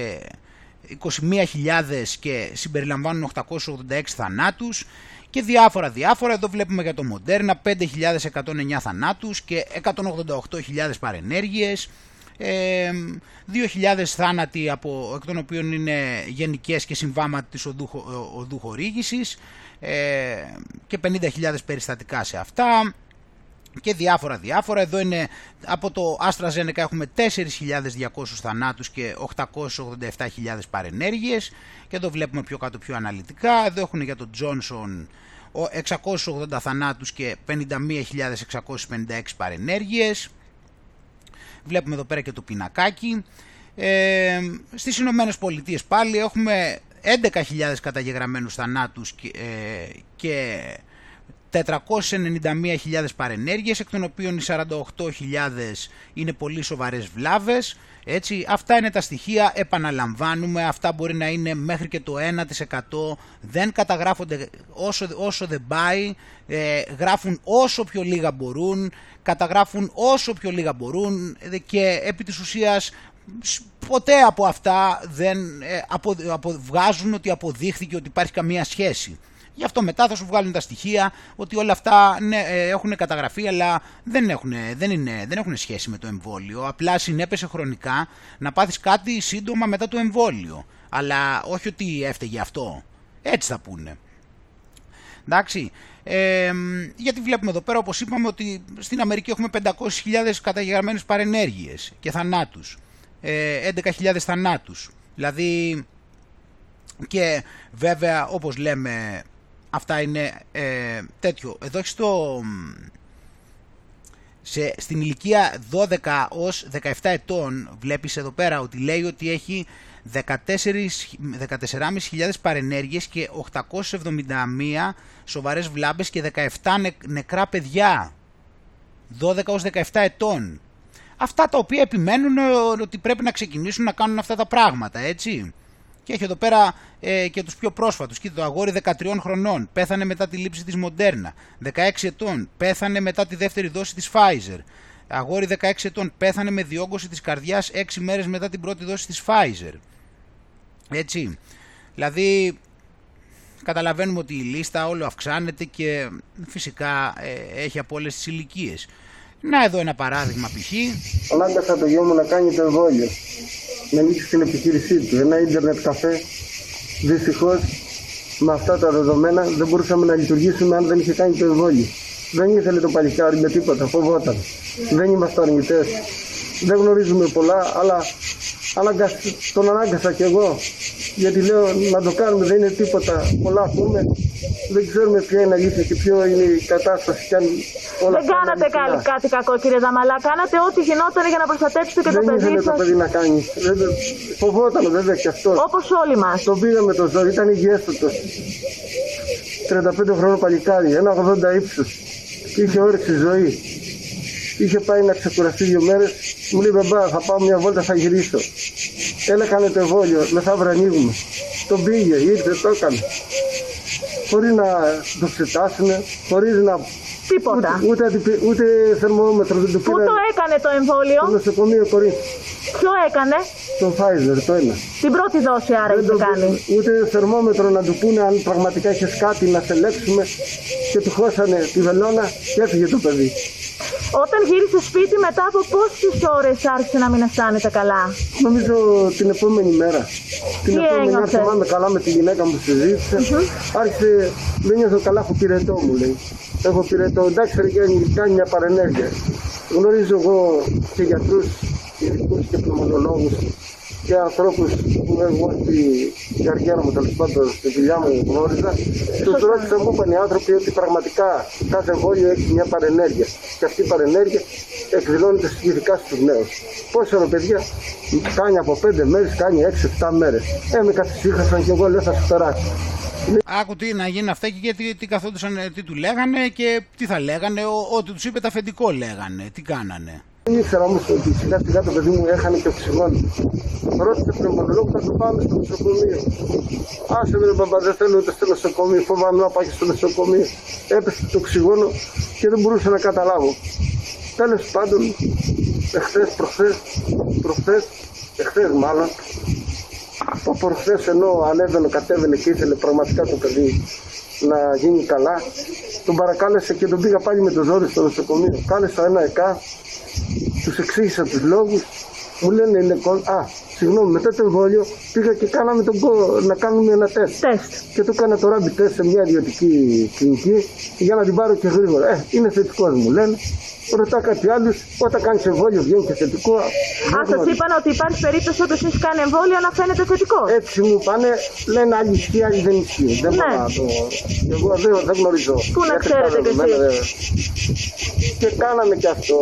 είκοσι μία χιλιάδες και συμπεριλαμβάνουν οκτακόσιους ογδόντα έξι θανάτους και διάφορα διάφορα. Εδώ βλέπουμε για το Moderna πέντε χιλιάδες εκατόν εννέα θανάτους και εκατόν ογδόντα οκτώ χιλιάδες παρενέργειες, δύο χιλιάδες θάνατοι από, εκ των οποίων είναι γενικές και συμβάματα της οδού, οδού χορήγησης και πενήντα χιλιάδες περιστατικά σε αυτά και διάφορα διάφορα. Εδώ είναι από το AstraZeneca έχουμε τέσσερις χιλιάδες διακόσιους θανάτους και οκτακόσιες ογδόντα επτά χιλιάδες παρενέργειες και εδώ βλέπουμε πιο κάτω πιο αναλυτικά. Εδώ έχουν για τον Johnson εξακόσιους ογδόντα θανάτους και πενήντα μία χιλιάδες εξακόσιες πενήντα έξι παρενέργειες. Βλέπουμε εδώ πέρα και το πινακάκι. Ε, στις Ηνωμένες Πολιτείες πάλι έχουμε έντεκα χιλιάδες καταγεγραμμένους θανάτους και, ε, και τετρακόσιες ενενήντα μία χιλιάδες παρενέργειες, εκ των οποίων οι σαράντα οκτώ χιλιάδες είναι πολύ σοβαρές βλάβες. Έτσι, αυτά είναι τα στοιχεία, επαναλαμβάνουμε, αυτά μπορεί να είναι μέχρι και το ένα τοις εκατό, δεν καταγράφονται όσο, όσο δεν πάει, ε, γράφουν όσο πιο λίγα μπορούν, καταγράφουν όσο πιο λίγα μπορούν και επί της ουσίας ποτέ από αυτά δεν ε, απο, απο, βγάζουν ότι αποδείχθηκε ότι υπάρχει καμία σχέση. Γι' αυτό μετά θα σου βγάλουν τα στοιχεία ότι όλα αυτά ναι, έχουν καταγραφεί αλλά δεν έχουν, δεν, είναι, δεν έχουν σχέση με το εμβόλιο. Απλά συνέπεσε χρονικά να πάθεις κάτι σύντομα μετά το εμβόλιο. Αλλά όχι ότι έφταιγε αυτό. Έτσι θα πούνε. Εντάξει. Ε, γιατί βλέπουμε εδώ πέρα όπως είπαμε ότι στην Αμερική έχουμε πεντακόσιες χιλιάδες καταγεγραμμένες παρενέργειες και θανάτους. Ε, έντεκα χιλιάδες θανάτους. Δηλαδή και βέβαια όπως λέμε... Αυτά είναι ε, τέτοιο. Εδώ έχεις το, σε, στην ηλικία δώδεκα ως δεκαεπτά ετών βλέπεις εδώ πέρα ότι λέει ότι έχει δεκατέσσερις χιλιάδες πεντακόσιες παρενέργειες και οκτακόσιες εβδομήντα μία σοβαρές βλάβες και δεκαεπτά νεκρά παιδιά. δώδεκα ως δεκαεπτά ετών. αυτά τα οποία επιμένουν ότι πρέπει να ξεκινήσουν να κάνουν αυτά τα πράγματα, έτσι. Και έχει εδώ πέρα ε, και τους πιο πρόσφατους. Κοίτα, το αγόρι δεκατριών χρονών πέθανε μετά τη λήψη της Μοντέρνα. δεκαέξι ετών πέθανε μετά τη δεύτερη δόση της Pfizer. Αγόρι δεκαέξι ετών πέθανε με διόγκωση της καρδιάς έξι μέρες μετά την πρώτη δόση της Pfizer. Έτσι. Δηλαδή, καταλαβαίνουμε ότι η λίστα όλο αυξάνεται και φυσικά ε, έχει από όλες τις ηλικίες. Να εδώ ένα παράδειγμα π.χ. Ανάγκασα το γιο μου να κάνει το εμβόλιο. Να ανοίξει την επιχείρησή του. Ένα ίντερνετ καφέ. Δυστυχώς με αυτά τα δεδομένα δεν μπορούσαμε να λειτουργήσουμε αν δεν είχε κάνει το εμβόλιο. Δεν ήθελε το παλικάρι με τίποτα, φοβόταν. Δεν είμαστε αρνητές. Δεν γνωρίζουμε πολλά, αλλά αναγκασ... τον ανάγκασα κι εγώ. Γιατί λέω να το κάνουμε, δεν είναι τίποτα. Πολλά πούμε. Δεν ξέρουμε ποια είναι αλήθεια και ποιο είναι η κατάσταση. Και αν όλα δεν κάνατε καλή, κάτι κακό, κύριε Δαμαλά. Κάνατε ό,τι γινόταν για να προστατέψετε και δεν το παιδί σας. Δεν ήθελε το παιδί να κάνει. Δεν... Φοβόταν, βέβαια κι αυτό. Όπως όλοι μας. Τον πήγαμε το ζώο, ήταν υγιέστατος. τριάντα πέντε χρονών παλικάρι, ένα ογδόντα ύψος. Είχε όρεξη ζωή. Είχε πάει να ξεκουραστεί δύο μέρες. Μου λέει μπαμπά, θα πάω μια βόλτα, θα γυρίσω. Έλα, κάνε το εμβόλιο, μεθαύριο ανοίγουμε. Τον πήγε, ήρθε, το έκανε. Χωρίς να το εξετάσουν, χωρίς να. Τίποτα. Ούτε, ούτε, ούτε θερμόμετρο δεν του πήρε. Πού το έκανε το εμβόλιο? Το νοσοκομείο Κορίνθου. Ποιο έκανε? Το Pfizer, το ένα. Την πρώτη δόση άρα είχε κάνει. Ούτε θερμόμετρο να του πούνε αν πραγματικά είχε κάτι να θελέξουμε και του χώσανε τη βελόνα και έφυγε το παιδί. Όταν γύρισε σπίτι, μετά από πόσες ώρες άρχισε να μην αισθάνεται καλά? Νομίζω την επόμενη μέρα. Τι την επόμενη μέρα θυμάμαι καλά με τη γυναίκα μου που συζήτησε. Mm-hmm. Άρχισε, δεν νιώθω καλά, έχω πυρετό μου λέει. Έχω πυρετό, εντάξει ρε Γιάννη, κάνει μια παρενέργεια. Γνωρίζω εγώ και γιατρούς, ειδικούς και πνευμονολόγους και ανθρώπους που εγώ στην καριέρα μου, τέλος πάντων, στη δουλειά μου γνώριζα. Τους ρώτησα, μου είπαν οι άνθρωποι ότι πραγματικά κάθε εμβόλιο έχει μια παρενέργεια. Και αυτή η παρενέργεια εκδηλώνεται ειδικά στους νέους. Πόσο ρε παιδιά, κάνει από πέντε μέρες, κάνει έξι εφτά μέρες. Ε, με καθυσύχασαν και εγώ λέω θα σου περάσει. Άκου τι να γίνει αυτά και γιατί τι καθόντουσαν, τι του λέγανε και τι θα λέγανε, ό,τι τους είπε τα αφεντικό λέγανε, τι κάνανε. Δεν ήξερα όμως ότι σιγά σιγά το παιδί μου έχανε και οξυγόνο. Ρώτησε τον πνευμονολόγο, θα το πάμε στο νοσοκομείο. Άσε με ρε μπαμπά, δεν θέλω ούτε στο νοσοκομείο, φοβάμαι να πάει στο νοσοκομείο. Έπεσε το οξυγόνο και δεν μπορούσα να καταλάβω. Τέλος πάντων, εχθές, προχθές, προχθές, εχθές μάλλον, από προχθές ενώ ανέβαινε, κατέβαινε και ήθελε πραγματικά το παιδί να γίνει καλά, τον παρακάλεσε και τον πήγα πάλι με το ζόρι στο νοσοκομείο. Κάλεσα ένα ΕΚΑ, τους εξήγησα τους λόγους, μου λένε είναι κόλλ, α, συγγνώμη, μετά το εμβόλιο πήγα και κάναμε τον κο... να κάνουμε ένα τεστ. Τεστ. Και το έκανα το rapid test σε μια ιδιωτική κλινική για να την πάρω και γρήγορα. Ε, είναι θετικός μου λένε. Ρωτά κάτι άλλους, όταν κάνεις εμβόλιο βγαίνει και θετικό. Α, σας είπαν ότι υπάρχει περίπτωση όταν εσείς κάνει εμβόλιο να φαίνεται θετικό. Έτσι μου πάνε, λένε άλλοι ισχύει, άλλοι δεν ισχύει. Δεν μπορώ να το. Εγώ δεν γνωρίζω. Πού να ξέρετε κι εσείς. Και κάναμε κι αυτό.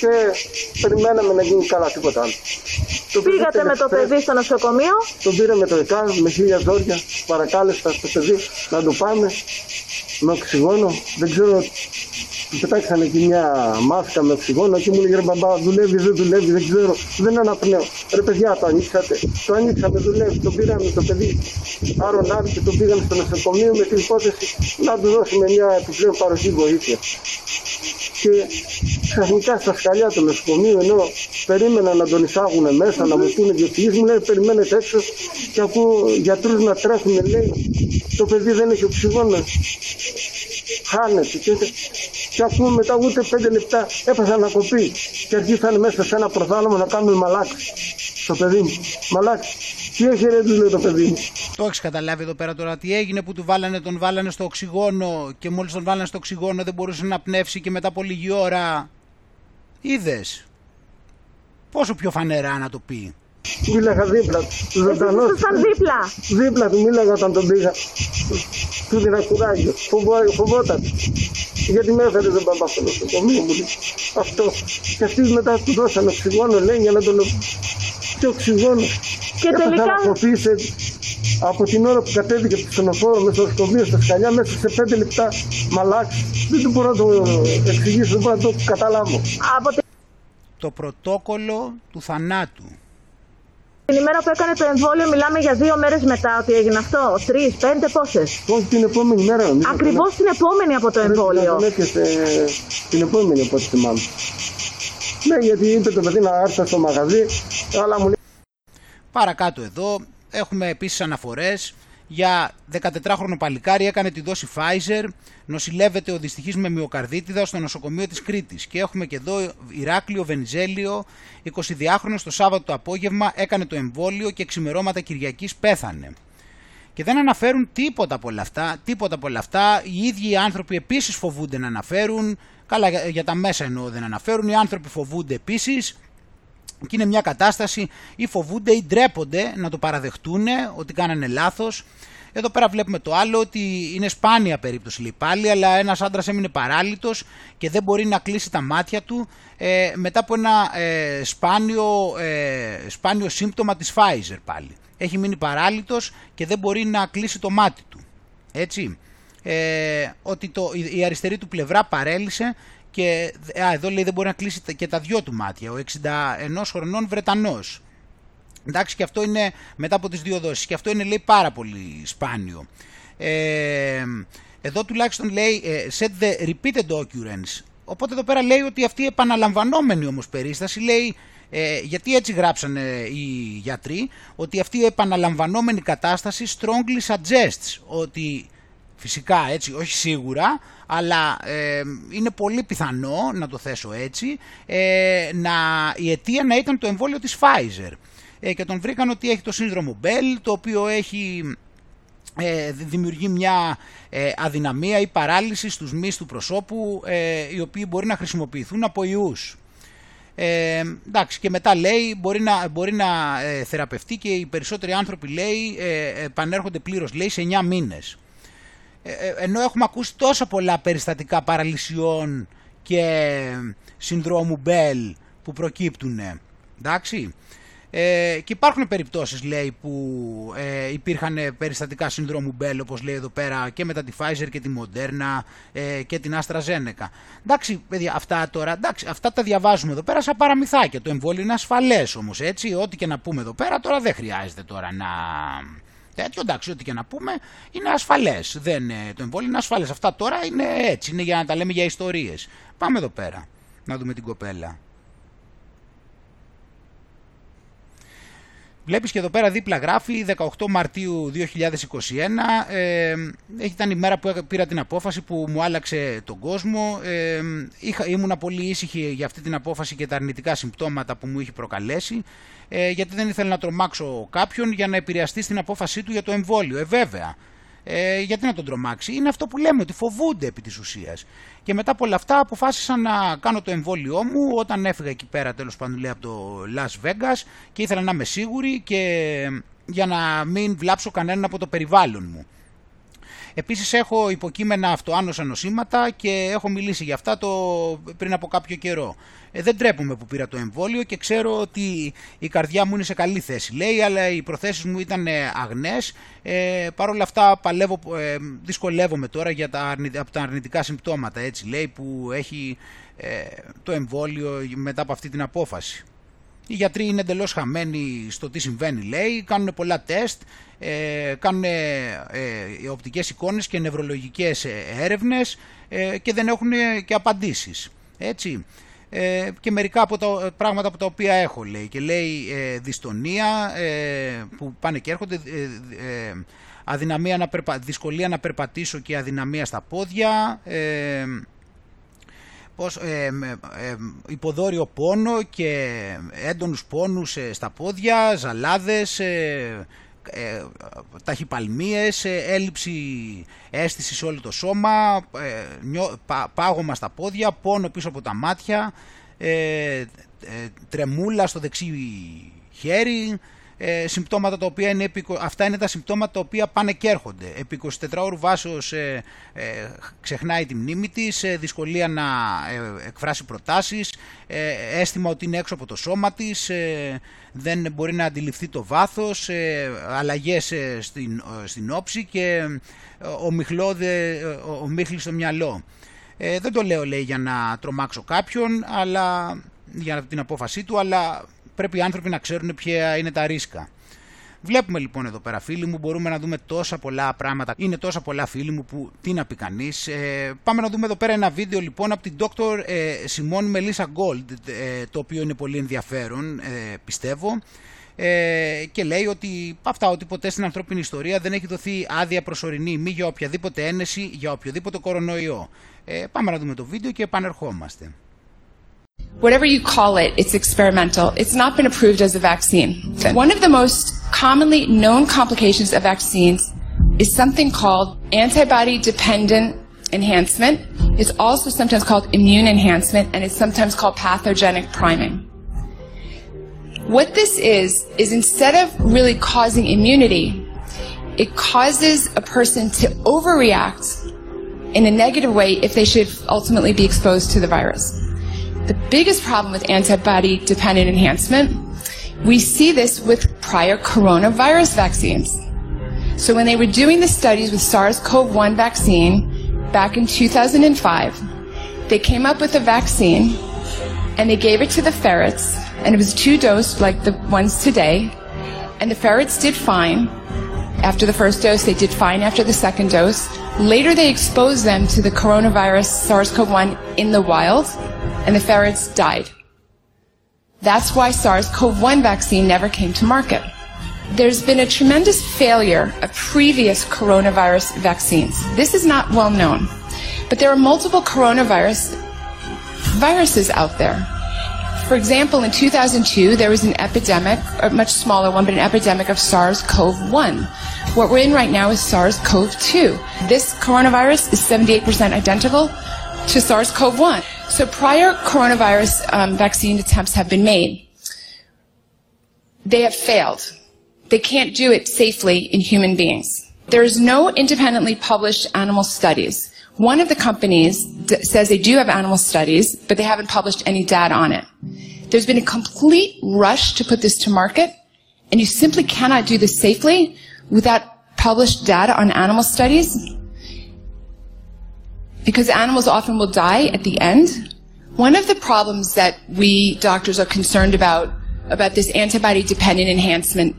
Και περιμέναμε να γίνει καλά, τίποτα άλλο. Πήγατε με το παιδί στο νοσοκομείο. Τον πήρα με το ΕΚΑ, με χίλια ζόρια. Παρακάλεσα στο παιδί να το πάμε. Με οξυγόνο, δεν ξέρω. Του πετάξανε και μια μάσκα με οξυγόνο και μου λέει ρε μπαμπά, δουλεύει, δεν δουλεύει, δεν ξέρω, δεν αναπνέω. Ρε παιδιά, το ανοίξατε, το ανοίξαμε, δουλεύει, το πήραμε το παιδί άρον άρον και το πήγαμε στο νοσοκομείο με την υπόθεση να του δώσουμε μια επιπλέον παροχή βοήθεια. Και ξαφνικά στα σκαλιά του νοσοκομείου, ενώ περίμενα να τον εισάγουν μέσα, να μου πούνε διευθυντής, μου λέει περιμένετε έξω και ακούω γιατρούς να τρέχουν, λέει το παιδί δεν έχει οξυγόνο. Χάνεται και, και ακούμε μετά ούτε πέντε λεπτά έπαθε ανακοπή και αρχίσανε μέσα σε ένα προθάλαμο να κάνουν μαλάξη στο παιδί μου. Μαλάξη. Τι έχει ρε του λέει το παιδί μου. Το έχεις καταλάβει εδώ πέρα τώρα τι έγινε που του βάλανε, τον βάλανε στο οξυγόνο και μόλις τον βάλανε στο οξυγόνο δεν μπορούσε να πνεύσει και μετά από λίγη ώρα. Είδες. Πόσο πιο φανερά να το πει. Μίλαγα δίπλα του. Ζωντανός. Δίπλα. Δίπλα του μίλαγα όταν τον πήγα. Του δίνα κουράγιο, φοβόταν. Γιατί με έφερε τον μπαμπά στο νοσοκομείο μου. Αυτό. Και αυτοί μετά του δώσαν οξυγόνο, λέει, για να τον. Και οξυγόνο. Και τελικά. Ανακοπήσε από την ώρα που κατέβηκε στο ξενοφόρο με το νοσοκομείο στα σκαλιά μέσα σε πέντε λεπτά μαλάξ. Δεν του μπορώ να το εξηγήσω, δεν μπορώ να το καταλάβω. το πρωτόκολλο του θανάτου. Την ημέρα που έκανε το εμβόλιο, μιλάμε για δύο μέρες μετά ότι έγινε αυτό. Τρεις, πέντε, πόσες? Όχι, την επόμενη μέρα. Ακριβώς την επόμενη από το εμβόλιο. Την επόμενη, από ό,τι θυμάμαι. Ναι, γιατί είπε το παιδί να έρθει στο μαγαζί, αλλά μου λέει. Παρακάτω εδώ έχουμε επίσης αναφορές για δεκατετράχρονο παλικάρι, έκανε τη δόση Pfizer, νοσηλεύεται ο δυστυχής με μυοκαρδίτιδα στο νοσοκομείο της Κρήτης. Και έχουμε και εδώ Ηράκλειο Βενιζέλιο, εικοσιδυάχρονος, το Σάββατο το απόγευμα έκανε το εμβόλιο και ξημερώματα Κυριακής πέθανε. Και δεν αναφέρουν τίποτα από όλα αυτά, τίποτα από όλα αυτά. Οι ίδιοι οι άνθρωποι επίσης φοβούνται να αναφέρουν, καλά για τα μέσα εννοώ δεν αναφέρουν, οι άνθρωποι φοβούνται επίσης. Και είναι μια κατάσταση, ή φοβούνται ή ντρέπονται να το παραδεχτούν ότι κάνανε λάθος. Εδώ πέρα βλέπουμε το άλλο, ότι είναι σπάνια περίπτωση λέει πάλι, αλλά ένας άντρας έμεινε παράλυτος και δεν μπορεί να κλείσει τα μάτια του ε, μετά από ένα ε, σπάνιο, ε, σπάνιο σύμπτωμα της Pfizer πάλι. Έχει μείνει παράλυτος και δεν μπορεί να κλείσει το μάτι του. Έτσι, ε, ότι το, η αριστερή του πλευρά παρέλυσε. Και α, εδώ λέει δεν μπορεί να κλείσει και τα δυο του μάτια, ο εξήντα ενός χρονών Βρετανός. Εντάξει, και αυτό είναι μετά από τις δύο δόσεις. Και αυτό είναι λέει πάρα πολύ σπάνιο. Ε, εδώ τουλάχιστον λέει set the repeated occurrence. Οπότε εδώ πέρα λέει ότι αυτή η επαναλαμβανόμενη όμως περίσταση λέει, ε, γιατί έτσι γράψανε οι γιατροί, ότι αυτή η επαναλαμβανόμενη κατάσταση strongly suggests ότι... Φυσικά έτσι, όχι σίγουρα, αλλά ε, είναι πολύ πιθανό, να το θέσω έτσι, ε, να, η αιτία να ήταν το εμβόλιο της Pfizer. Ε, και τον βρήκαν ότι έχει το σύνδρομο Bell, το οποίο έχει, ε, δημιουργεί μια ε, αδυναμία ή παράλυση στους μυς του προσώπου, ε, οι οποίοι μπορεί να χρησιμοποιηθούν από ιούς. Ε, εντάξει, και μετά λέει μπορεί να, μπορεί να ε, θεραπευτεί και οι περισσότεροι άνθρωποι λέει ε, επανέρχονται πλήρως λέει, σε εννιά μήνες. Ενώ έχουμε ακούσει τόσα πολλά περιστατικά παραλυσιών και συνδρόμου Μπέλ που προκύπτουν, εντάξει, ε, και υπάρχουν περιπτώσεις λέει που ε, υπήρχαν περιστατικά συνδρόμου Μπέλ, όπως λέει εδώ πέρα, και μετά τη Pfizer και τη Moderna ε, και την AstraZeneca. Εντάξει παιδιά, αυτά τώρα, εντάξει, αυτά τα διαβάζουμε εδώ πέρα σαν παραμυθάκια, το εμβόλιο είναι ασφαλές όμως, έτσι, ό,τι και να πούμε εδώ πέρα τώρα δεν χρειάζεται τώρα να... τέτοιο, εντάξει, ό,τι και να πούμε είναι ασφαλές. Δεν, το εμβόλιο είναι ασφαλές. Αυτά τώρα είναι έτσι, είναι για να τα λέμε για ιστορίες. Πάμε εδώ πέρα να δούμε την κοπέλα. Βλέπεις και εδώ πέρα δίπλα γράφει δεκαοκτώ Μαρτίου δύο χιλιάδες είκοσι ένα. Ε, ήταν η μέρα που πήρα την απόφαση που μου άλλαξε τον κόσμο. Ε, είχα, ήμουνα πολύ ήσυχη για αυτή την απόφαση και τα αρνητικά συμπτώματα που μου είχε προκαλέσει, ε, γιατί δεν ήθελα να τρομάξω κάποιον για να επηρεαστεί στην απόφασή του για το εμβόλιο. Ε, βέβαια. Ε, γιατί να τον τρομάξει? Είναι αυτό που λέμε, ότι φοβούνται επί της ουσίας. Και μετά από όλα αυτά αποφάσισα να κάνω το εμβόλιο μου όταν έφυγα εκεί πέρα, τέλος πάντων λέει, από το Las Vegas, και ήθελα να είμαι σίγουρη και για να μην βλάψω κανέναν από το περιβάλλον μου. Επίσης έχω υποκείμενα αυτοάνωσα νοσήματα και έχω μιλήσει για αυτά το πριν από κάποιο καιρό. Ε, δεν ντρέπομαι που πήρα το εμβόλιο και ξέρω ότι η καρδιά μου είναι σε καλή θέση, λέει, αλλά οι προθέσεις μου ήταν αγνές. Ε, Παρ' όλα αυτά παλεύω, ε, δυσκολεύομαι τώρα για τα, από τα αρνητικά συμπτώματα, έτσι λέει, που έχει ε, το εμβόλιο μετά από αυτή την απόφαση. Οι γιατροί είναι εντελώς χαμένοι στο τι συμβαίνει, λέει, κάνουν πολλά τεστ, ε, κάνουν ε, οπτικές εικόνες και νευρολογικές έρευνες ε, και δεν έχουν και απαντήσεις, έτσι. Ε, και μερικά από τα πράγματα από τα οποία έχω, λέει, και λέει ε, δυστονία ε, που πάνε και έρχονται, ε, ε, αδυναμία να περπα... δυσκολία να περπατήσω και αδυναμία στα πόδια, ε, Ως, ε, ε, υποδόριο πόνο και έντονους πόνους ε, στα πόδια, ζαλάδες, ε, ε, ταχυπαλμίες, ε, έλλειψη αίσθησης σε όλο το σώμα, ε, νιώ, πα, πάγωμα στα πόδια, πόνο πίσω από τα μάτια, ε, ε, τρεμούλα στο δεξί χέρι, ε, συμπτώματα τα οποία είναι, αυτά είναι τα συμπτώματα τα οποία πάνε και έρχονται. Επί εικοσιτετράωρου βάσεως ε, ε, ξεχνάει τη μνήμη της, ε, δυσκολία να ε, εκφράσει προτάσεις, ε, αίσθημα ότι είναι έξω από το σώμα της, ε, δεν μπορεί να αντιληφθεί το βάθος, ε, αλλαγές ε, στην, ε, στην όψη και ε, ομίχλη ε, στο μυαλό. Ε, δεν το λέω λέει για να τρομάξω κάποιον, αλλά για την απόφασή του, αλλά πρέπει οι άνθρωποι να ξέρουν ποια είναι τα ρίσκα. Βλέπουμε λοιπόν εδώ πέρα, φίλοι μου, μπορούμε να δούμε τόσα πολλά πράγματα. Είναι τόσα πολλά, φίλοι μου, που τι να πει κανείς. Ε, πάμε να δούμε εδώ πέρα ένα βίντεο λοιπόν από την Doctor Simone Melissa Gold, ε, το οποίο είναι πολύ ενδιαφέρον, ε, πιστεύω. Ε, και λέει ότι αυτά, ότι ποτέ στην ανθρώπινη ιστορία δεν έχει δοθεί άδεια προσωρινή μη για οποιαδήποτε ένεση, για οποιοδήποτε κορονοϊό. Ε, πάμε να δούμε το βίντεο και επανερχόμαστε. Whatever you call it, it's experimental. It's not been approved as a vaccine. One of the most commonly known complications of vaccines is something called antibody-dependent enhancement. It's also sometimes called immune enhancement, and it's sometimes called pathogenic priming. What this is, is instead of really causing immunity, it causes a person to overreact in a negative way if they should ultimately be exposed to the virus. The biggest problem with antibody-dependent enhancement, we see this with prior coronavirus vaccines. So when they were doing the studies with SARS-Co V one vaccine back in two thousand five, they came up with a vaccine and they gave it to the ferrets, and it was two-dose like the ones today, and the ferrets did fine after the first dose, they did fine after the second dose. Later they exposed them to the coronavirus SARS-Co V one in the wild, and the ferrets died. That's why SARS-Co V one vaccine never came to market. There's been a tremendous failure of previous coronavirus vaccines. This is not well known, but there are multiple coronavirus viruses out there. For example, in two thousand two, there was an epidemic, a much smaller one, but an epidemic of SARS-Co V one. What we're in right now is SARS-Co V two. This coronavirus is seventy-eight percent identical to SARS-Co V one. So prior coronavirus um, vaccine attempts have been made. They have failed. They can't do it safely in human beings. There is no independently published animal studies. One of the companies d- says they do have animal studies, but they haven't published any data on it. There's been a complete rush to put this to market, and you simply cannot do this safely without published data on animal studies, because animals often will die at the end. One of the problems that we doctors are concerned about, about this antibody-dependent enhancement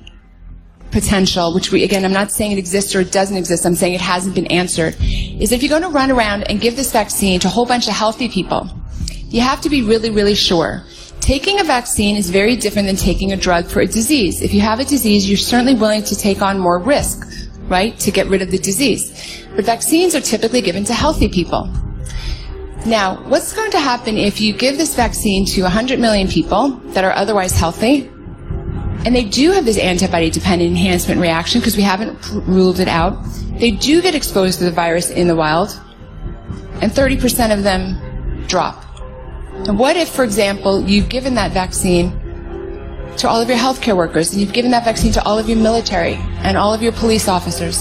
potential, which we, again, I'm not saying it exists or it doesn't exist, I'm saying it hasn't been answered, is if you're going to run around and give this vaccine to a whole bunch of healthy people, you have to be really, really sure. Taking a vaccine is very different than taking a drug for a disease. If you have a disease, you're certainly willing to take on more risk, right, to get rid of the disease. But vaccines are typically given to healthy people. Now, what's going to happen if you give this vaccine to one hundred million people that are otherwise healthy, and they do have this antibody-dependent enhancement reaction because we haven't ruled it out? They do get exposed to the virus in the wild, and thirty percent of them drop. And what if, for example, you've given that vaccine to all of your healthcare workers, and you've given that vaccine to all of your military and all of your police officers?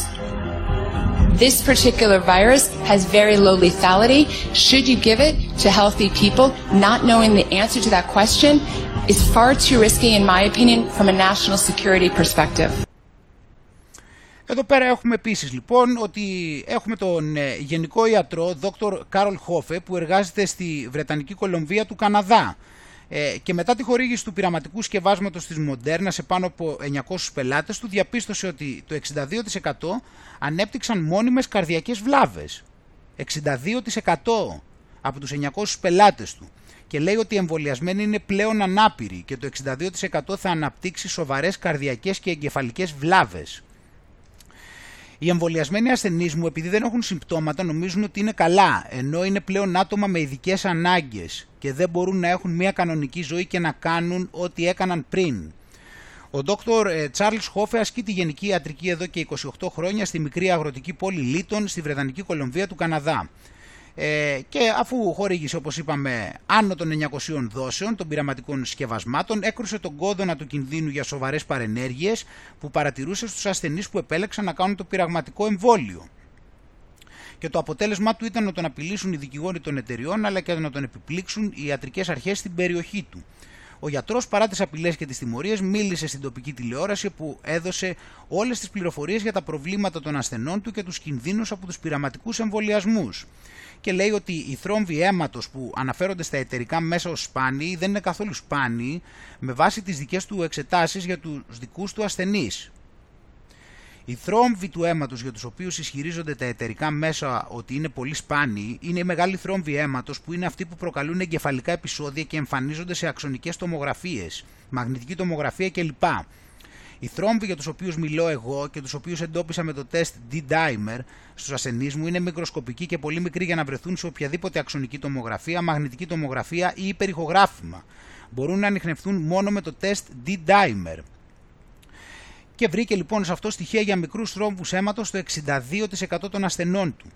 This particular virus has very low lethality. Should you give it to healthy people? Not knowing the answer to that question is far too risky, in my opinion, from a national security perspective. Εδώ πέρα έχουμε επίσης λοιπόν ότι έχουμε τον γενικό ιατρό Δόκτορ Κάρολ Χόφε, που εργάζεται στη Βρετανική Κολομβία του Καναδά, και μετά τη χορήγηση του πειραματικού σκευάσματος της Μοντέρνα σε πάνω από εννιακόσιους πελάτες του, διαπίστωσε ότι το εξήντα δύο τοις εκατό ανέπτυξαν μόνιμες καρδιακές βλάβες. εξήντα δύο τοις εκατό από τους εννιακόσιους πελάτες του. Και λέει ότι οι εμβολιασμένοι είναι πλέον ανάπηροι και το εξήντα δύο τοις εκατό θα αναπτύξει σοβαρές καρδιακές και εγκεφαλικές βλάβες. Οι εμβολιασμένοι ασθενείς μου, επειδή δεν έχουν συμπτώματα, νομίζουν ότι είναι καλά, ενώ είναι πλέον άτομα με ειδικές ανάγκες και δεν μπορούν να έχουν μια κανονική ζωή και να κάνουν ό,τι έκαναν πριν. Ο Δόκτορ Charles Χόφε ασκεί τη γενική ιατρική εδώ και είκοσι οκτώ χρόνια στη μικρή αγροτική πόλη Λίτον στη Βρετανική Κολομβία του Καναδά. Και αφού χορήγησε, όπως είπαμε, άνω των εννιακοσίων δόσεων των πειραματικών συσκευασμάτων, έκρουσε τον κόδωνα του κινδύνου για σοβαρές παρενέργειες που παρατηρούσε στους ασθενείς που επέλεξαν να κάνουν το πειραματικό εμβόλιο. Και το αποτέλεσμα του ήταν να τον απειλήσουν οι δικηγόροι των εταιριών, αλλά και να τον επιπλήξουν οι ιατρικές αρχές στην περιοχή του. Ο γιατρός, παρά τις απειλές και τις τιμωρίες, μίλησε στην τοπική τηλεόραση που έδωσε όλες τις πληροφορίες για τα προβλήματα των ασθενών του και τους κινδύνους από τους πειραματικούς εμβολιασμούς. και λέει ότι οι θρόμβοι αίματος που αναφέρονται στα εταιρικά μέσα ως σπάνιοι δεν είναι καθόλου σπάνιοι με βάση τις δικές του εξετάσεις για τους δικούς του ασθενείς. Οι θρόμβοι του αίματος για τους οποίους ισχυρίζονται τα εταιρικά μέσα ότι είναι πολύ σπάνιοι είναι οι μεγάλοι θρόμβοι αίματος που είναι αυτοί που προκαλούν εγκεφαλικά επεισόδια και εμφανίζονται σε αξονικές τομογραφίες, μαγνητική τομογραφία κλπ. Οι θρόμβοι για τους οποίους μιλώ εγώ και τους οποίους εντόπισα με το τεστ D-dimer στους ασθενείς μου είναι μικροσκοπικοί και πολύ μικροί για να βρεθούν σε οποιαδήποτε αξονική τομογραφία, μαγνητική τομογραφία ή υπερηχογράφημα. Μπορούν να ανιχνευτούν μόνο με το τεστ D-dimer. Και βρήκε λοιπόν σε αυτό στοιχεία για μικρούς θρόμβους αίματος στο εξήντα δύο τοις εκατό των ασθενών του.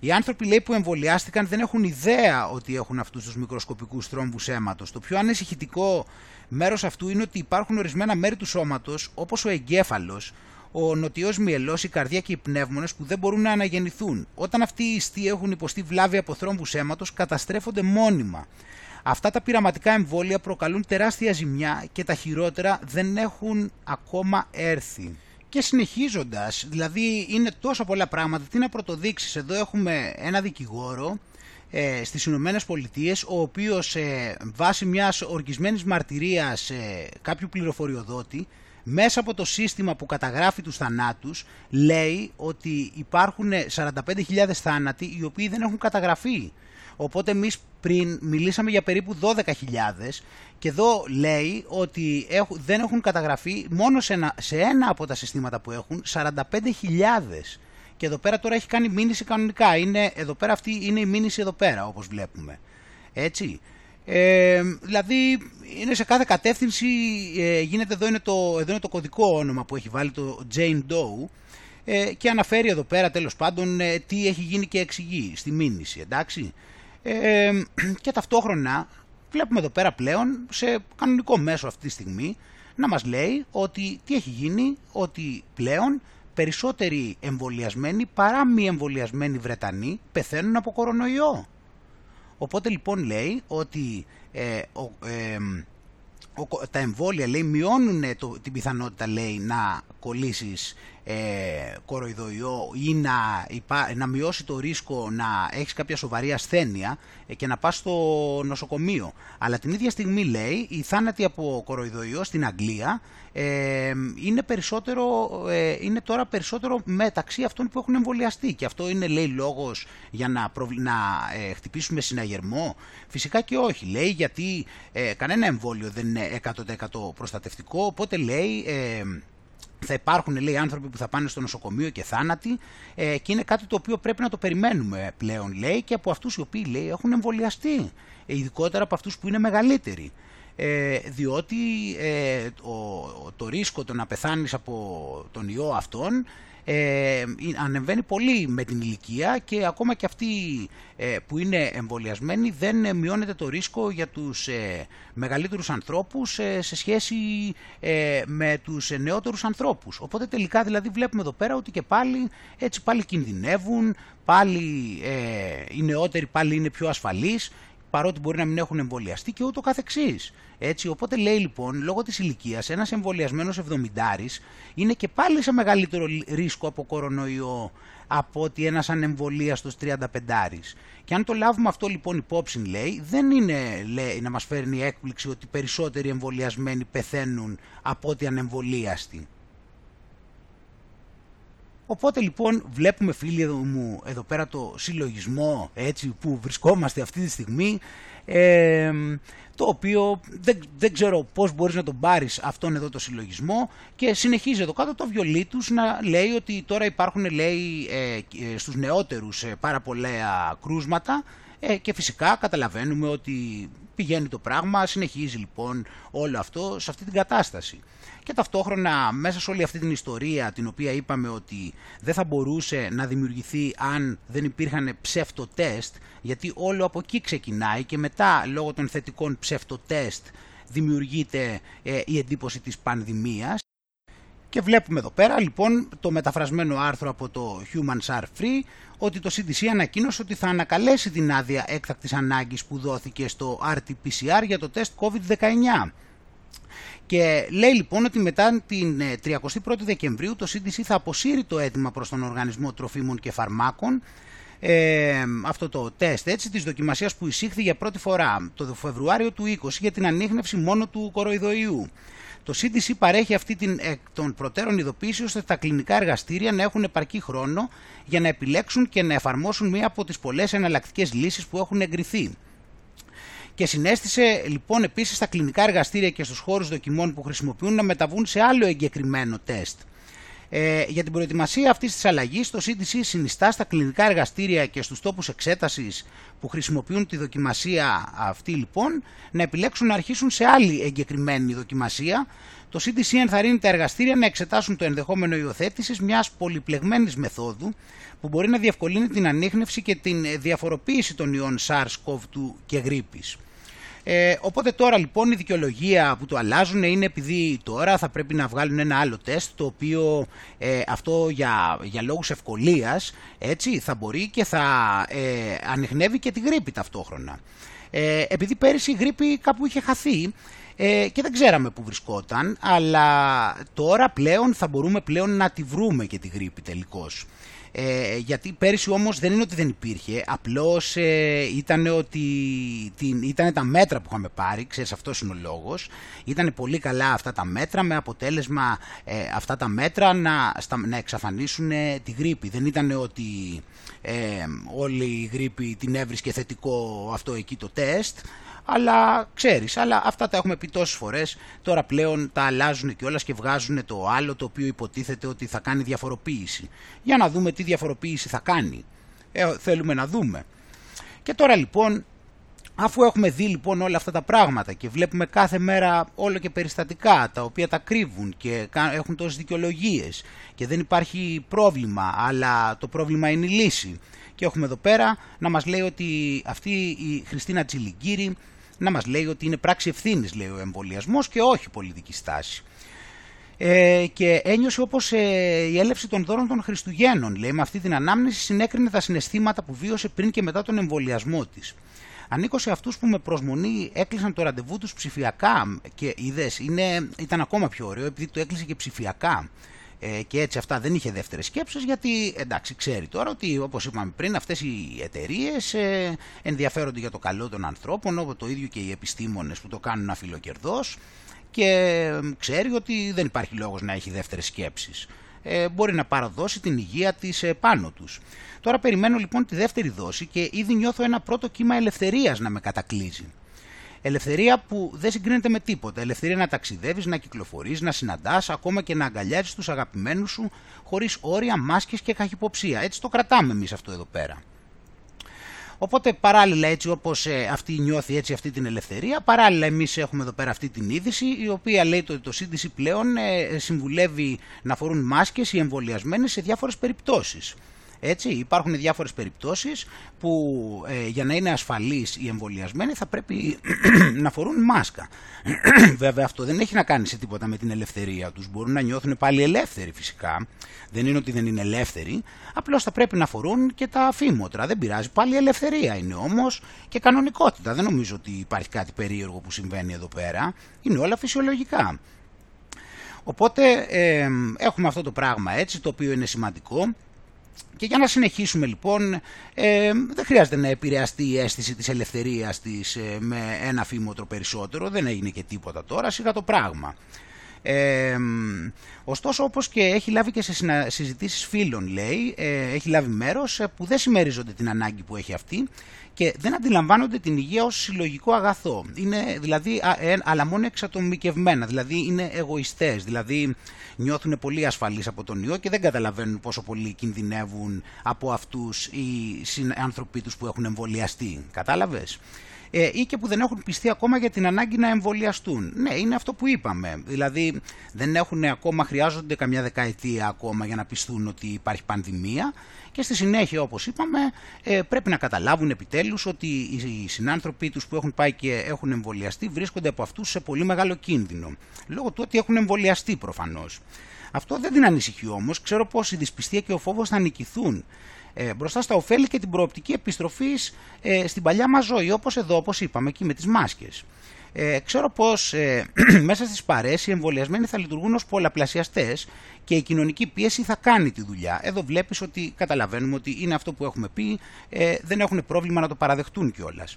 Οι άνθρωποι λέει που εμβολιάστηκαν δεν έχουν ιδέα ότι έχουν αυτούς τους μικροσκοπικούς θρόμβους αίματος. Το πιο ανησυχητικό μέρος αυτού είναι ότι υπάρχουν ορισμένα μέρη του σώματος, όπως ο εγκέφαλος, ο νοτιός μυελός, η καρδιά και οι πνεύμονες, που δεν μπορούν να αναγεννηθούν. Όταν αυτοί οι ιστοί έχουν υποστεί βλάβη από θρόμβους αίματος, καταστρέφονται μόνιμα. Αυτά τα πειραματικά εμβόλια προκαλούν τεράστια ζημιά και τα χειρότερα δεν έχουν ακόμα έρθει. Και συνεχίζοντας, δηλαδή είναι τόσο πολλά πράγματα, τι να πρωτοδείξεις. Εδώ έχουμε ένα δικηγόρο ε, στις Ηνωμένες Πολιτείες, ο οποίος ε, βάσει μιας οργισμένης μαρτυρίας ε, κάποιου πληροφοριοδότη, μέσα από το σύστημα που καταγράφει τους θανάτους, λέει ότι υπάρχουν σαράντα πέντε χιλιάδες θάνατοι οι οποίοι δεν έχουν καταγραφεί. Οπότε εμείς πριν μιλήσαμε για περίπου δώδεκα χιλιάδες και εδώ λέει ότι έχουν, δεν έχουν καταγραφεί μόνο σε ένα, σε ένα από τα συστήματα που έχουν σαράντα πέντε χιλιάδες. Και εδώ πέρα τώρα έχει κάνει μήνυση κανονικά. Είναι, εδώ πέρα αυτή είναι η μήνυση εδώ πέρα όπως βλέπουμε. Έτσι. Ε, δηλαδή είναι σε κάθε κατεύθυνση, ε, γίνεται, εδώ είναι, το, εδώ είναι το κωδικό όνομα που έχει βάλει το Jane Doe ε, και αναφέρει εδώ πέρα τέλος πάντων ε, τι έχει γίνει και εξηγεί στη μήνυση, εντάξει. Ε, και ταυτόχρονα βλέπουμε εδώ πέρα πλέον σε κανονικό μέσο αυτή τη στιγμή να μας λέει ότι τι έχει γίνει, ότι πλέον περισσότεροι εμβολιασμένοι παρά μη εμβολιασμένοι Βρετανοί πεθαίνουν από κορονοϊό. Οπότε λοιπόν λέει ότι ε, ο, ε, ο, τα εμβόλια λέει, μειώνουν το, την πιθανότητα λέει, να κολλήσεις ε, κοροϊδοϊό ή να, υπά, να μειώσει το ρίσκο να έχεις κάποια σοβαρή ασθένεια ε, και να πας στο νοσοκομείο. Αλλά την ίδια στιγμή λέει οι θάνατοι από κοροϊδοϊό στην Αγγλία ε, είναι, περισσότερο, ε, είναι τώρα περισσότερο μεταξύ αυτών που έχουν εμβολιαστεί και αυτό είναι λέει λόγος για να, προβλη, να ε, χτυπήσουμε συναγερμό. Φυσικά και όχι λέει γιατί ε, κανένα εμβόλιο δεν είναι εκατό τοις εκατό προστατευτικό, οπότε λέει... Ε, θα υπάρχουν λέει, άνθρωποι που θα πάνε στο νοσοκομείο και θάνατοι ε, και είναι κάτι το οποίο πρέπει να το περιμένουμε πλέον λέει και από αυτούς οι οποίοι λέει, έχουν εμβολιαστεί, ειδικότερα από αυτούς που είναι μεγαλύτεροι. Ε, διότι ε, το, το ρίσκο το να πεθάνεις από τον ιό αυτόν ε, ανεβαίνει πολύ με την ηλικία και ακόμα και αυτοί ε, που είναι εμβολιασμένοι δεν μειώνεται το ρίσκο για τους ε, μεγαλύτερους ανθρώπους ε, σε σχέση ε, με τους νεότερους ανθρώπους. Οπότε τελικά δηλαδή βλέπουμε εδώ πέρα ότι και πάλι έτσι πάλι κινδυνεύουν, πάλι ε, οι νεότεροι πάλι είναι πιο ασφαλείς, παρότι μπορεί να μην έχουν εμβολιαστεί και ούτω καθεξής. Έτσι, οπότε λέει λοιπόν, λόγω της ηλικίας, ένας εμβολιασμένος εβδομηντάρης είναι και πάλι σε μεγαλύτερο ρίσκο από κορονοϊό από ότι ένας ανεμβολίαστος τριανταπεντάρης. Και αν το λάβουμε αυτό λοιπόν υπόψη, λέει, δεν είναι λέει, να μας φέρνει η έκπληξη ότι περισσότεροι εμβολιασμένοι πεθαίνουν από ότι ανεμβολίαστοι. Οπότε λοιπόν βλέπουμε φίλοι μου εδώ πέρα το συλλογισμό έτσι, που βρισκόμαστε αυτή τη στιγμή ε, το οποίο δεν, δεν ξέρω πώς μπορείς να τον πάρεις αυτόν εδώ το συλλογισμό και συνεχίζει εδώ κάτω το βιολί τους να λέει ότι τώρα υπάρχουν λέει, ε, στους νεότερους ε, πάρα πολλά κρούσματα ε, και φυσικά καταλαβαίνουμε ότι πηγαίνει το πράγμα, συνεχίζει λοιπόν όλο αυτό σε αυτή την κατάσταση. Και ταυτόχρονα μέσα σε όλη αυτή την ιστορία την οποία είπαμε ότι δεν θα μπορούσε να δημιουργηθεί αν δεν υπήρχαν ψευτοτέστ, γιατί όλο από εκεί ξεκινάει και μετά λόγω των θετικών ψευτοτέστ δημιουργείται ε, η εντύπωση της πανδημίας. Και βλέπουμε εδώ πέρα λοιπόν το μεταφρασμένο άρθρο από το Humans Are Free ότι το σι ντι σι ανακοίνωσε ότι θα ανακαλέσει την άδεια έκτακτης ανάγκης που δόθηκε στο αρ τι πι σι αρ για το τεστ κόβιντ δεκαεννιά. Και λέει λοιπόν ότι μετά την τριάντα πρώτη Δεκεμβρίου το σι ντι σι θα αποσύρει το αίτημα προς τον Οργανισμό Τροφίμων και Φαρμάκων ε, αυτό το τεστ έτσι, της δοκιμασίας που εισήχθη για πρώτη φορά το Φεβρουάριο του είκοσι για την ανίχνευση μόνο του κοροϊδοϊού. Το σι ντι σι παρέχει αυτή την εκ των προτέρων ειδοποίηση ώστε τα κλινικά εργαστήρια να έχουν επαρκή χρόνο για να επιλέξουν και να εφαρμόσουν μία από τις πολλές εναλλακτικές λύσεις που έχουν εγκριθεί. Και συνέστησε λοιπόν επίσης τα κλινικά εργαστήρια και στους χώρους δοκιμών που χρησιμοποιούν να μεταβούν σε άλλο εγκεκριμένο τεστ. Ε, για την προετοιμασία αυτής της αλλαγής, το σι ντι σι συνιστά στα κλινικά εργαστήρια και στους τόπους εξέτασης που χρησιμοποιούν τη δοκιμασία αυτή λοιπόν να επιλέξουν να αρχίσουν σε άλλη εγκεκριμένη δοκιμασία. Το σι ντι σι ενθαρρύνει τα εργαστήρια να εξετάσουν το ενδεχόμενο υιοθέτησης μιας πολυπλεγμένης μεθόδου που μπορεί να διευκολύνει την ανίχνευση και την διαφοροποίηση των ιών SARS-κοβ δύο και γρίπης. Ε, οπότε τώρα λοιπόν η δικαιολογία που το αλλάζουν είναι επειδή τώρα θα πρέπει να βγάλουν ένα άλλο τεστ το οποίο ε, αυτό για, για λόγους ευκολίας έτσι, θα μπορεί και θα ε, ανιχνεύει και τη γρίπη ταυτόχρονα. Ε, επειδή πέρυσι η γρίπη κάπου είχε χαθεί ε, και δεν ξέραμε που βρισκόταν, αλλά τώρα πλέον θα μπορούμε πλέον να τη βρούμε και τη γρίπη τελικώς. Ε, γιατί πέρυσι όμως δεν είναι ότι δεν υπήρχε, απλώς ε, ήταν ότι την, ήτανε τα μέτρα που είχαμε πάρει, ξέρεις αυτός είναι ο λόγος, ήταν πολύ καλά αυτά τα μέτρα με αποτέλεσμα ε, αυτά τα μέτρα να, στα, να εξαφανίσουν ε, τη γρίπη. Δεν ήταν ότι ε, όλη η γρίπη την έβρισκε θετικό αυτό εκεί το τεστ, αλλά ξέρεις, αλλά αυτά τα έχουμε πει τόσες φορές, τώρα πλέον τα αλλάζουν κιόλας και βγάζουν το άλλο το οποίο υποτίθεται ότι θα κάνει διαφοροποίηση. Για να δούμε τι διαφοροποίηση θα κάνει, ε, θέλουμε να δούμε. Και τώρα λοιπόν, αφού έχουμε δει λοιπόν όλα αυτά τα πράγματα και βλέπουμε κάθε μέρα όλο και περιστατικά τα οποία τα κρύβουν και έχουν τόσες δικαιολογίες και δεν υπάρχει πρόβλημα, αλλά το πρόβλημα είναι η λύση. Και έχουμε εδώ πέρα να μας λέει ότι αυτή η Χριστίνα Τσιλιγκύρη να μας λέει ότι είναι πράξη ευθύνης, λέει, ο εμβολιασμός και όχι πολιτική στάση. Ε, και ένιωσε όπως ε, η έλευση των δώρων των Χριστουγέννων, λέει, με αυτή την ανάμνηση συνέκρινε τα συναισθήματα που βίωσε πριν και μετά τον εμβολιασμό της. Ανήκω σε αυτούς που με προσμονή έκλεισαν το ραντεβού τους ψηφιακά και είδες, είναι, ήταν ακόμα πιο ωραίο επειδή το έκλεισε και ψηφιακά. Και έτσι αυτά δεν είχε δεύτερες σκέψεις γιατί εντάξει ξέρει τώρα ότι όπως είπαμε πριν αυτές οι εταιρείες ενδιαφέρονται για το καλό των ανθρώπων όπως το ίδιο και οι επιστήμονες που το κάνουν αφιλοκερδός και ξέρει ότι δεν υπάρχει λόγος να έχει δεύτερες σκέψεις. Μπορεί να παραδώσει την υγεία της πάνω τους. Τώρα περιμένω λοιπόν τη δεύτερη δόση και ήδη νιώθω ένα πρώτο κύμα ελευθερίας να με κατακλείζει. Ελευθερία που δεν συγκρίνεται με τίποτα. Ελευθερία να ταξιδεύεις, να κυκλοφορείς, να συναντάς, ακόμα και να αγκαλιάζεις τους αγαπημένους σου χωρίς όρια, μάσκες και καχυποψία. Έτσι το κρατάμε εμείς αυτό εδώ πέρα. Οπότε παράλληλα έτσι όπως ε, αυτή νιώθει έτσι αυτή την ελευθερία, παράλληλα εμείς έχουμε εδώ πέρα αυτή την είδηση η οποία λέει ότι το, το σι ντι σι πλέον ε, συμβουλεύει να φορούν μάσκες οι εμβολιασμένοι σε διάφορες περιπτώσεις. Έτσι, υπάρχουν διάφορες περιπτώσεις που ε, για να είναι ασφαλείς οι εμβολιασμένοι θα πρέπει να φορούν μάσκα. Βέβαια αυτό δεν έχει να κάνει σε τίποτα με την ελευθερία τους. Μπορούν να νιώθουν πάλι ελεύθεροι φυσικά. Δεν είναι ότι δεν είναι ελεύθεροι. Απλώς θα πρέπει να φορούν και τα φήμωτρα. Δεν πειράζει, πάλι ελευθερία είναι όμως και κανονικότητα. Δεν νομίζω ότι υπάρχει κάτι περίεργο που συμβαίνει εδώ πέρα. Είναι όλα φυσιολογικά. Οπότε ε, έχουμε αυτό το πράγμα έτσι το οποίο είναι σημαντικό. Και για να συνεχίσουμε λοιπόν, ε, δεν χρειάζεται να επηρεαστεί η αίσθηση της ελευθερίας της ε, με ένα φήμωτρο περισσότερο, δεν έγινε και τίποτα τώρα, σιγά το πράγμα. Ε, ωστόσο όπως και έχει λάβει και σε συζητήσεις φίλων λέει, ε, έχει λάβει μέρος που δεν συμμερίζονται την ανάγκη που έχει αυτή και δεν αντιλαμβάνονται την υγεία ως συλλογικό αγαθό, είναι, δηλαδή, α, ε, αλλά μόνο εξατομικευμένα, δηλαδή είναι εγωιστές, δηλαδή νιώθουν πολύ ασφαλείς από τον ιό και δεν καταλαβαίνουν πόσο πολύ κινδυνεύουν από αυτούς οι άνθρωποι τους που έχουν εμβολιαστεί, κατάλαβες? Ή και που δεν έχουν πιστεί ακόμα για την ανάγκη να εμβολιαστούν. Ναι, είναι αυτό που είπαμε. Δηλαδή δεν έχουν ακόμα, χρειάζονται καμιά δεκαετία ακόμα για να πιστούν ότι υπάρχει πανδημία και στη συνέχεια, όπως είπαμε, πρέπει να καταλάβουν επιτέλους ότι οι συνάνθρωποι τους που έχουν πάει και έχουν εμβολιαστεί βρίσκονται από αυτούς σε πολύ μεγάλο κίνδυνο. Λόγω του ότι έχουν εμβολιαστεί προφανώς. Αυτό δεν την ανησυχεί όμως. Ξέρω πως η δυσπιστία και ο φόβος θα νικηθούν. Ε, μπροστά στα ωφέλη και την προοπτική επιστροφής ε, στην παλιά μας ζωή, όπως εδώ, όπως είπαμε, εκεί με τις μάσκες. Ε, ξέρω πως ε, μέσα στις παρέες οι εμβολιασμένοι θα λειτουργούν ως πολλαπλασιαστές και η κοινωνική πίεση θα κάνει τη δουλειά. Εδώ βλέπεις ότι καταλαβαίνουμε ότι είναι αυτό που έχουμε πει, ε, δεν έχουν πρόβλημα να το παραδεχτούν κιόλας.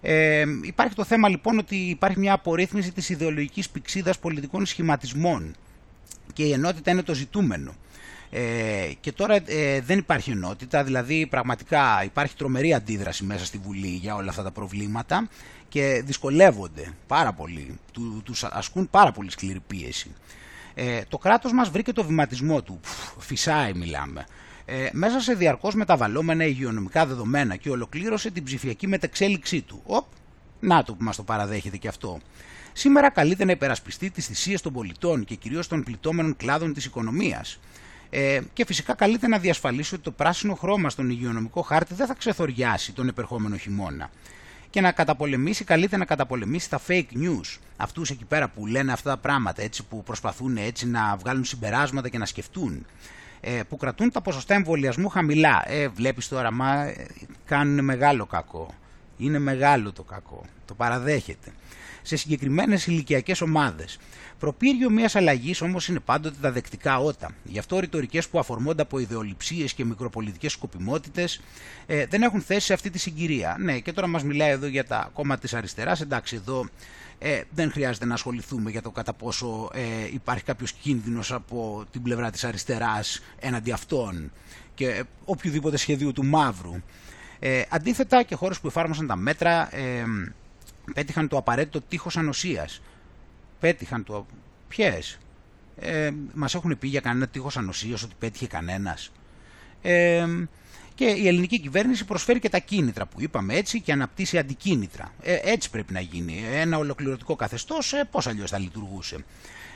Ε, υπάρχει το θέμα λοιπόν ότι υπάρχει μια απορρίθμιση της ιδεολογικής πυξίδας πολιτικών σχηματισμών και η ενότητα είναι το ζητούμενο. Ε, και τώρα ε, δεν υπάρχει ενότητα, δηλαδή πραγματικά υπάρχει τρομερή αντίδραση μέσα στη Βουλή για όλα αυτά τα προβλήματα και δυσκολεύονται πάρα πολύ, του, τους ασκούν πάρα πολύ σκληρή πίεση. Ε, το κράτος μας βρήκε το βηματισμό του, φυσάει μιλάμε, ε, μέσα σε διαρκώς μεταβαλλόμενα υγειονομικά δεδομένα και ολοκλήρωσε την ψηφιακή μετεξέλιξή του. Οπ, να το που μας το παραδέχεται και αυτό. Σήμερα καλείται να υπερασπιστεί τις θυσίες των πολιτών και κυρίως των πληττόμενων κλάδων της οικονομίας. Και φυσικά καλείται να διασφαλίσει ότι το πράσινο χρώμα στον υγειονομικό χάρτη δεν θα ξεθοριάσει τον επερχόμενο χειμώνα. Και να καταπολεμήσει, καλείται να καταπολεμήσει τα fake news, αυτούς εκεί πέρα που λένε αυτά τα πράγματα, έτσι, που προσπαθούν έτσι να βγάλουν συμπεράσματα και να σκεφτούν, που κρατούν τα ποσοστά εμβολιασμού χαμηλά. Ε, βλέπεις τώρα, μα κάνουν μεγάλο κακό. Είναι μεγάλο το κακό, το παραδέχεται. Σε συγκεκριμένες ηλικιακές ομάδες. Προπύργιο μιας αλλαγής όμως είναι πάντοτε τα δεκτικά ότα. Γι' αυτό ρητορικές που αφορμώνται από ιδεολειψίες και μικροπολιτικές σκοπιμότητες ε, δεν έχουν θέση σε αυτή τη συγκυρία. Ναι, και τώρα μας μιλάει εδώ για τα κόμματα της αριστεράς. Εντάξει, εδώ ε, δεν χρειάζεται να ασχοληθούμε για το κατά πόσο ε, υπάρχει κάποιος κίνδυνος από την πλευρά της αριστεράς έναντι αυτών και ε, οποιοδήποτε σχεδίου του μαύρου. Ε, αντίθετα, και χώρες που εφάρμοσαν τα μέτρα ε, πέτυχαν το απαραίτητο τείχος ανοσίας. Πέτυχαν το. Ποιες? Ε, μας έχουν πει για κανένα τείχος ανοσίας, ότι πέτυχε κανένας. Ε, και η ελληνική κυβέρνηση προσφέρει και τα κίνητρα που είπαμε έτσι και αναπτύσσει αντικίνητρα. Ε, έτσι πρέπει να γίνει. Ένα ολοκληρωτικό καθεστώς, ε, πώς αλλιώς θα λειτουργούσε.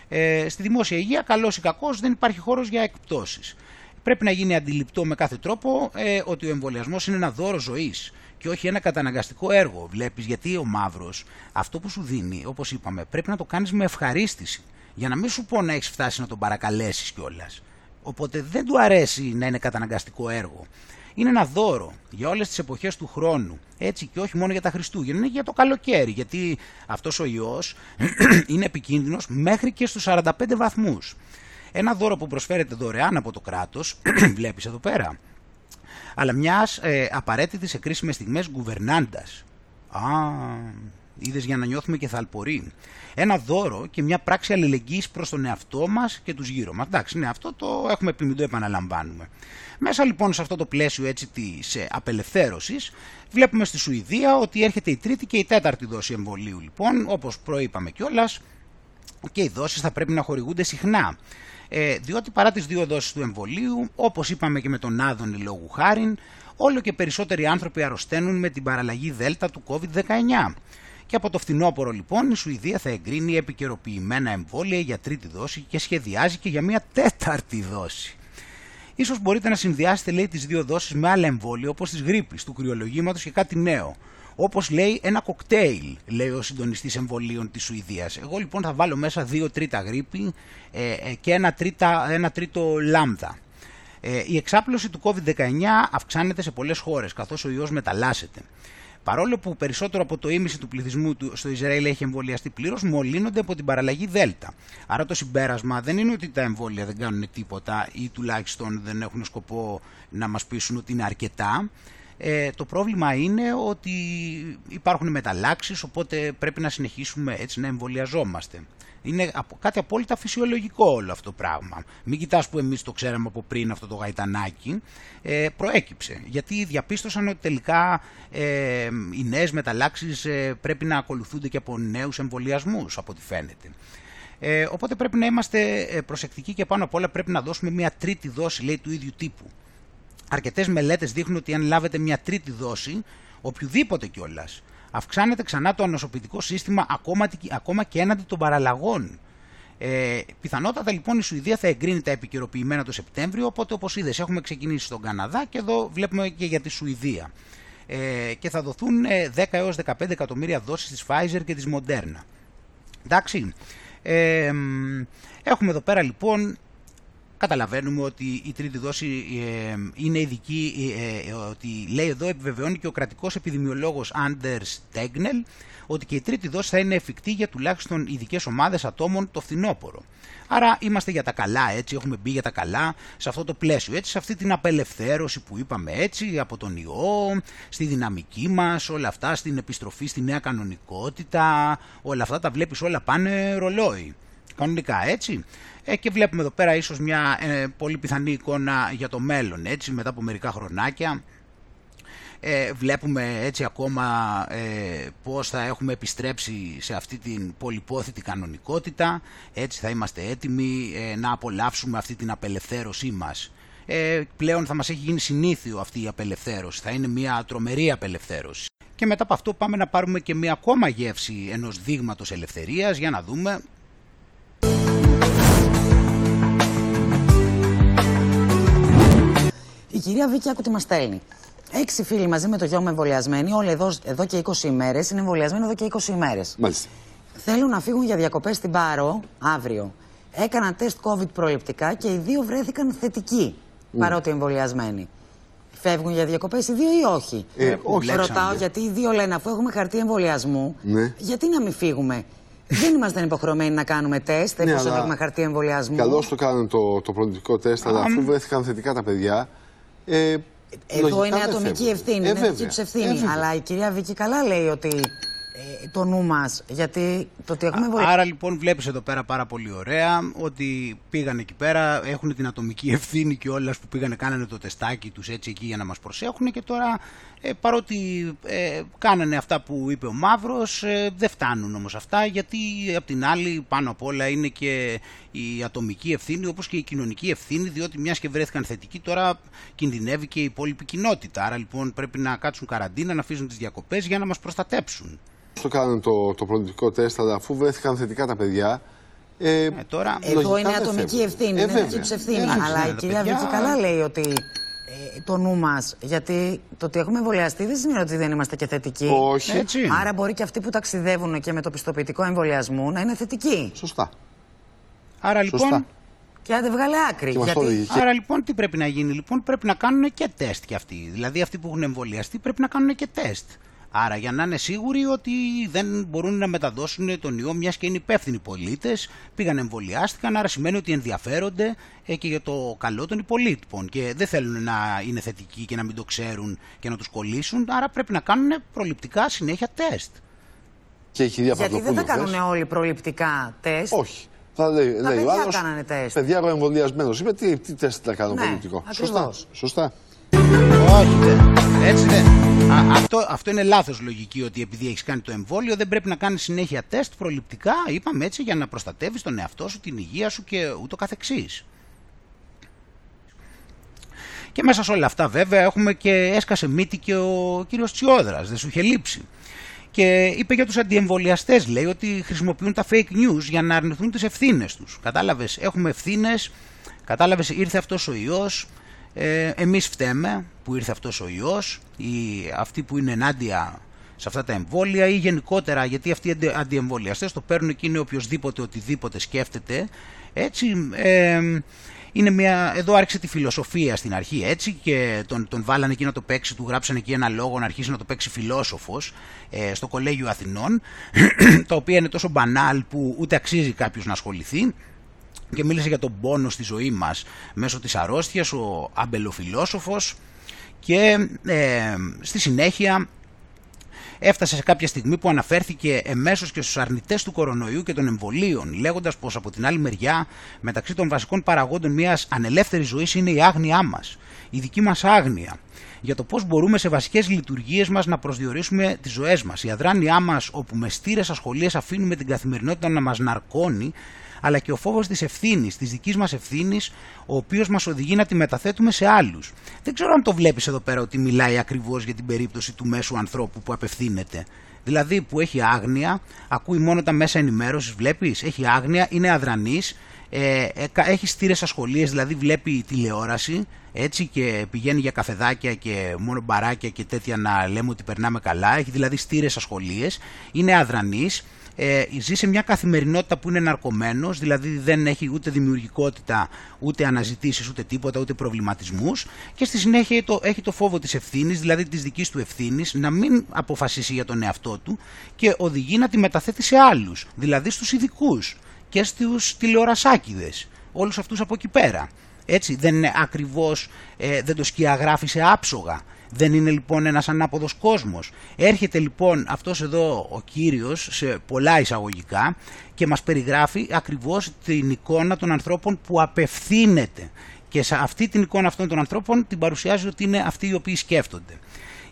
Ε, στη δημόσια υγεία, καλός ή κακός, δεν υπάρχει χώρος για εκπτώσεις. Πρέπει να γίνει αντιληπτό με κάθε τρόπο ε, ότι ο εμβολιασμός είναι ένα δώρο ζωής και όχι ένα καταναγκαστικό έργο. Βλέπεις, γιατί ο μαύρος αυτό που σου δίνει, όπως είπαμε, πρέπει να το κάνεις με ευχαρίστηση. Για να μην σου πω να έχεις φτάσει να τον παρακαλέσεις κιόλας. Οπότε δεν του αρέσει να είναι καταναγκαστικό έργο. Είναι ένα δώρο για όλες τις εποχές του χρόνου. Έτσι, και όχι μόνο για τα Χριστούγεννα, είναι για το καλοκαίρι. Γιατί αυτός ο ιός είναι επικίνδυνος μέχρι και στους σαράντα πέντε βαθμούς. Ένα δώρο που προσφέρεται δωρεάν από το κράτος, βλέπεις εδώ πέρα, αλλά μιας ε, απαραίτητη σε κρίσιμες στιγμές γκουβερνάντας. Α, είδες, για να νιώθουμε και θαλποροί. Ένα δώρο και μια πράξη αλληλεγγύης προς τον εαυτό μας και τους γύρω μας. Εντάξει, ναι, αυτό το έχουμε πει, μην το επαναλαμβάνουμε. Μέσα λοιπόν σε αυτό το πλαίσιο έτσι της ε, απελευθέρωσης, βλέπουμε στη Σουηδία ότι έρχεται η τρίτη και η τέταρτη δόση εμβολίου λοιπόν, όπως προείπαμε κιόλας, και οι δόσεις θα πρέπει να χορηγούνται συχνά. Ε, διότι παρά τις δύο δόσεις του εμβολίου, όπως είπαμε και με τον Άδωνη λόγου χάριν, όλο και περισσότεροι άνθρωποι αρρωσταίνουν με την παραλλαγή Δέλτα του κόβιντ δεκαεννιά. Και από το φθινόπωρο λοιπόν η Σουηδία θα εγκρίνει επικαιροποιημένα εμβόλια για τρίτη δόση και σχεδιάζει και για μια τέταρτη δόση. Ίσως μπορείτε να συνδυάσετε, λέει, τις δύο δόσεις με άλλα εμβόλια, όπως της γρίπης, του κρυολογήματος και κάτι νέο. Όπως λέει ένα κοκτέιλ, λέει ο συντονιστής εμβολίων της Σουηδίας. Εγώ λοιπόν θα βάλω μέσα δύο τρίτα γρίπη ε, και ένα, τρίτα, ένα τρίτο λάμδα. Ε, η εξάπλωση του κόβιντ δεκαεννιά αυξάνεται σε πολλές χώρες, καθώς ο ιός μεταλλάσσεται. Παρόλο που περισσότερο από το ίμιση του πληθυσμού του στο Ισραήλ έχει εμβολιαστεί πλήρως, μολύνονται από την παραλλαγή Δέλτα. Άρα το συμπέρασμα δεν είναι ότι τα εμβόλια δεν κάνουν τίποτα ή τουλάχιστον δεν έχουν σκοπό να μας πείσουν ότι είναι αρκετά. Ε, το πρόβλημα είναι ότι υπάρχουν μεταλλάξεις, οπότε πρέπει να συνεχίσουμε έτσι να εμβολιαζόμαστε. Είναι κάτι απόλυτα φυσιολογικό όλο αυτό το πράγμα. Μην κοιτάς που εμείς το ξέραμε από πριν αυτό το γαϊτανάκι, ε, προέκυψε. Γιατί διαπίστωσαν ότι τελικά ε, οι νέες μεταλλάξεις ε, πρέπει να ακολουθούνται και από νέους εμβολιασμούς, από ό,τι φαίνεται. Ε, οπότε πρέπει να είμαστε προσεκτικοί και πάνω απ' όλα πρέπει να δώσουμε μια τρίτη δόση, λέει, του ίδιου τύπου. Αρκετές μελέτες δείχνουν ότι αν λάβετε μια τρίτη δόση, οποιουδήποτε κιόλας, αυξάνεται ξανά το ανοσοποιητικό σύστημα ακόμα και έναντι των παραλλαγών. Ε, πιθανότατα λοιπόν η Σουηδία θα εγκρίνει τα επικαιροποιημένα το Σεπτέμβριο, οπότε όπως είδες έχουμε ξεκινήσει στον Καναδά και εδώ βλέπουμε και για τη Σουηδία. Ε, και θα δοθούν δέκα έως δεκαπέντε εκατομμύρια δόσεις της Pfizer και της Moderna. Εντάξει, ε, έχουμε εδώ πέρα λοιπόν καταλαβαίνουμε ότι η τρίτη δόση είναι ειδική, ότι λέει εδώ επιβεβαιώνει και ο κρατικός επιδημιολόγος Anders Tegnell ότι και η τρίτη δόση θα είναι εφικτή για τουλάχιστον ειδικές ομάδες ατόμων το φθινόπωρο. Άρα είμαστε για τα καλά, έτσι, έχουμε μπει για τα καλά σε αυτό το πλαίσιο, έτσι, σε αυτή την απελευθέρωση που είπαμε, έτσι, από τον ιό, στη δυναμική μας, όλα αυτά, στην επιστροφή στη νέα κανονικότητα, όλα αυτά τα βλέπεις όλα πάνε ρολόι. Κανονικά, έτσι. Ε, και βλέπουμε εδώ πέρα ίσως μια ε, πολύ πιθανή εικόνα για το μέλλον, έτσι, μετά από μερικά χρονάκια. Ε, βλέπουμε έτσι ακόμα ε, πώς θα έχουμε επιστρέψει σε αυτή την πολυπόθητη κανονικότητα, έτσι θα είμαστε έτοιμοι ε, να απολαύσουμε αυτή την απελευθέρωσή μας. Ε, πλέον θα μας έχει γίνει συνήθιο αυτή η απελευθέρωση, θα είναι μια τρομερή απελευθέρωση. Και μετά από αυτό πάμε να πάρουμε και μια ακόμα γεύση ενός δείγματος ελευθερίας, για να δούμε. Η κυρία Βίκη, άκου τι μας στέλνει. Έξι φίλοι μαζί με το γιο μου εμβολιασμένοι, όλοι εδώ, εδώ και είκοσι ημέρες, είναι εμβολιασμένοι εδώ και είκοσι ημέρες. Μάλιστα. Θέλουν να φύγουν για διακοπές στην Πάρο αύριο. Έκαναν τεστ COVID προληπτικά και οι δύο βρέθηκαν θετικοί, mm. παρότι εμβολιασμένοι. Φεύγουν για διακοπές οι δύο ή όχι? Ε, όχι. Ρωτάω γιατί οι δύο λένε, αφού έχουμε χαρτί εμβολιασμού, ναι. γιατί να μην φύγουμε? Δεν είμαστε υποχρεωμένοι να κάνουμε τεστ, ναι, εφόσον αλλά... έχουμε χαρτί εμβολιασμού. Καλώς το κάνουν το, το προληπτικό τεστ, αλλά αφού βρέθηκαν θετικά τα παιδιά. Ε, Εδώ είναι ατομική ευθύνη, ε, είναι δική τους ευθύνη. Ε, αλλά η κυρία Βίκη καλά λέει ότι ε, το νου μας, γιατί το ότι έχουμε βοηθήσει. Άρα λοιπόν βλέπεις εδώ πέρα πάρα πολύ ωραία ότι πήγαν εκεί πέρα, έχουν την ατομική ευθύνη κιόλας που πήγανε, κάνανε το τεστάκι τους έτσι εκεί για να μας προσέχουν και τώρα ε, παρότι ε, κάνανε αυτά που είπε ο Μαύρος, ε, δεν φτάνουν όμως αυτά, γιατί απ' την άλλη πάνω απ' όλα είναι και η ατομική ευθύνη όπως και η κοινωνική ευθύνη, διότι μιας και βρέθηκαν θετικοί τώρα κινδυνεύει και η υπόλοιπη κοινότητα. Άρα λοιπόν πρέπει να κάτσουν καραντίνα, να αφήσουν τις διακοπές για να μας προστατέψουν. Το κάνουν το, το προληπτικό τεστ, αλλά αφού βρέθηκαν θετικά τα παιδιά. Ε, ε, τώρα, εδώ είναι ατομική ευθύνη, ε, είναι δική τους ευθύνη. Ε, αλλά η κυρία Βίκη καλά λέει ότι ε, το νου μας, γιατί το ότι έχουμε εμβολιαστεί δεν σημαίνει ότι δεν είμαστε και θετικοί. Όχι. Έτσι. Άρα μπορεί και αυτοί που ταξιδεύουν και με το πιστοποιητικό εμβολιασμού να είναι θετικοί. Σωστά. Άρα λοιπόν. Σωστά. Και άντε βγάλε άκρη. Γιατί... Άρα λοιπόν τι πρέπει να γίνει, λοιπόν, πρέπει να κάνουν και τεστ κι αυτοί. Δηλαδή αυτοί που έχουν εμβολιαστεί πρέπει να κάνουν και τεστ. Άρα για να είναι σίγουροι ότι δεν μπορούν να μεταδώσουν τον ιό, μιας και είναι υπεύθυνοι πολίτες, πήγαν εμβολιάστηκαν, άρα σημαίνει ότι ενδιαφέρονται και για το καλό των υπολείπων και δεν θέλουν να είναι θετικοί και να μην το ξέρουν και να τους κολλήσουν, άρα πρέπει να κάνουν προληπτικά συνέχεια τεστ. Και η κυρία Παπαδοπούλου, γιατί δεν θα κάνουν όλοι προληπτικά τεστ. Όχι. Θα λέει, τα λέει, παιδιά άλλος, κάνανε τεστ. Παιδιά ο εμβολιασμένος είπε τι, τι τεστ θα κάνουν, ναι, προληπτικό. Σωστά. Σωστά. Όχι, έτσι δεν. Α, αυτό, αυτό είναι λάθος λογική, ότι επειδή έχεις κάνει το εμβόλιο δεν πρέπει να κάνεις συνέχεια τεστ προληπτικά, είπαμε έτσι, για να προστατεύεις τον εαυτό σου, την υγεία σου και ούτω καθεξής. Και μέσα σε όλα αυτά βέβαια έχουμε και έσκασε μύτη και ο κύριος Τσιόδρας, δεν σου είχε λείψει. Και είπε για τους αντιεμβολιαστές, λέει, ότι χρησιμοποιούν τα fake news για να αρνηθούν τις ευθύνες τους. Κατάλαβες, έχουμε ευθύνες, κατάλαβες, ήρθε αυτός ο ιός. Ε, εμείς φταίμε που ήρθε αυτός ο ιός, ή αυτοί που είναι ενάντια σε αυτά τα εμβόλια ή γενικότερα, γιατί αυτοί οι αντιεμβολιαστές το παίρνουν και είναι οποιοσδήποτε οτιδήποτε σκέφτεται, έτσι, ε, είναι μια, εδώ άρχισε τη φιλοσοφία στην αρχή, έτσι, και τον, τον βάλανε εκεί να το παίξει, του γράψανε εκεί ένα λόγο να αρχίσει να το παίξει φιλόσοφος ε, στο Κολέγιο Αθηνών, τα οποία είναι τόσο μπανάλ που ούτε αξίζει κάποιος να ασχοληθεί. Και μίλησε για τον πόνο στη ζωή μας μέσω της αρρώστιας, ο αμπελοφιλόσοφος, και ε, στη συνέχεια έφτασε σε κάποια στιγμή που αναφέρθηκε εμέσως και στους αρνητές του κορονοϊού και των εμβολίων, λέγοντας πως από την άλλη μεριά μεταξύ των βασικών παραγόντων μιας ανελεύθερης ζωής είναι η άγνοιά μας, η δική μας άγνοια, για το πώς μπορούμε σε βασικές λειτουργίες μας να προσδιορίσουμε τις ζωές μας. Η αδράνειά μας, όπου με στήρες ασχολίες αφήνουμε την καθημερινότητα να μας ναρκώνει, αλλά και ο φόβος της ευθύνης, της δικής μας ευθύνης, ο οποίος μας οδηγεί να τη μεταθέτουμε σε άλλους. Δεν ξέρω αν το βλέπεις εδώ πέρα ότι μιλάει ακριβώς για την περίπτωση του μέσου ανθρώπου που απευθύνεται. Δηλαδή που έχει άγνοια, ακούει μόνο τα μέσα ενημέρωσης, βλέπεις, έχει άγνοια, είναι αδρανής, ε, έχει στήρες ασχολίες, δηλαδή βλέπει τηλεόραση, έτσι, και πηγαίνει για καφεδάκια και μόνο μπαράκια και τέτοια να λέμε ότι περνάμε καλά, έχει δηλαδή στήρες ασχολίες, είναι αδρανής, ε, ζει σε μια καθημερινότητα που είναι ναρκωμένος, δηλαδή δεν έχει ούτε δημιουργικότητα, ούτε αναζητήσεις, ούτε τίποτα, ούτε προβληματισμούς, και στη συνέχεια έχει το, έχει το φόβο της ευθύνης, δηλαδή της δικής του ευθύνης, να μην αποφασίσει για τον εαυτό του και οδηγεί να τη μεταθέτει σε άλλους, δηλαδή στους ειδικούς και στους τηλεορασάκηδες, όλους αυτούς από εκεί πέρα. Έτσι, δεν είναι ακριβώς, ε, δεν το σκιαγράφει σε άψογα. Δεν είναι λοιπόν ένας ανάποδος κόσμος. Έρχεται λοιπόν αυτός εδώ ο κύριος σε πολλά εισαγωγικά και μας περιγράφει ακριβώς την εικόνα των ανθρώπων που απευθύνεται. Και σε αυτή την εικόνα αυτών των ανθρώπων την παρουσιάζει ότι είναι αυτοί οι οποίοι σκέφτονται.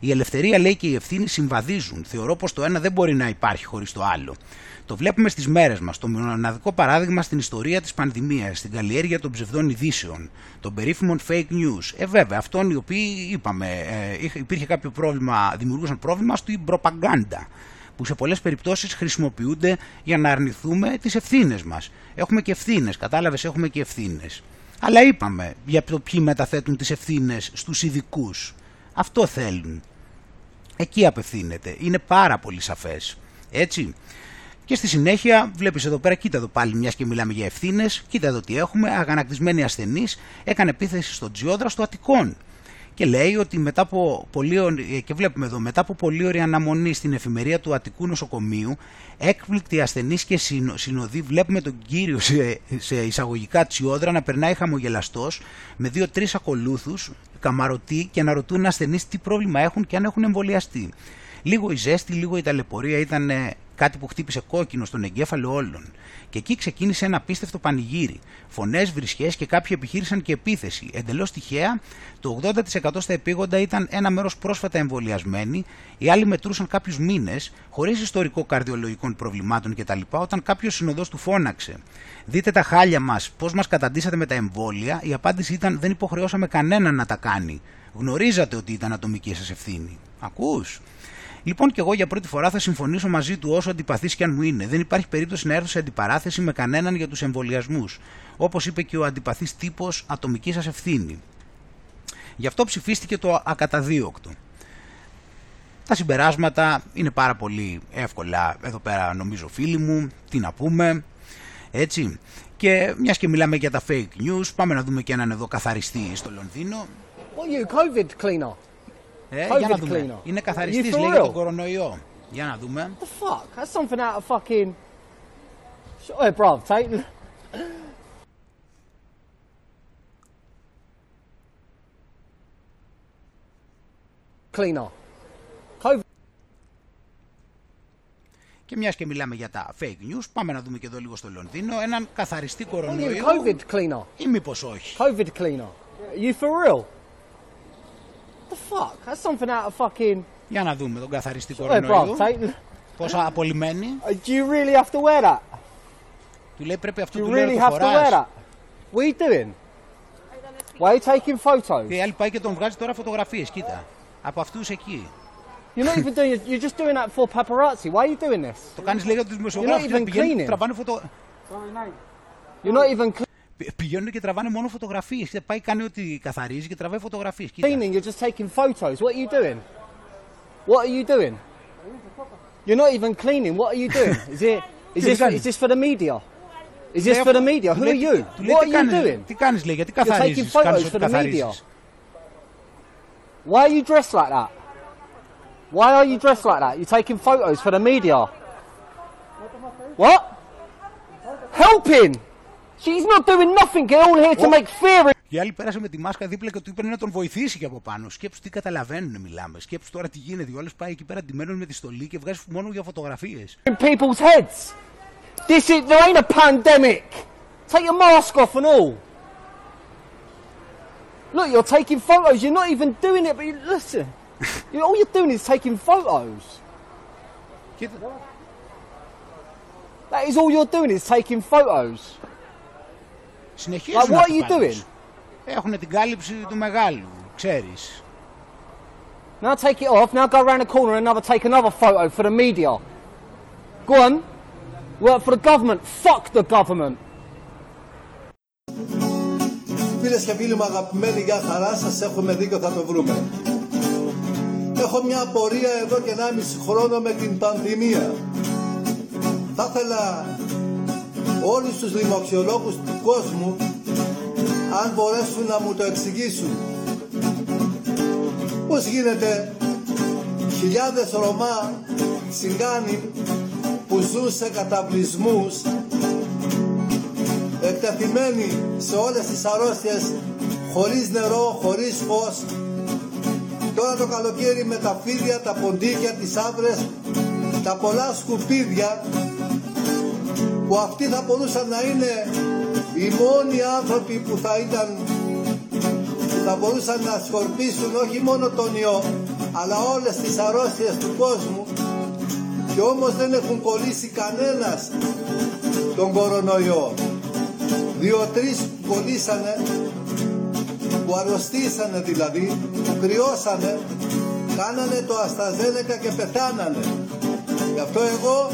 Η ελευθερία, λέει, και η ευθύνη συμβαδίζουν. Θεωρώ πως το ένα δεν μπορεί να υπάρχει χωρίς το άλλο. Το βλέπουμε στις μέρες μας, το μοναδικό παράδειγμα στην ιστορία της πανδημίας, στην καλλιέργεια των ψευδών ειδήσεων, των περίφημων fake news. Ε, βέβαια, αυτών οι οποίοι, είπαμε, ε, υπήρχε κάποιο πρόβλημα, δημιουργούσαν πρόβλημα στην προπαγάνδα, που σε πολλές περιπτώσεις χρησιμοποιούνται για να αρνηθούμε τις ευθύνες μας. Έχουμε και ευθύνες, κατάλαβες, έχουμε και ευθύνες. Αλλά είπαμε για το ποιοι μεταθέτουν τις ευθύνες στους ειδικούς. Αυτό θέλουν. Εκεί απευθύνεται. Είναι πάρα πολύ σαφές. Έτσι. Και στη συνέχεια βλέπεις εδώ πέρα, κοίτα εδώ πάλι, μιας και μιλάμε για ευθύνες, κοίτα εδώ τι έχουμε, αγανακτισμένη ασθενής έκανε επίθεση στον Τζιόδρα στο Αττικόν. Και λέει ότι μετά από πολύ, και βλέπουμε εδώ, μετά από πολύ ωρη αναμονή στην εφημερία του Αττικού Νοσοκομείου, έκπληκτοι ασθενείς και συνοδοί, βλέπουμε τον κύριο σε, σε εισαγωγικά Τσιόδρα να περνάει χαμογελαστός με δύο-τρεις ακολούθους, καμαρωτοί, και να ρωτούν ασθενείς τι πρόβλημα έχουν και αν έχουν εμβολιαστεί. Λίγο η ζέστη, λίγο η ταλαιπωρία ήταν κάτι που χτύπησε κόκκινο στον εγκέφαλο όλων. Και εκεί ξεκίνησε ένα απίστευτο πανηγύρι. Φωνές, βρισχές και κάποιοι επιχείρησαν και επίθεση. Εντελώς τυχαία, το ογδόντα τοις εκατό στα επίγοντα ήταν ένα μέρος πρόσφατα εμβολιασμένοι, οι άλλοι μετρούσαν κάποιους μήνες, χωρίς ιστορικό καρδιολογικών προβλημάτων κτλ. Όταν κάποιος συνοδός του φώναξε: «Δείτε τα χάλια μας, πώς μας καταντήσατε με τα εμβόλια», η απάντηση ήταν: «Δεν υποχρεώσαμε κανέναν να τα κάνει. Γνωρίζατε ότι ήταν ατομική σας ευθύνη». Ακούς. Λοιπόν, και εγώ για πρώτη φορά θα συμφωνήσω μαζί του, όσο αντιπαθής και αν μου είναι. Δεν υπάρχει περίπτωση να έρθω σε αντιπαράθεση με κανέναν για τους εμβολιασμούς. Όπως είπε και ο αντιπαθής τύπος, ατομική σας ευθύνη. Γι' αυτό ψηφίστηκε το ακαταδίωκτο. Τα συμπεράσματα είναι πάρα πολύ εύκολα εδώ πέρα, νομίζω, φίλοι μου. Τι να πούμε, έτσι. Και μιας και μιλάμε για τα fake news, πάμε να δούμε και έναν εδώ καθαριστή στο Λονδίνο. What are you, COVID cleaner? Ε, για να δούμε. Cleaner. Είναι καθαριστής, λέει, για τον κορονοϊό. Για να δούμε. The fuck? That's something out of fucking... Sorry, bro, take... Cleaner. COVID. Και μιας και μιλάμε για τα fake news, πάμε να δούμε και εδώ λίγο στο Λονδίνο έναν καθαριστή κορονοϊό. COVID cleaner. Ή μήπως όχι. COVID cleaner. You for real? The fuck? That's something out of fucking... Για να δούμε τον καθαριστή κορονοϊού. Πόσα απολυμμένοι. Do you really have to wear that? Του λέει πρέπει αυτό του λέει να το φοράς. What are you doing? Why are you taking photos? Και άλλη πάει και τον βγάζει τώρα φωτογραφίες, κοίτα. Από αυτούς εκεί. You're not even doing... You're just doing that for paparazzi. Why are you doing this? Το κάνεις λέγοντας τους δημοσιογράφους να πηγαίνουν και τραβάνε φωτο... You're not even cleaning. Πηγαίνουν και τραβάνε μόνο φωτογραφίες. Πάει, κάνει ό,τι καθαρίζει και τραβάει φωτογραφίες. Cleaning, you're just taking photos. What are you doing? What are you doing? You're not even cleaning. What are you doing? Is it? Is this? Is this for the media? Is this for the media? Who are you? What are you doing? Τι κάνεις, λέει, γιατί καθαρίζεις? You're taking photos for the media. Why are you dressed like that? Why are you dressed like that? You're taking photos for the media. What? Helping. She's not doing nothing, they're all here to make fear. Και άλλη πέρασε με τη μάσκα δίπλα και του είπε να τον βοηθήσει και από πάνω. Σκέψου τι καταλαβαίνουν, μιλάμε. Σκέψου τώρα τι γίνεται. Ο άλλος πάει εκεί πέρα ντυμένος με τη στολή και βγάζει μόνο για φωτογραφίες. People's heads. This is, there ain't a pandemic. Take your mask off and all. Look, you're taking photos. You're not even doing it, but you listen. You, all you're doing is taking photos. That is all you're doing is taking photos. Συνεχίζουν like, what are you doing? Έχουν την κάλυψη του μεγάλου, ξέρεις. Now take it off, now go around the corner and another, take another photo for the media. Go on, work for the government, fuck the government. Φίλες και φίλοι μου αγαπημένοι, για χαρά σας, έχουμε δίκιο, θα το βρούμε. Έχω μια απορία εδώ και ενάμιση χρόνο με την πανδημία. Θα ήθελα όλους τους λοιμοξιολόγους του κόσμου, αν μπορέσουν να μου το εξηγήσουν, πώς γίνεται χιλιάδες Ρωμά τσιγκάνοι που ζουν σε καταβλισμούς, εκτεθειμένοι σε όλες τις αρρώστιες, χωρίς νερό, χωρίς φως. Τώρα το καλοκαίρι με τα φίδια, τα ποντίκια, τις άβρες, τα πολλά σκουπίδια, που αυτοί θα μπορούσαν να είναι οι μόνοι άνθρωποι που θα ήταν, που θα μπορούσαν να σκορπίσουν όχι μόνο τον ιό, αλλά όλες τις αρρώστιες του κόσμου, και όμως δεν έχουν κολλήσει κανένας τον κορονοϊό. Δύο-τρεις που κολλήσανε, που αρρωστήσανε δηλαδή, που κρυώσανε, κάνανε το Αστραζένεκα και πεθάνανε. Γι' αυτό εγώ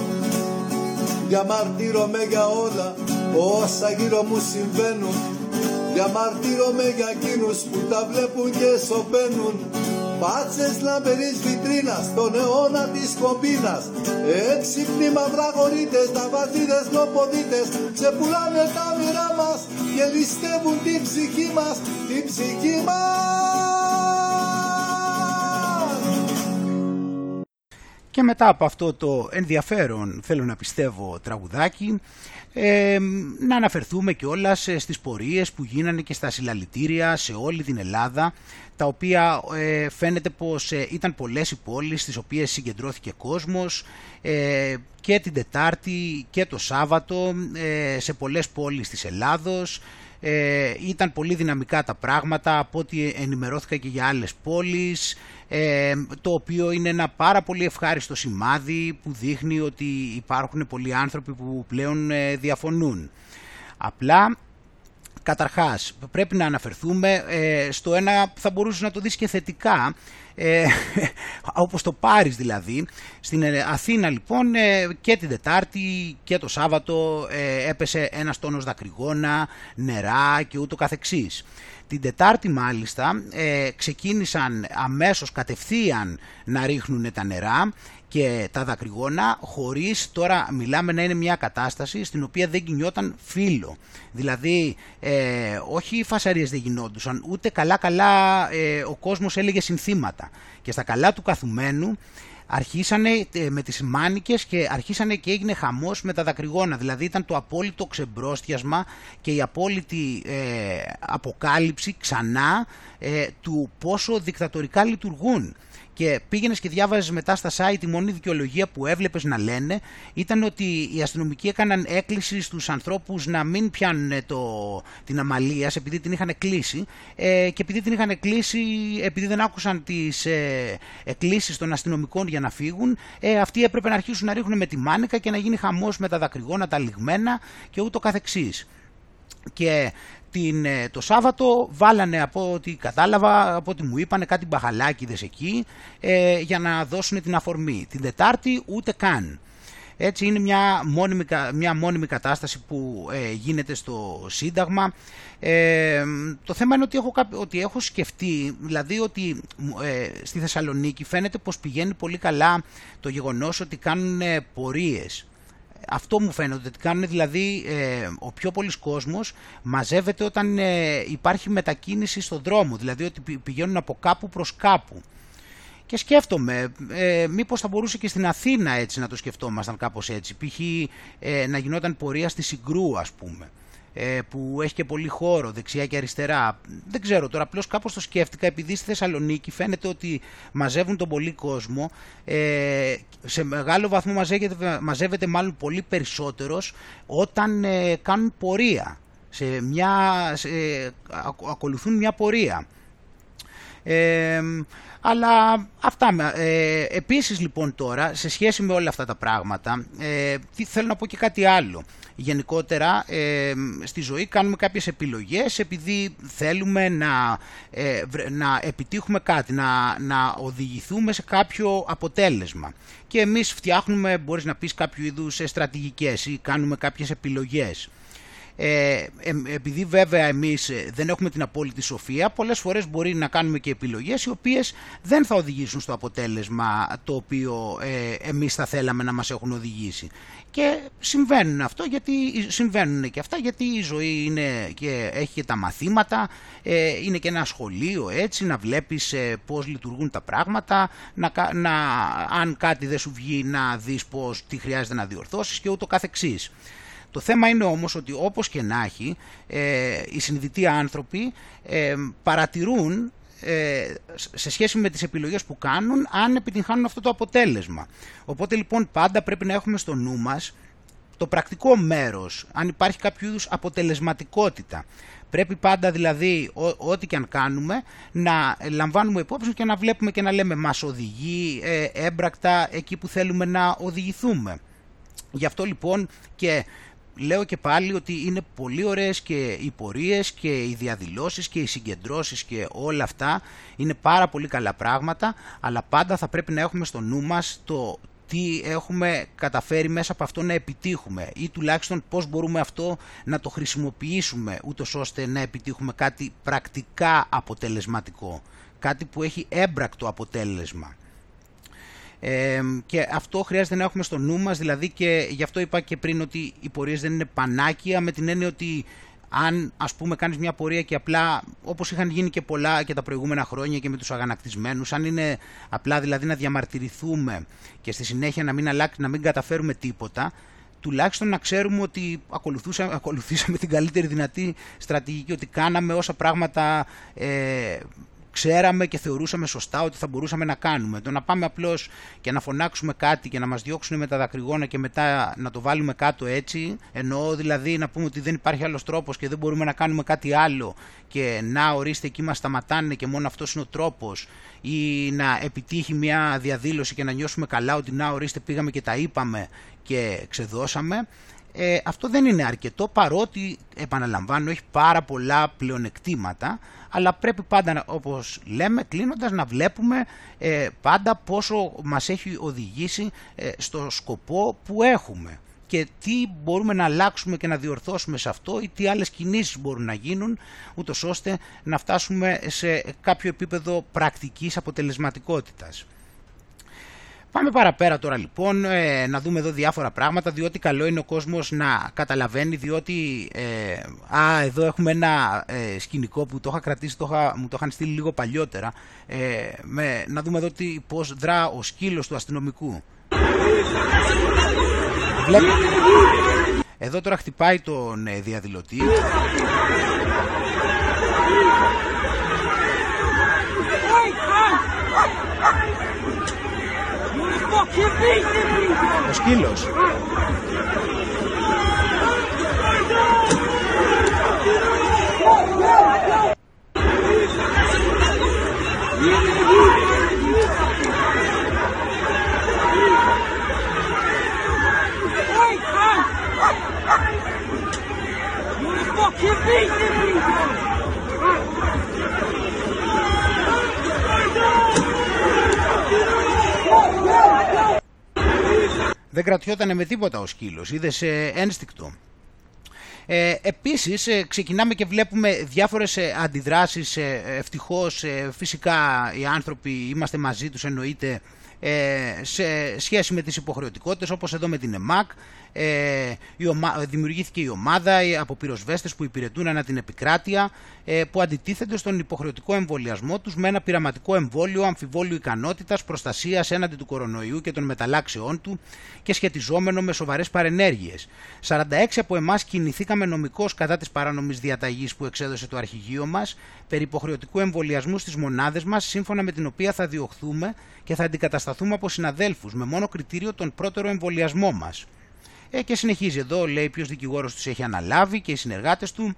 διαμαρτύρομαι για όλα όσα γύρω μου συμβαίνουν. Διαμαρτύρομαι για εκείνους που τα βλέπουν και σωπαίνουν. Πάτσες λαμπερής βιτρίνας, στον αιώνα της κομπίνας, έξυπνοι μαυραγορίτες, ταβαντίδες, λοποδίτες, ξεπουλάνε τα μοιρά μας και ληστεύουν την ψυχή μας, την ψυχή μας. Και μετά από αυτό το ενδιαφέρον, θέλω να πιστεύω, τραγουδάκι, Ε, να αναφερθούμε κιόλας στις πορείες που γίνανε και στα συλλαλητήρια σε όλη την Ελλάδα, τα οποία ε, φαίνεται πως ε, ήταν πολλές οι πόλεις στις οποίες συγκεντρώθηκε κόσμος, ε, και την Τετάρτη και το Σάββατο, ε, σε πολλές πόλεις της Ελλάδος. Ε, ήταν πολύ δυναμικά τα πράγματα, από ό,τι ενημερώθηκα και για άλλες πόλεις, ε, το οποίο είναι ένα πάρα πολύ ευχάριστο σημάδι που δείχνει ότι υπάρχουν πολλοί άνθρωποι που πλέον ε, διαφωνούν. Απλά, καταρχάς, πρέπει να αναφερθούμε ε, στο ένα που θα μπορούσε να το δεις και θετικά, ε, όπως το Πάρις δηλαδή. Στην Αθήνα λοιπόν ε, και την Τετάρτη και το Σάββατο ε, έπεσε ένας τόνος δακρυγόνα, νερά και ούτω καθεξής. Την Τετάρτη μάλιστα ε, ξεκίνησαν αμέσως κατευθείαν να ρίχνουν τα νερά και τα δακρυγόνα, χωρίς τώρα μιλάμε να είναι μια κατάσταση στην οποία δεν γινόταν φύλλο. Δηλαδή ε, όχι οι φασαρίες δεν γινόντουσαν, ούτε καλά καλά ε, ο κόσμος έλεγε συνθήματα. Και στα καλά του καθουμένου αρχίσανε ε, με τις μάνικες και αρχίσανε και έγινε χαμός με τα δακρυγόνα. Δηλαδή ήταν το απόλυτο ξεμπρόστιασμα και η απόλυτη ε, αποκάλυψη ξανά ε, του πόσο δικτατορικά λειτουργούν. Και πήγαινες και διάβαζες μετά στα site, η μόνη δικαιολογία που έβλεπες να λένε ήταν ότι οι αστυνομικοί έκαναν έκκληση στους ανθρώπους να μην πιάνουν το, την αμαλία, επειδή την είχαν κλείσει, ε, και επειδή την είχαν κλείσει, επειδή δεν άκουσαν τις ε, εκκλήσεις των αστυνομικών για να φύγουν, ε, αυτοί έπρεπε να αρχίσουν να ρίχνουν με τη μάνικα και να γίνει χαμός με τα δακρυγόνα, τα λιγμένα και ούτω καθεξής. Και την, το Σάββατο βάλανε, από ό,τι κατάλαβα, από ό,τι μου είπανε, κάτι μπαχαλάκιδες εκεί ε, για να δώσουν την αφορμή. Την Τετάρτη ούτε καν. Έτσι είναι μια μόνιμη, μια μόνιμη κατάσταση που ε, γίνεται στο Σύνταγμα. Ε, το θέμα είναι ότι έχω, ότι έχω σκεφτεί, δηλαδή ότι ε, στη Θεσσαλονίκη φαίνεται πως πηγαίνει πολύ καλά το γεγονός ότι κάνουν ε, πορείες. Αυτό μου φαίνεται ότι κάνουν, δηλαδή ε, ο πιο πολλής κόσμος μαζεύεται όταν ε, υπάρχει μετακίνηση στον δρόμο, δηλαδή ότι πηγαίνουν από κάπου προς κάπου. Και σκέφτομαι, ε, μήπως θα μπορούσε και στην Αθήνα έτσι να το σκεφτόμασταν κάπως έτσι, π.χ. Ε, να γινόταν πορεία στη Συγκρού ας πούμε, ε, που έχει και πολύ χώρο δεξιά και αριστερά. Δεν ξέρω τώρα, απλώς κάπως το σκέφτηκα, επειδή στη Θεσσαλονίκη φαίνεται ότι μαζεύουν τον πολύ κόσμο, ε, σε μεγάλο βαθμό μαζεύεται, μαζεύεται μάλλον πολύ περισσότερος όταν ε, κάνουν πορεία, σε μια, σε, ακολουθούν μια πορεία. Ε, αλλά αυτά. Ε, επίσης λοιπόν τώρα, σε σχέση με όλα αυτά τα πράγματα, ε, θέλω να πω και κάτι άλλο. Γενικότερα ε, στη ζωή κάνουμε κάποιες επιλογές επειδή θέλουμε να, ε, να επιτύχουμε κάτι, να, να οδηγηθούμε σε κάποιο αποτέλεσμα. Και εμείς φτιάχνουμε, μπορείς να πεις, κάποιο είδους στρατηγικές ή κάνουμε κάποιες επιλογές. Ε, επειδή βέβαια εμείς δεν έχουμε την απόλυτη σοφία, πολλές φορές μπορεί να κάνουμε και επιλογές οι οποίες δεν θα οδηγήσουν στο αποτέλεσμα το οποίο ε, εμείς θα θέλαμε να μας έχουν οδηγήσει. Και συμβαίνουν, αυτό γιατί, συμβαίνουν και αυτά γιατί η ζωή είναι και, έχει και τα μαθήματα, ε, είναι και ένα σχολείο έτσι, να βλέπεις ε, πώς λειτουργούν τα πράγματα, να, να, αν κάτι δεν σου βγει να δεις πώς, τι χρειάζεται να διορθώσεις και ούτω καθεξής. Το θέμα είναι όμως ότι όπως και να έχει, ε, οι συνειδητοί άνθρωποι ε, παρατηρούν ε, σε σχέση με τις επιλογές που κάνουν αν επιτυγχάνουν αυτό το αποτέλεσμα. Οπότε λοιπόν πάντα πρέπει να έχουμε στο νου μας το πρακτικό μέρος, αν υπάρχει κάποιο είδους αποτελεσματικότητα. Πρέπει πάντα δηλαδή ό, ό,τι και αν κάνουμε να λαμβάνουμε υπόψη και να βλέπουμε και να λέμε μας οδηγεί ε, έμπρακτα εκεί που θέλουμε να οδηγηθούμε. Γι' αυτό λοιπόν και λέω και πάλι ότι είναι πολύ ωραίες και οι πορείες και οι διαδηλώσεις και οι συγκεντρώσεις και όλα αυτά είναι πάρα πολύ καλά πράγματα, αλλά πάντα θα πρέπει να έχουμε στο νου μας το τι έχουμε καταφέρει μέσα από αυτό να επιτύχουμε ή τουλάχιστον πώς μπορούμε αυτό να το χρησιμοποιήσουμε ούτως ώστε να επιτύχουμε κάτι πρακτικά αποτελεσματικό, κάτι που έχει έμπρακτο αποτέλεσμα. Ε, και αυτό χρειάζεται να έχουμε στο νου μας, δηλαδή, και γι' αυτό είπα και πριν ότι οι πορείες δεν είναι πανάκια, με την έννοια ότι αν ας πούμε κάνεις μια πορεία και απλά, όπως είχαν γίνει και πολλά και τα προηγούμενα χρόνια και με τους αγανακτισμένους, αν είναι απλά δηλαδή να διαμαρτυρηθούμε και στη συνέχεια να μην αλλάξει, να μην καταφέρουμε τίποτα, τουλάχιστον να ξέρουμε ότι ακολουθούσαμε, ακολουθήσαμε την καλύτερη δυνατή στρατηγική, ότι κάναμε όσα πράγματα ε, ξέραμε και θεωρούσαμε σωστά ότι θα μπορούσαμε να κάνουμε. Το να πάμε απλώς και να φωνάξουμε κάτι και να μας διώξουν με τα δακρυγόνα και μετά να το βάλουμε κάτω έτσι, εννοώ δηλαδή να πούμε ότι δεν υπάρχει άλλος τρόπος και δεν μπορούμε να κάνουμε κάτι άλλο και να ορίστε εκεί μας σταματάνε και μόνο αυτός είναι ο τρόπος, ή να επιτύχει μια διαδήλωση και να νιώσουμε καλά ότι να ορίστε πήγαμε και τα είπαμε και ξεδώσαμε. Ε, αυτό δεν είναι αρκετό, παρότι επαναλαμβάνω έχει πάρα πολλά πλεονεκτήματα, αλλά πρέπει πάντα, όπως λέμε κλείνοντας, να βλέπουμε ε, πάντα πόσο μας έχει οδηγήσει ε, στο σκοπό που έχουμε και τι μπορούμε να αλλάξουμε και να διορθώσουμε σε αυτό ή τι άλλες κινήσεις μπορούν να γίνουν ούτως ώστε να φτάσουμε σε κάποιο επίπεδο πρακτικής αποτελεσματικότητας. Πάμε παραπέρα τώρα λοιπόν, ε, να δούμε εδώ διάφορα πράγματα, διότι καλό είναι ο κόσμος να καταλαβαίνει, διότι ε, α, εδώ έχουμε ένα ε, σκηνικό που το είχα κρατήσει, το είχα, μου το είχαν στείλει λίγο παλιότερα, ε, με, να δούμε εδώ τι, πώς δρά ο σκύλος του αστυνομικού. Βλέπω. Εδώ τώρα χτυπάει τον ε, διαδηλωτή. Ο σκύλος. Δεν κρατιότανε με τίποτα ο σκύλος, είδες, ένστικτο. Ε, επίσης ξεκινάμε και βλέπουμε διάφορες αντιδράσεις, ευτυχώς φυσικά οι άνθρωποι είμαστε μαζί τους εννοείται, σε σχέση με τις υποχρεωτικότητες, όπως εδώ με την ΕΜΑΚ δημιουργήθηκε η ομάδα από πυροσβέστες που υπηρετούν ανά την επικράτεια, που αντιτίθενται στον υποχρεωτικό εμβολιασμό τους με ένα πειραματικό εμβόλιο αμφιβόλου ικανότητας προστασίας έναντι του κορονοϊού και των μεταλλάξεών του και σχετιζόμενο με σοβαρές παρενέργειες. σαράντα έξι από εμάς κινηθήκαμε νομικώς κατά της παράνομης διαταγής που εξέδωσε το αρχηγείο μας περί υποχρεωτικού εμβολιασμού στις μονάδες μας, σύμφωνα με την οποία θα διωχθούμε και θα αντικατασταθούμε από συναδέλφους με μόνο κριτήριο τον πρώτερο εμβολιασμό μας. Ε, και συνεχίζει εδώ, λέει ποιος δικηγόρος τους έχει αναλάβει και οι συνεργάτες του.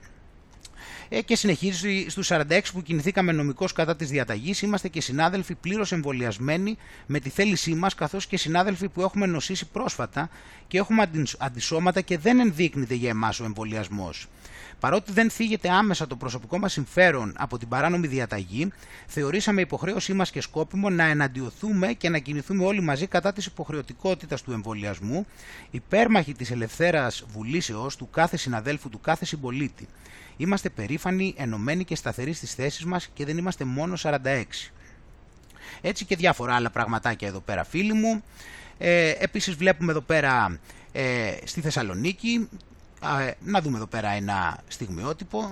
και συνεχίζει στους σαράντα έξι που κινηθήκαμε νομικώς κατά της διαταγής. Είμαστε και συνάδελφοι πλήρως εμβολιασμένοι με τη θέλησή μας, καθώς και συνάδελφοι που έχουμε νοσήσει πρόσφατα και έχουμε αντισώματα και δεν ενδείκνυται για εμάς ο εμβολιασμός. Παρότι δεν θίγεται άμεσα το προσωπικό μας συμφέρον από την παράνομη διαταγή, θεωρήσαμε υποχρέωσή μας και σκόπιμο να εναντιωθούμε και να κινηθούμε όλοι μαζί κατά της υποχρεωτικότητας του εμβολιασμού, υπέρμαχοι της ελευθέρας βουλήσεως του κάθε συναδέλφου, του κάθε συμπολίτη. Είμαστε περήφανοι, ενωμένοι και σταθεροί στις θέσεις μας και δεν είμαστε μόνο σαράντα έξι. Έτσι και διάφορα άλλα πραγματάκια εδώ πέρα, φίλοι μου. Ε, επίσης βλέπουμε εδώ πέρα ε, στη Θεσσαλονίκη. Να δούμε εδώ πέρα ένα στιγμιότυπο.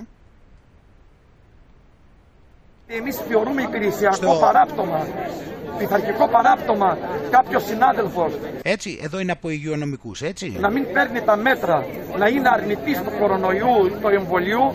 Εμείς θεωρούμε υπηρεσιακό στο... παράπτωμα, πειθαρχικό παράπτωμα κάποιος συνάδελφος. Έτσι, εδώ είναι από υγειονομικούς, έτσι. Να μην παίρνει τα μέτρα, να είναι αρνητής του κορονοϊού, του εμβολίου,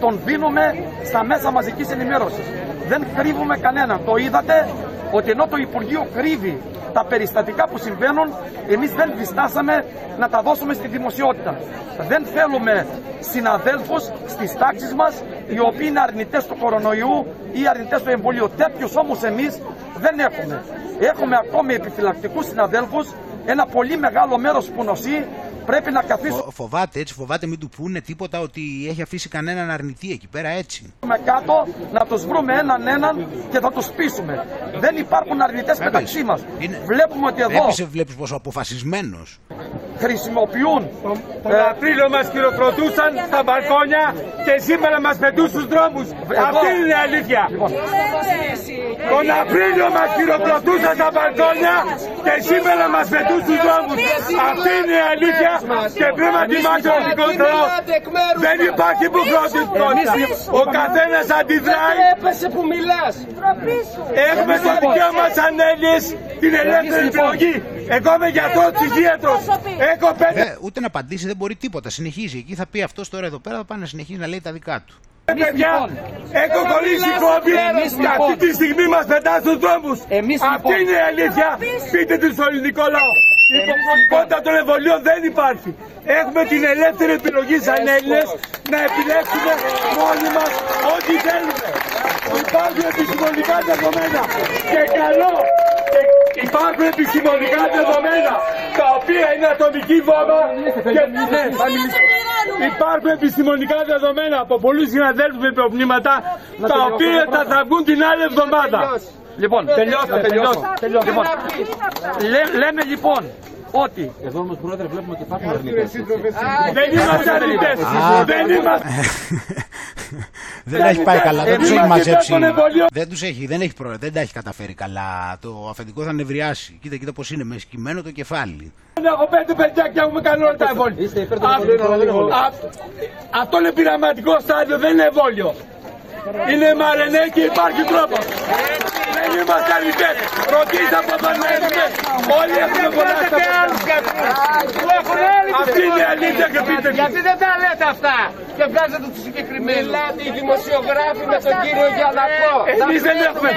τον δίνουμε στα μέσα μαζικής ενημέρωσης. Δεν κρύβουμε κανέναν. Το είδατε ότι ενώ το Υπουργείο κρύβει τα περιστατικά που συμβαίνουν, εμείς δεν διστάσαμε να τα δώσουμε στη δημοσιότητα. Δεν θέλουμε συναδέλφους στις τάξεις μας οι οποίοι είναι αρνητές του κορονοϊού ή αρνητές του εμβολίου. Τέτοιους όμως εμείς δεν έχουμε. Έχουμε ακόμη επιφυλακτικούς συναδέλφους, ένα πολύ μεγάλο μέρος που νοσεί. Πρέπει να καθίσουμε. Φοβάται, έτσι, φοβάται μην του πούνε τίποτα ότι έχει αφήσει κανέναν αρνητή εκεί πέρα, έτσι. Με κάτω να τους βρούμε έναν έναν και θα τους πείσουμε. Δεν υπάρχουν αρνητές Έπαιξε. μεταξύ μας. Είναι... Βλέπουμε ότι εδώ. Έπαιξε, βλέπεις πόσο αποφασισμένος. Χρησιμοποιούν. Τον ε... Απρίλιο μας χειροκροτούσαν στα μπαλκόνια και σήμερα μας πετούν στους δρόμους. Εδώ... Αυτή είναι η αλήθεια. Λοιπόν. Τον Απρίλιο μας χειροκροτούσαν στα μπαλκόνια και σήμερα μας πετούν στους δρόμους. Αυτή είναι η αλήθεια. Και πρέπει να τιμάσαι ο δικός λαός. Δεν υπάρχει υποχρεωτικότητα. Ο καθένας αντιδράει. Έχουμε το δικαίωμα σαν Έλληνες την ελεύθερη επιλογή. Εγώ είμαι γιατρός ψυχίατρος. Έχω πέντε. Ούτε να απαντήσει δεν μπορεί τίποτα. Συνεχίζει. Εκεί θα πει αυτός τώρα εδώ πέρα. Θα πάει να συνεχίζει να λέει τα δικά του. Παιδιά, έχω κολλήσει κόμπι και αυτή τη στιγμή μας πετά στους δρόμους. Αυτή είναι η αλήθεια. Πείτε του στο ελληνικό λαό. Η υποχρεωτικότητα των εμβολίων δεν υπάρχει. Έχουμε την ελεύθερη επιλογή σαν Έλληνες να επιλέξουμε μόνοι μας ό,τι θέλουμε. Υπάρχουν επιστημονικά δεδομένα και καλό. Υπάρχουν επιστημονικά δεδομένα τα οποία είναι ατομική βόμβα και υπάρχουν επιστημονικά δεδομένα από πολλούς συναδέλφους με υποπνήματα τα οποία θα βγουν την άλλη εβδομάδα. Λοιπόν, τελειώστε, τελειώστε, τελειώστε. Λέμε λοιπόν ότι... Εδώ όμως πρόεδρε βλέπουμε και υπάρχουν αρνητές. Δεν είμαστε αρνητές. Δεν είμαστε... Δεν τα έχει πάει καλά, δεν τους έχει μαζέψει. Δεν τους έχει, δεν έχει πρόεδρε, δεν τα έχει καταφέρει καλά. Το αφεντικό θα νευριάσει. Κοίτα, κοίτα πως είναι, με σκυμμένο το κεφάλι. Έχω πέντε παιδιά και έχουμε κάνει όλα τα εμβόλια. Αυτό είναι πειραματικό στάδιο, δεν είναι εμβόλιο. Είναι μαρενέ και υπάρχει τρόπος. Δεν είμαστε αρνητές. Ρωτήστε από τον αρνητές. Όλοι έχουν πολλές αποφάσεις. Αυτή είναι η αλήθεια και πείτε μου. Γιατί δεν τα λέτε αυτά και βγάζετε τους συγκεκριμένους. Μιλάτε οι δημοσιογράφοι με τον κύριο Γιαννακό. Εμείς δεν έχουμε.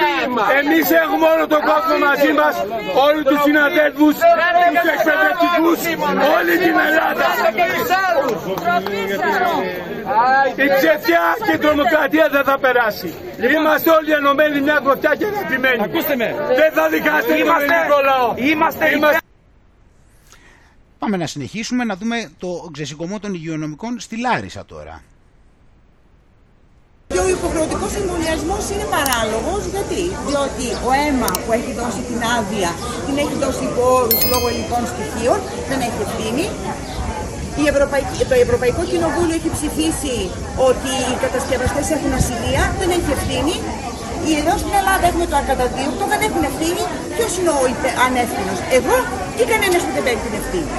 Εμείς έχουμε όλο τον κόσμο μαζί μας. Όλους τους συναδέλφους, τους εκπαιδευτικούς, όλη την Ελλάδα. Η ξεφτιά και η τρομοκρατία δεν θα περάσει. Είμαστε όλοι ενωμένοι μια κοφτιά και εναντιμένοι. Ακούστε με. Δεν θα δικάσετε τον ελληνικό λαό. Είμαστε, είμαστε. Πάμε να συνεχίσουμε να δούμε το ξεσηκωμό των υγειονομικών στη Λάρισα τώρα. Και ο υποχρεωτικός εμβολιασμός είναι παράλογος, γιατί, διότι ο αίμα που έχει δώσει την άδεια, την έχει δώσει υπό όρους λόγω υλικών στοιχείων, δεν έχει ευθύνη. Η Ευρωπαϊκή, το Ευρωπαϊκό Κοινοβούλιο έχει ψηφίσει ότι οι κατασκευαστές έχουν ασυλία, δεν έχει ευθύνη. Οι εδώ στην Ελλάδα έχουμε το ακαταδίωκτο, δεν έχουν ευθύνη. Ποιος είναι ο ανεύθυνος, εγώ ή κανένας που δεν παίρνει την ευθύνη?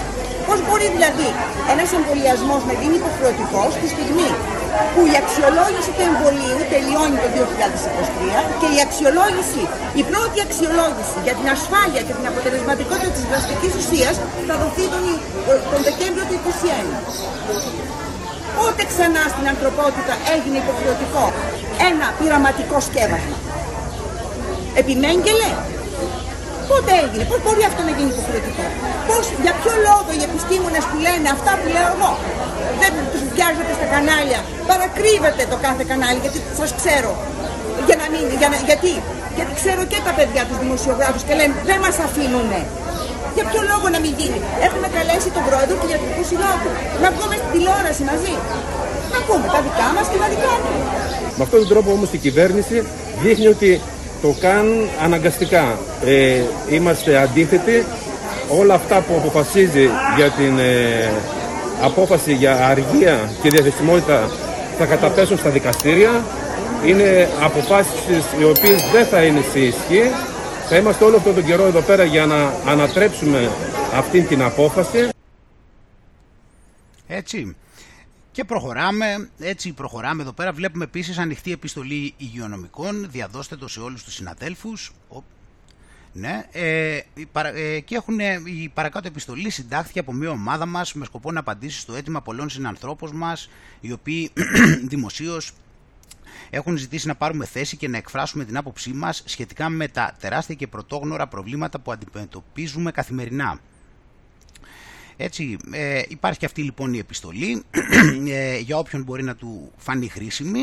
Πώς μπορεί δηλαδή ένας εμβολιασμός να γίνει υποχρεωτικός τη στιγμή που η αξιολόγηση του εμβολίου τελειώνει το δύο χιλιάδες είκοσι τρία και η αξιολόγηση, η πρώτη αξιολόγηση για την ασφάλεια και την αποτελεσματικότητα της δραστικής ουσίας θα δοθεί τον, τον Δεκέμβριο του είκοσι είκοσι ένα. Πότε ξανά στην ανθρωπότητα έγινε υποχρεωτικό ένα πειραματικό σκεύασμα? Επί Μέγκελε. Πότε έγινε, πώς μπορεί αυτό να γίνει υποχρεωτικό? Πώς, για ποιο λόγο οι επιστήμονες που λένε αυτά που λέω εγώ. Δεν τους βιάζετε στα κανάλια, παρακρύβετε το κάθε κανάλι, γιατί σας ξέρω. Για να μην, για να, γιατί, γιατί ξέρω και τα παιδιά τους δημοσιογράφους και λένε δεν μας αφήνουνε. Για ποιο λόγο να μην γίνει. Έχουμε καλέσει τον πρόεδρο του Ιατρικού Συλλόγου. Να βγούμε στην τηλεόραση μαζί. Να πούμε τα δικά μας και τα δικά του. Με αυτόν τον τρόπο όμως η κυβέρνηση δείχνει ότι το κάνουν αναγκαστικά. Ε, είμαστε αντίθετοι. Όλα αυτά που αποφασίζει για την ε, απόφαση για αργία και διαθεσιμότητα θα καταπέσουν στα δικαστήρια. Είναι αποφάσεις οι οποίες δεν θα είναι σε ισχύ. Θα είμαστε όλο αυτόν τον καιρό εδώ πέρα για να ανατρέψουμε αυτή την απόφαση. Έτσι. Και προχωράμε, έτσι προχωράμε εδώ πέρα. Βλέπουμε επίσης ανοιχτή επιστολή υγειονομικών. Διαδώστε το σε όλους τους συναδέλφους. Ναι, ε, ε, και έχουν, ε, η παρακάτω επιστολή συντάχθηκε από μια ομάδα μας με σκοπό να απαντήσει στο αίτημα πολλών συνανθρώπων μας, οι οποίοι δημοσίως έχουν ζητήσει να πάρουμε θέση και να εκφράσουμε την άποψή μας σχετικά με τα τεράστια και πρωτόγνωρα προβλήματα που αντιμετωπίζουμε καθημερινά. Έτσι, ε, υπάρχει και αυτή λοιπόν η επιστολή ε, για όποιον μπορεί να του φανεί χρήσιμη.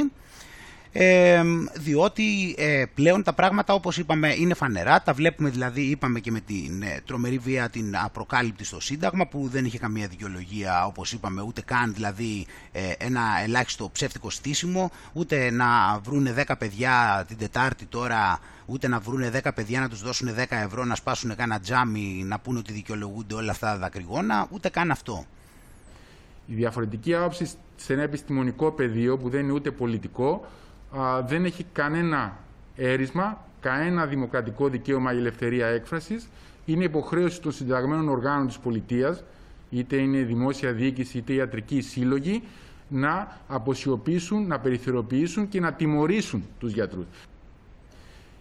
Ε, διότι ε, πλέον τα πράγματα, όπως είπαμε, είναι φανερά. Τα βλέπουμε δηλαδή, είπαμε και με την ε, τρομερή βία την απροκάλυπτη στο Σύνταγμα, που δεν είχε καμία δικαιολογία, όπως είπαμε, ούτε καν δηλαδή ε, ένα ελάχιστο ψεύτικο στήσιμο, ούτε να βρούνε δέκα παιδιά την Τετάρτη τώρα, ούτε να βρούνε δέκα παιδιά να τους δώσουν δέκα ευρώ, να σπάσουν κάνα τζάμι, να πούνε ότι δικαιολογούνται όλα αυτά τα δακρυγόνα, ούτε καν αυτό. Η διαφορετική άποψη σε ένα επιστημονικό πεδίο που δεν είναι ούτε πολιτικό, Uh, δεν έχει κανένα αίρισμα, κανένα δημοκρατικό δικαίωμα η ελευθερία έκφρασης. Είναι υποχρέωση των συνταγμένων οργάνων της πολιτείας, είτε είναι η δημόσια διοίκηση, είτε οι ιατρικοί σύλλογοι, να αποσιωπήσουν, να περιθωριοποιήσουν και να τιμωρήσουν τους γιατρούς.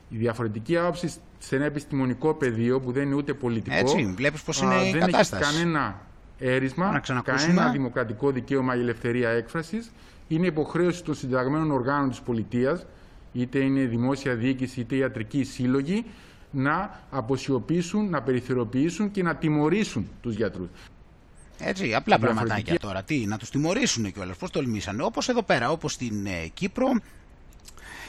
Η διαφορετική άποψη σε ένα επιστημονικό πεδίο που δεν είναι ούτε πολιτικό, Έτσι, βλέπεις πώς είναι uh, η δεν κατάσταση. Έχει κανένα αίρισμα, κανένα δημοκρατικό δικαίωμα η ελευθερία έκφρασης. Είναι υποχρέωση των συνταγμένων οργάνων της πολιτείας, είτε είναι η δημόσια διοίκηση, είτε οι ιατρικοί σύλλογοι, να αποσιωπήσουν, να περιθωριοποιήσουν και να τιμωρήσουν τους γιατρούς. Έτσι, απλά πραγματάκια τώρα. Τι, να τους τιμωρήσουν κιόλας, πώς τολμήσανε. Όπως εδώ πέρα, όπως στην ε, Κύπρο,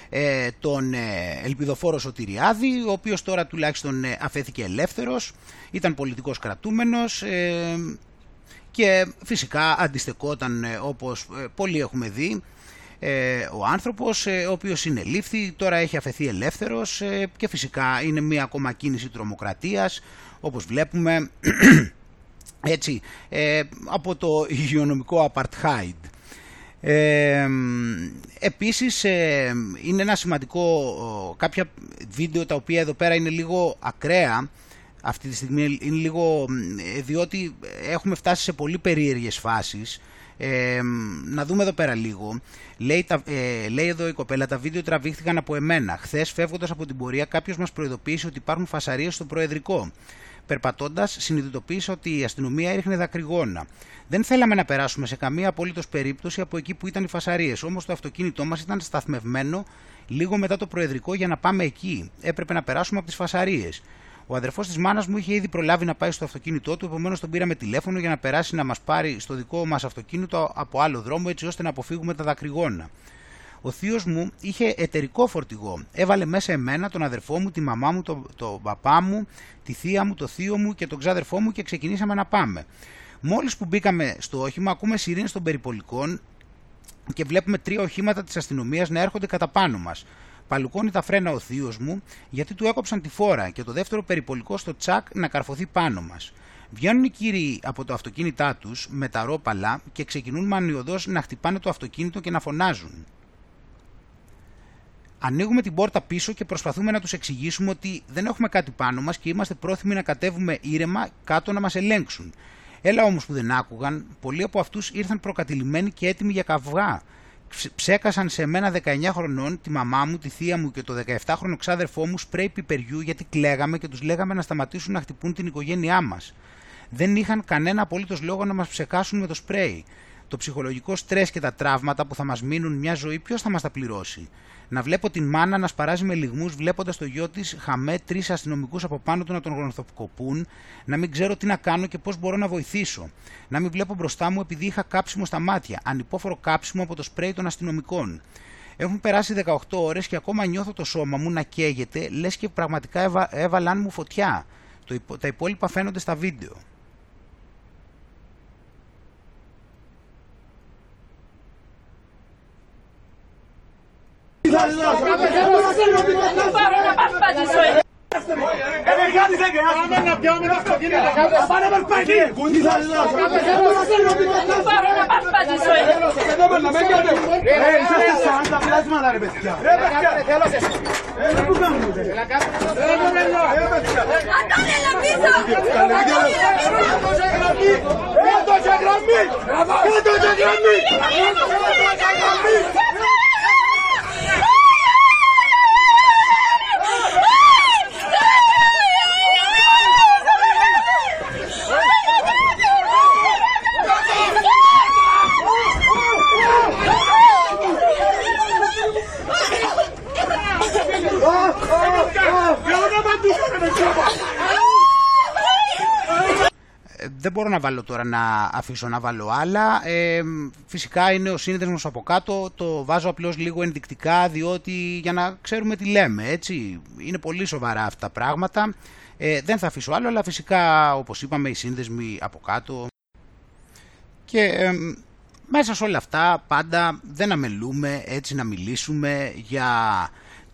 ε, τον ε, ελπιδοφόρο Σωτηριάδη, ο οποίος τώρα τουλάχιστον ε, αφέθηκε ελεύθερος, ήταν πολιτικός κρατούμενος, ε, και φυσικά αντιστεκόταν, όπως πολλοί έχουμε δει, ο άνθρωπος, ο οποίος συνελήφθη, τώρα έχει αφαιθεί ελεύθερος και φυσικά είναι μία ακόμα κίνηση τρομοκρατίας, όπως βλέπουμε, έτσι, από το υγειονομικό Απαρτχάιντ. Ε, επίσης ε, είναι ένα σημαντικό, κάποια βίντεο τα οποία εδώ πέρα είναι λίγο ακραία, αυτή τη στιγμή είναι λίγο, διότι έχουμε φτάσει σε πολύ περίεργες φάσεις. Ε, να δούμε εδώ πέρα λίγο. Λέει, τα, ε, λέει εδώ η κοπέλα, τα βίντεο τραβήχτηκαν από εμένα. Χθες φεύγοντας από την πορεία κάποιος μας προειδοποίησε ότι υπάρχουν φασαρίες στο Προεδρικό. Περπατώντας συνειδητοποίησα ότι η αστυνομία έριχνε δακρυγόνα. Δεν θέλαμε να περάσουμε σε καμία απολύτως περίπτωση από εκεί που ήταν οι φασαρίες. Όμως το αυτοκίνητό μας ήταν σταθμευμένο λίγο μετά το Προεδρικό για να πάμε εκεί. Έπρεπε να περάσουμε από τις φασαρίες. Ο αδερφός της μάνας μου είχε ήδη προλάβει να πάει στο αυτοκίνητό του, επομένως τον πήραμε τηλέφωνο για να περάσει να μας πάρει στο δικό μας αυτοκίνητο από άλλο δρόμο, έτσι ώστε να αποφύγουμε τα δακρυγόνα. Ο θείος μου είχε εταιρικό φορτηγό. Έβαλε μέσα εμένα, τον αδερφό μου, τη μαμά μου, τον το παπά μου, τη θεία μου, το θείο μου και τον ξάδερφό μου και ξεκινήσαμε να πάμε. Μόλις που μπήκαμε στο όχημα, ακούμε σιρήνες των περιπολικών και βλέπουμε τρία οχήματα της αστυνομίας να έρχονται κατά πάνω μας. Παλουκώνει τα φρένα ο θείος μου γιατί του έκοψαν τη φόρα και το δεύτερο περιπολικό στο τσακ να καρφωθεί πάνω μας. Βγαίνουν οι κύριοι από το αυτοκίνητά τους με τα ρόπαλα και ξεκινούν μανιωδώς να χτυπάνε το αυτοκίνητο και να φωνάζουν. Ανοίγουμε την πόρτα πίσω και προσπαθούμε να τους εξηγήσουμε ότι δεν έχουμε κάτι πάνω μας και είμαστε πρόθυμοι να κατέβουμε ήρεμα κάτω να μας ελέγξουν. Έλα όμως που δεν άκουγαν, πολλοί από αυτούς ήρθαν προκατηλημένοι και έτοιμοι για καυγά. Ψέκασαν σε μένα δεκαεννιά χρονών, τη μαμά μου, τη θεία μου και το δεκαεπτάχρονο ξάδερφό μου σπρέι πιπεριού γιατί κλαίγαμε και τους λέγαμε να σταματήσουν να χτυπούν την οικογένειά μας. Δεν είχαν κανένα απολύτως λόγο να μας ψεκάσουν με το σπρέι. το ψυχολογικό στρες και τα τραύματα που θα μας μείνουν μια ζωή, ποιος θα μας τα πληρώσει. Να βλέπω την μάνα να σπαράζει με λυγμούς βλέποντας το γιο της χαμέ τρεις αστυνομικούς από πάνω του να τον γροθοκοπούν, να μην ξέρω τι να κάνω και πώς μπορώ να βοηθήσω. Να μην βλέπω μπροστά μου επειδή είχα κάψιμο στα μάτια, ανυπόφορο κάψιμο από το σπρέι των αστυνομικών. Έχουν περάσει δεκαοκτώ ώρες και ακόμα νιώθω το σώμα μου να καίγεται, λες και πραγματικά έβα, έβαλαν μου φωτιά. Το, τα υπόλοιπα φαίνονται στα βίντεο. Αντώνη, δεν μπορώ να βάλω τώρα να αφήσω να βάλω άλλα. Ε, φυσικά είναι ο σύνδεσμος από κάτω. Το βάζω απλώς λίγο ενδεικτικά διότι για να ξέρουμε τι λέμε. Έτσι. Είναι πολύ σοβαρά αυτά τα πράγματα. Ε, δεν θα αφήσω άλλο, αλλά φυσικά όπως είπαμε οι σύνδεσμοι από κάτω. Και ε, μέσα σε όλα αυτά πάντα δεν αμελούμε έτσι να μιλήσουμε για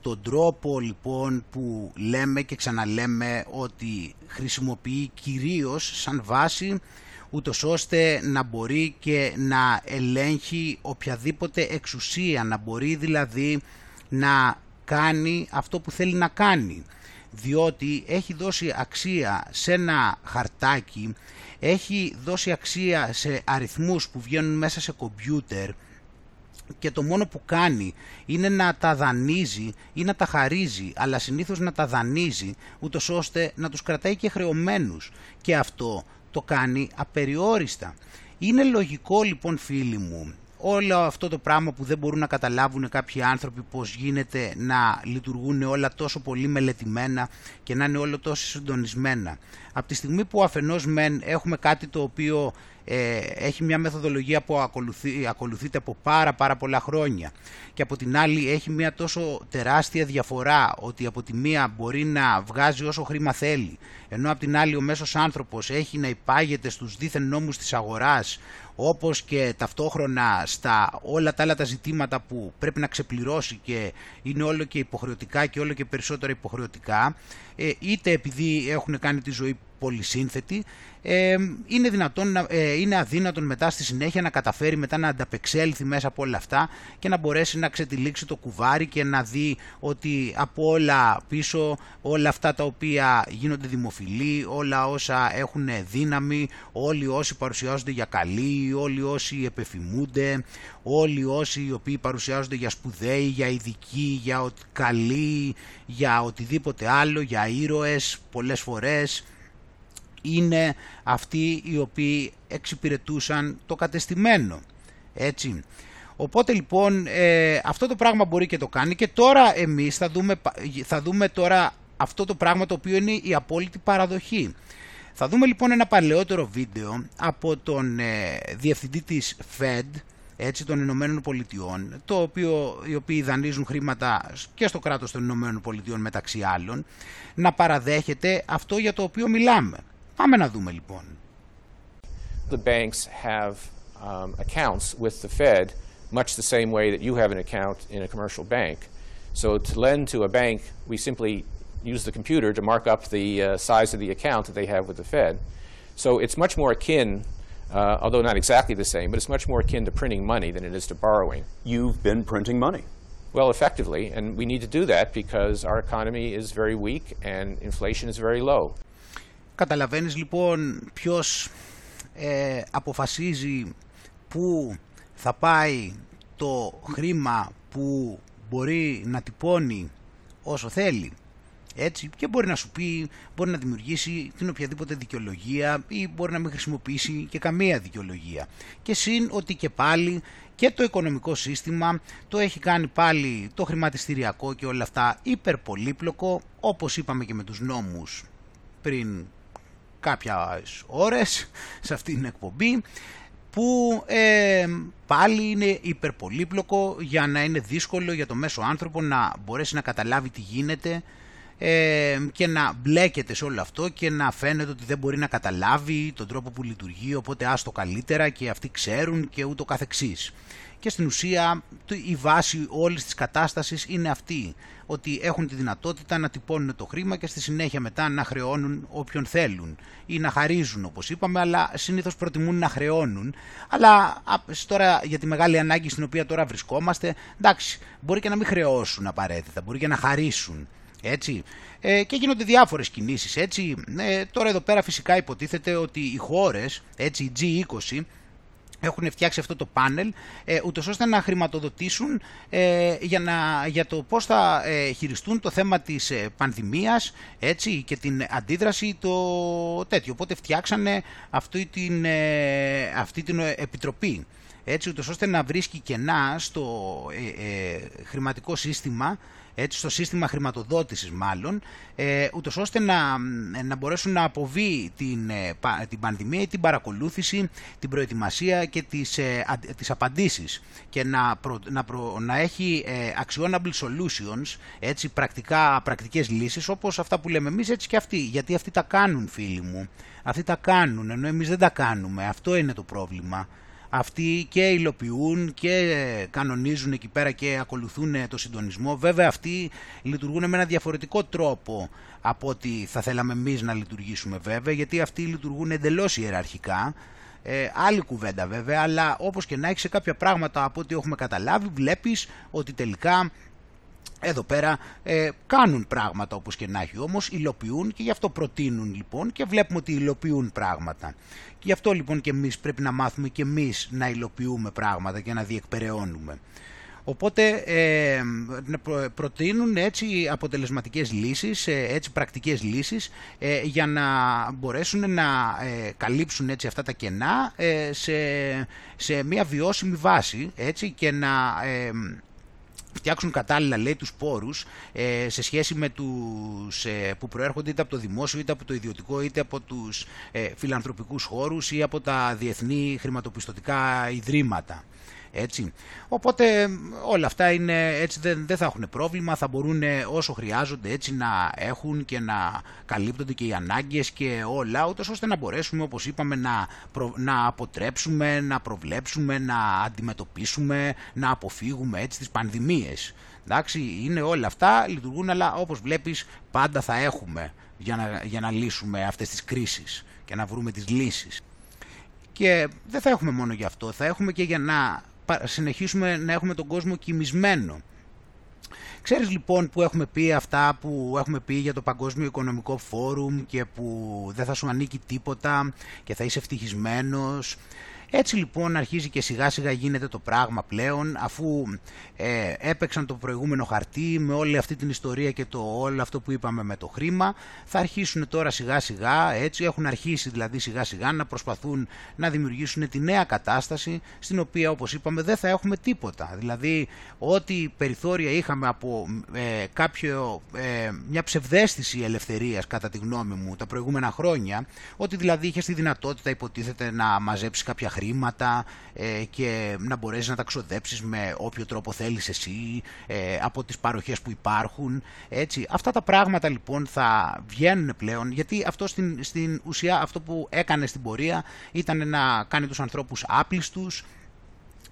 τον τρόπο λοιπόν που λέμε και ξαναλέμε ότι χρησιμοποιεί κυρίως σαν βάση ούτως ώστε να μπορεί και να ελέγχει οποιαδήποτε εξουσία, να μπορεί δηλαδή να κάνει αυτό που θέλει να κάνει, διότι έχει δώσει αξία σε ένα χαρτάκι, έχει δώσει αξία σε αριθμούς που βγαίνουν μέσα σε κομπιούτερ και το μόνο που κάνει είναι να τα δανείζει ή να τα χαρίζει, αλλά συνήθως να τα δανείζει ούτως ώστε να τους κρατάει και χρεωμένους, και αυτό το κάνει απεριόριστα. Είναι λογικό λοιπόν φίλοι μου όλο αυτό το πράγμα που δεν μπορούν να καταλάβουν κάποιοι άνθρωποι, πως γίνεται να λειτουργούν όλα τόσο πολύ μελετημένα και να είναι όλο τόσο συντονισμένα. Από τη στιγμή που αφενός μεν έχουμε κάτι το οποίο ε, έχει μια μεθοδολογία που ακολουθεί, ακολουθείται από πάρα πάρα πολλά χρόνια και από την άλλη έχει μια τόσο τεράστια διαφορά ότι από τη μία μπορεί να βγάζει όσο χρήμα θέλει, ενώ από την άλλη ο μέσος άνθρωπος έχει να υπάγεται στους δίθεν νόμους της αγοράς, όπως και ταυτόχρονα στα όλα τα άλλα τα ζητήματα που πρέπει να ξεπληρώσει και είναι όλο και υποχρεωτικά και όλο και περισσότερα υποχρεωτικά, ε, είτε επειδή έχουν κάνει τη ζωή πολυσύνθετη, ε, είναι, δυνατόν να, ε, είναι αδύνατον μετά στη συνέχεια να καταφέρει μετά να ανταπεξέλθει μέσα από όλα αυτά και να μπορέσει να ξετυλίξει το κουβάρι και να δει ότι από όλα πίσω, όλα αυτά τα οποία γίνονται δημοφιλή, όλα όσα έχουν δύναμη, όλοι όσοι παρουσιάζονται για καλοί, όλοι όσοι επεφημούνται, όλοι όσοι οι οποίοι παρουσιάζονται για σπουδαίοι, για ειδικοί, για ο, καλοί, για οτιδήποτε άλλο, για ήρωες πολλές φορές, είναι αυτοί οι οποίοι εξυπηρετούσαν το κατεστημένο, έτσι. Οπότε λοιπόν ε, αυτό το πράγμα μπορεί και το κάνει και τώρα εμείς θα δούμε, θα δούμε τώρα αυτό το πράγμα το οποίο είναι η απόλυτη παραδοχή. Θα δούμε λοιπόν ένα παλαιότερο βίντεο από τον ε, διευθυντή της Fed, έτσι, των Ηνωμένων Πολιτειών, το οποίο, οι οποίοι δανείζουν χρήματα και στο κράτος των Ηνωμένων Πολιτειών μεταξύ άλλων, να παραδέχεται αυτό για το οποίο μιλάμε. Πάμε να δούμε λοιπόν. The banks have um, accounts with the Fed, much the same way that you have an account in a commercial bank. So to lend to a bank, we simply use the computer to mark up the uh, size of the account that they have with the Fed. So it's much more akin. Uh, although not exactly the same, but it's much more akin to printing money than it is to borrowing. You've been printing money. Well, effectively, and we need to do that because our economy is very weak and inflation is very low. Καταλαβαίνεις λοιπόν ποιος ε, αποφασίζει πού θα πάει το χρήμα που μπορεί να τυπώνει όσο θέλει. έτσι, και μπορεί να σου πει, μπορεί να δημιουργήσει την οποιαδήποτε δικαιολογία ή μπορεί να μην χρησιμοποιήσει και καμία δικαιολογία. Και συν ότι και πάλι και το οικονομικό σύστημα το έχει κάνει πάλι το χρηματιστηριακό και όλα αυτά υπερπολύπλοκο, όπως είπαμε και με τους νόμους πριν κάποιες ώρες σε αυτή την εκπομπή, που ε, πάλι είναι υπερπολύπλοκο για να είναι δύσκολο για το μέσο άνθρωπο να μπορέσει να καταλάβει τι γίνεται ε, και να μπλέκεται σε όλο αυτό και να φαίνεται ότι δεν μπορεί να καταλάβει τον τρόπο που λειτουργεί, οπότε άστο καλύτερα και αυτοί ξέρουν και ούτω καθεξής. Και στην ουσία η βάση όλης της κατάστασης είναι αυτή, ότι έχουν τη δυνατότητα να τυπώνουν το χρήμα και στη συνέχεια μετά να χρεώνουν όποιον θέλουν ή να χαρίζουν, όπως είπαμε, αλλά συνήθως προτιμούν να χρεώνουν. Αλλά τώρα για τη μεγάλη ανάγκη στην οποία τώρα βρισκόμαστε, εντάξει, μπορεί και να μην χρεώσουν απαραίτητα, μπορεί και να χαρίσουν. Έτσι. Ε, και γίνονται διάφορες κινήσεις. Έτσι. Ε, τώρα εδώ πέρα φυσικά υποτίθεται ότι οι χώρες, έτσι, οι τζι είκοσι, έχουν φτιάξει αυτό το πάνελ ε, ούτως ώστε να χρηματοδοτήσουν ε, για, να, για το πώς θα ε, χειριστούν το θέμα της ε, πανδημίας, έτσι, και την αντίδραση το τέτοιο. Οπότε φτιάξανε αυτή την, ε, αυτή την επιτροπή, έτσι, ούτως ώστε να βρίσκει κενά στο ε, ε, χρηματικό σύστημα, έτσι, στο σύστημα χρηματοδότησης μάλλον, ε, ούτως ώστε να, να μπορέσουν να αποβεί την, ε, την πανδημία ή την παρακολούθηση, την προετοιμασία και τις, ε, α, τις απαντήσεις και να, προ, να, προ, να έχει ε, actionable solutions, έτσι, πρακτικά, πρακτικές λύσεις όπως αυτά που λέμε εμείς, έτσι, και αυτοί, γιατί αυτοί τα κάνουν, φίλοι μου, αυτοί τα κάνουν ενώ εμείς δεν τα κάνουμε, αυτό είναι το πρόβλημα. Αυτοί και υλοποιούν και κανονίζουν εκεί πέρα και ακολουθούν το συντονισμό. Βέβαια αυτοί λειτουργούν με ένα διαφορετικό τρόπο από ό,τι θα θέλαμε εμείς να λειτουργήσουμε, βέβαια, γιατί αυτοί λειτουργούν εντελώς ιεραρχικά. Ε, άλλη κουβέντα βέβαια, αλλά όπως και να έχει, σε κάποια πράγματα από ό,τι έχουμε καταλάβει βλέπεις ότι τελικά εδώ πέρα ε, κάνουν πράγματα όπως και να έχει, όμως υλοποιούν, και γι' αυτό προτείνουν λοιπόν και βλέπουμε ότι υλοποιούν πράγματα. Και γι' αυτό λοιπόν και εμείς πρέπει να μάθουμε και εμείς να υλοποιούμε πράγματα και να διεκπεραιώνουμε. Οπότε ε, προτείνουν, έτσι, αποτελεσματικές λύσεις, έτσι, πρακτικές λύσεις ε, για να μπορέσουν να ε, καλύψουν, έτσι, αυτά τα κενά ε, σε, σε μια βιώσιμη βάση, έτσι, και να... Ε, φτιάξουν κατάλληλα, λέει, τους πόρους ε, σε σχέση με τους ε, που προέρχονται είτε από το δημόσιο είτε από το ιδιωτικό είτε από τους ε, φιλανθρωπικούς χώρους ή από τα διεθνή χρηματοπιστωτικά ιδρύματα. Έτσι. Οπότε όλα αυτά είναι, έτσι, δεν, δεν θα έχουν πρόβλημα, θα μπορούν όσο χρειάζονται, έτσι, να έχουν και να καλύπτονται και οι ανάγκες και όλα, ούτως ώστε να μπορέσουμε, όπως είπαμε, να, προ, να αποτρέψουμε, να προβλέψουμε, να αντιμετωπίσουμε, να αποφύγουμε, έτσι, τις πανδημίες. Εντάξει, είναι όλα αυτά, λειτουργούν, αλλά όπως βλέπεις πάντα θα έχουμε για να, για να λύσουμε αυτές τις κρίσεις και να βρούμε τις λύσεις. Και δεν θα έχουμε μόνο γι' αυτό, θα έχουμε και για να συνεχίσουμε να έχουμε τον κόσμο κοιμισμένο. Ξέρεις λοιπόν που έχουμε πει αυτά που έχουμε πει για το Παγκόσμιο Οικονομικό Φόρουμ και που δεν θα σου ανήκει τίποτα και θα είσαι ευτυχισμένος. Έτσι λοιπόν αρχίζει και σιγά σιγά γίνεται το πράγμα πλέον, αφού ε, έπαιξαν το προηγούμενο χαρτί με όλη αυτή την ιστορία και το όλο αυτό που είπαμε με το χρήμα, θα αρχίσουν τώρα σιγά σιγά, έτσι, έχουν αρχίσει δηλαδή σιγά σιγά να προσπαθούν να δημιουργήσουν τη νέα κατάσταση στην οποία, όπως είπαμε, δεν θα έχουμε τίποτα. Δηλαδή ό,τι περιθώρια είχαμε από ε, κάποιο, ε, μια ψευδαίσθηση ελευθερίας κατά τη γνώμη μου τα προηγούμενα χρόνια, ότι δηλαδή είχες τη δυνατότητα, υποτίθεται, να μαζέψεις κάποια χρήματα ε, και να μπορέσεις να τα ξοδέψεις με όποιο τρόπο θέλεις εσύ ε, από τις παροχές που υπάρχουν, έτσι. Αυτά τα πράγματα λοιπόν θα βγαίνουν πλέον, γιατί αυτό στην, στην ουσία αυτό που έκανε στην πορεία ήταν να κάνει τους ανθρώπους άπλιστους.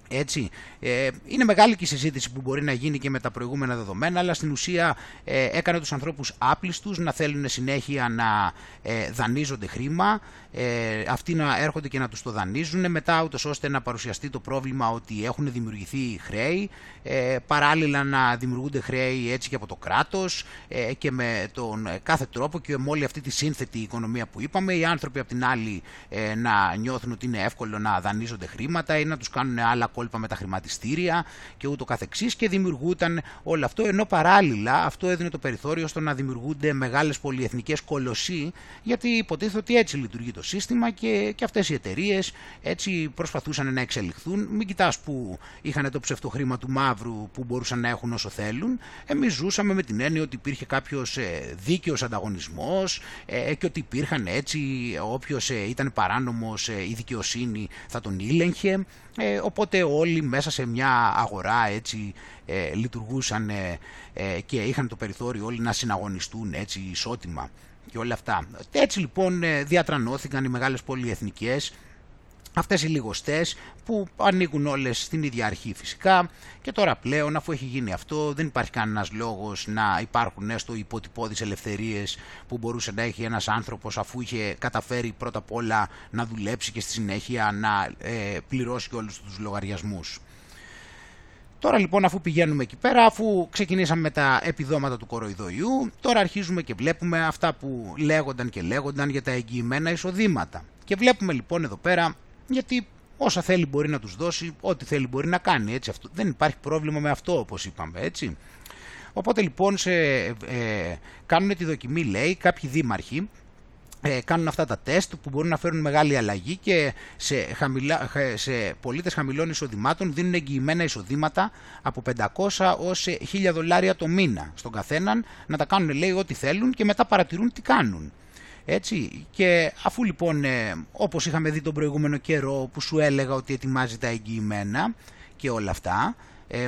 Έτσι, ε, είναι μεγάλη και η συζήτηση που μπορεί να γίνει και με τα προηγούμενα δεδομένα, αλλά στην ουσία ε, έκανε τους ανθρώπους άπλιστους να θέλουν συνέχεια να ε, δανείζονται χρήμα, ε, αυτοί να έρχονται και να τους το δανείζουν, μετά ούτως ώστε να παρουσιαστεί το πρόβλημα ότι έχουν δημιουργηθεί χρέη, ε, παράλληλα να δημιουργούνται χρέη, έτσι, και από το κράτος ε, και με τον κάθε τρόπο και με όλη αυτή τη σύνθετη οικονομία που είπαμε, οι άνθρωποι απ' την άλλη ε, να νιώθουν ότι είναι εύκολο να δανείζονται χρήματα ή να τους κάνουν άλλα κόλπα με τα χρηματιστήρια και ούτω καθεξής, και δημιουργούταν όλο αυτό, ενώ παράλληλα αυτό έδινε το περιθώριο στο να δημιουργούνται μεγάλες πολυεθνικές κολοσσοί, γιατί υποτίθεται ότι έτσι λειτουργεί το σύστημα και, και αυτές οι εταιρείες έτσι προσπαθούσαν να εξελιχθούν. Μην κοιτάς που είχαν το ψευτοχρήμα του μαύρου που μπορούσαν να έχουν όσο θέλουν. Εμείς ζούσαμε με την έννοια ότι υπήρχε κάποιος δίκαιος ανταγωνισμός και ότι υπήρχαν έτσι, όποιος ήταν παράνομος η δικαιοσύνη θα τον ήλεγχε, οπότε όλοι μέσα σε μια αγορά έτσι λειτουργούσαν και είχαν το περιθώριο όλοι να συναγωνιστούν έτσι ισότιμα και όλα αυτά. Έτσι λοιπόν διατρανώθηκαν οι μεγάλες πολυεθνικές, αυτές οι λιγοστές που ανοίγουν όλες στην ίδια αρχή φυσικά, και τώρα πλέον αφού έχει γίνει αυτό δεν υπάρχει κανένας λόγος να υπάρχουν έστω υποτυπώδεις ελευθερίες που μπορούσε να έχει ένας άνθρωπος αφού είχε καταφέρει πρώτα απ' όλα να δουλέψει και στη συνέχεια να ε, πληρώσει όλους τους λογαριασμούς. Τώρα λοιπόν, αφού πηγαίνουμε εκεί πέρα, αφού ξεκινήσαμε με τα επιδόματα του κοροϊδοϊού, τώρα αρχίζουμε και βλέπουμε αυτά που λέγονταν και λέγονταν για τα εγγυημένα εισοδήματα. Και βλέπουμε λοιπόν εδώ πέρα, γιατί όσα θέλει μπορεί να τους δώσει, ό,τι θέλει μπορεί να κάνει, έτσι, αυτό, δεν υπάρχει πρόβλημα με αυτό όπως είπαμε, έτσι. Οπότε λοιπόν σε, ε, ε, κάνουν τη δοκιμή, λέει, κάποιοι δήμαρχοι, ε, κάνουν αυτά τα τεστ που μπορούν να φέρουν μεγάλη αλλαγή και σε, χαμηλά, σε πολίτες χαμηλών εισοδημάτων δίνουν εγγυημένα εισοδήματα από πεντακόσια ως χίλια δολάρια το μήνα στον καθέναν, να τα κάνουν, λέει, ό,τι θέλουν και μετά παρατηρούν τι κάνουν. Έτσι, και αφού λοιπόν, όπως είχαμε δει τον προηγούμενο καιρό που σου έλεγα ότι ετοιμάζει τα εγγυημένα και όλα αυτά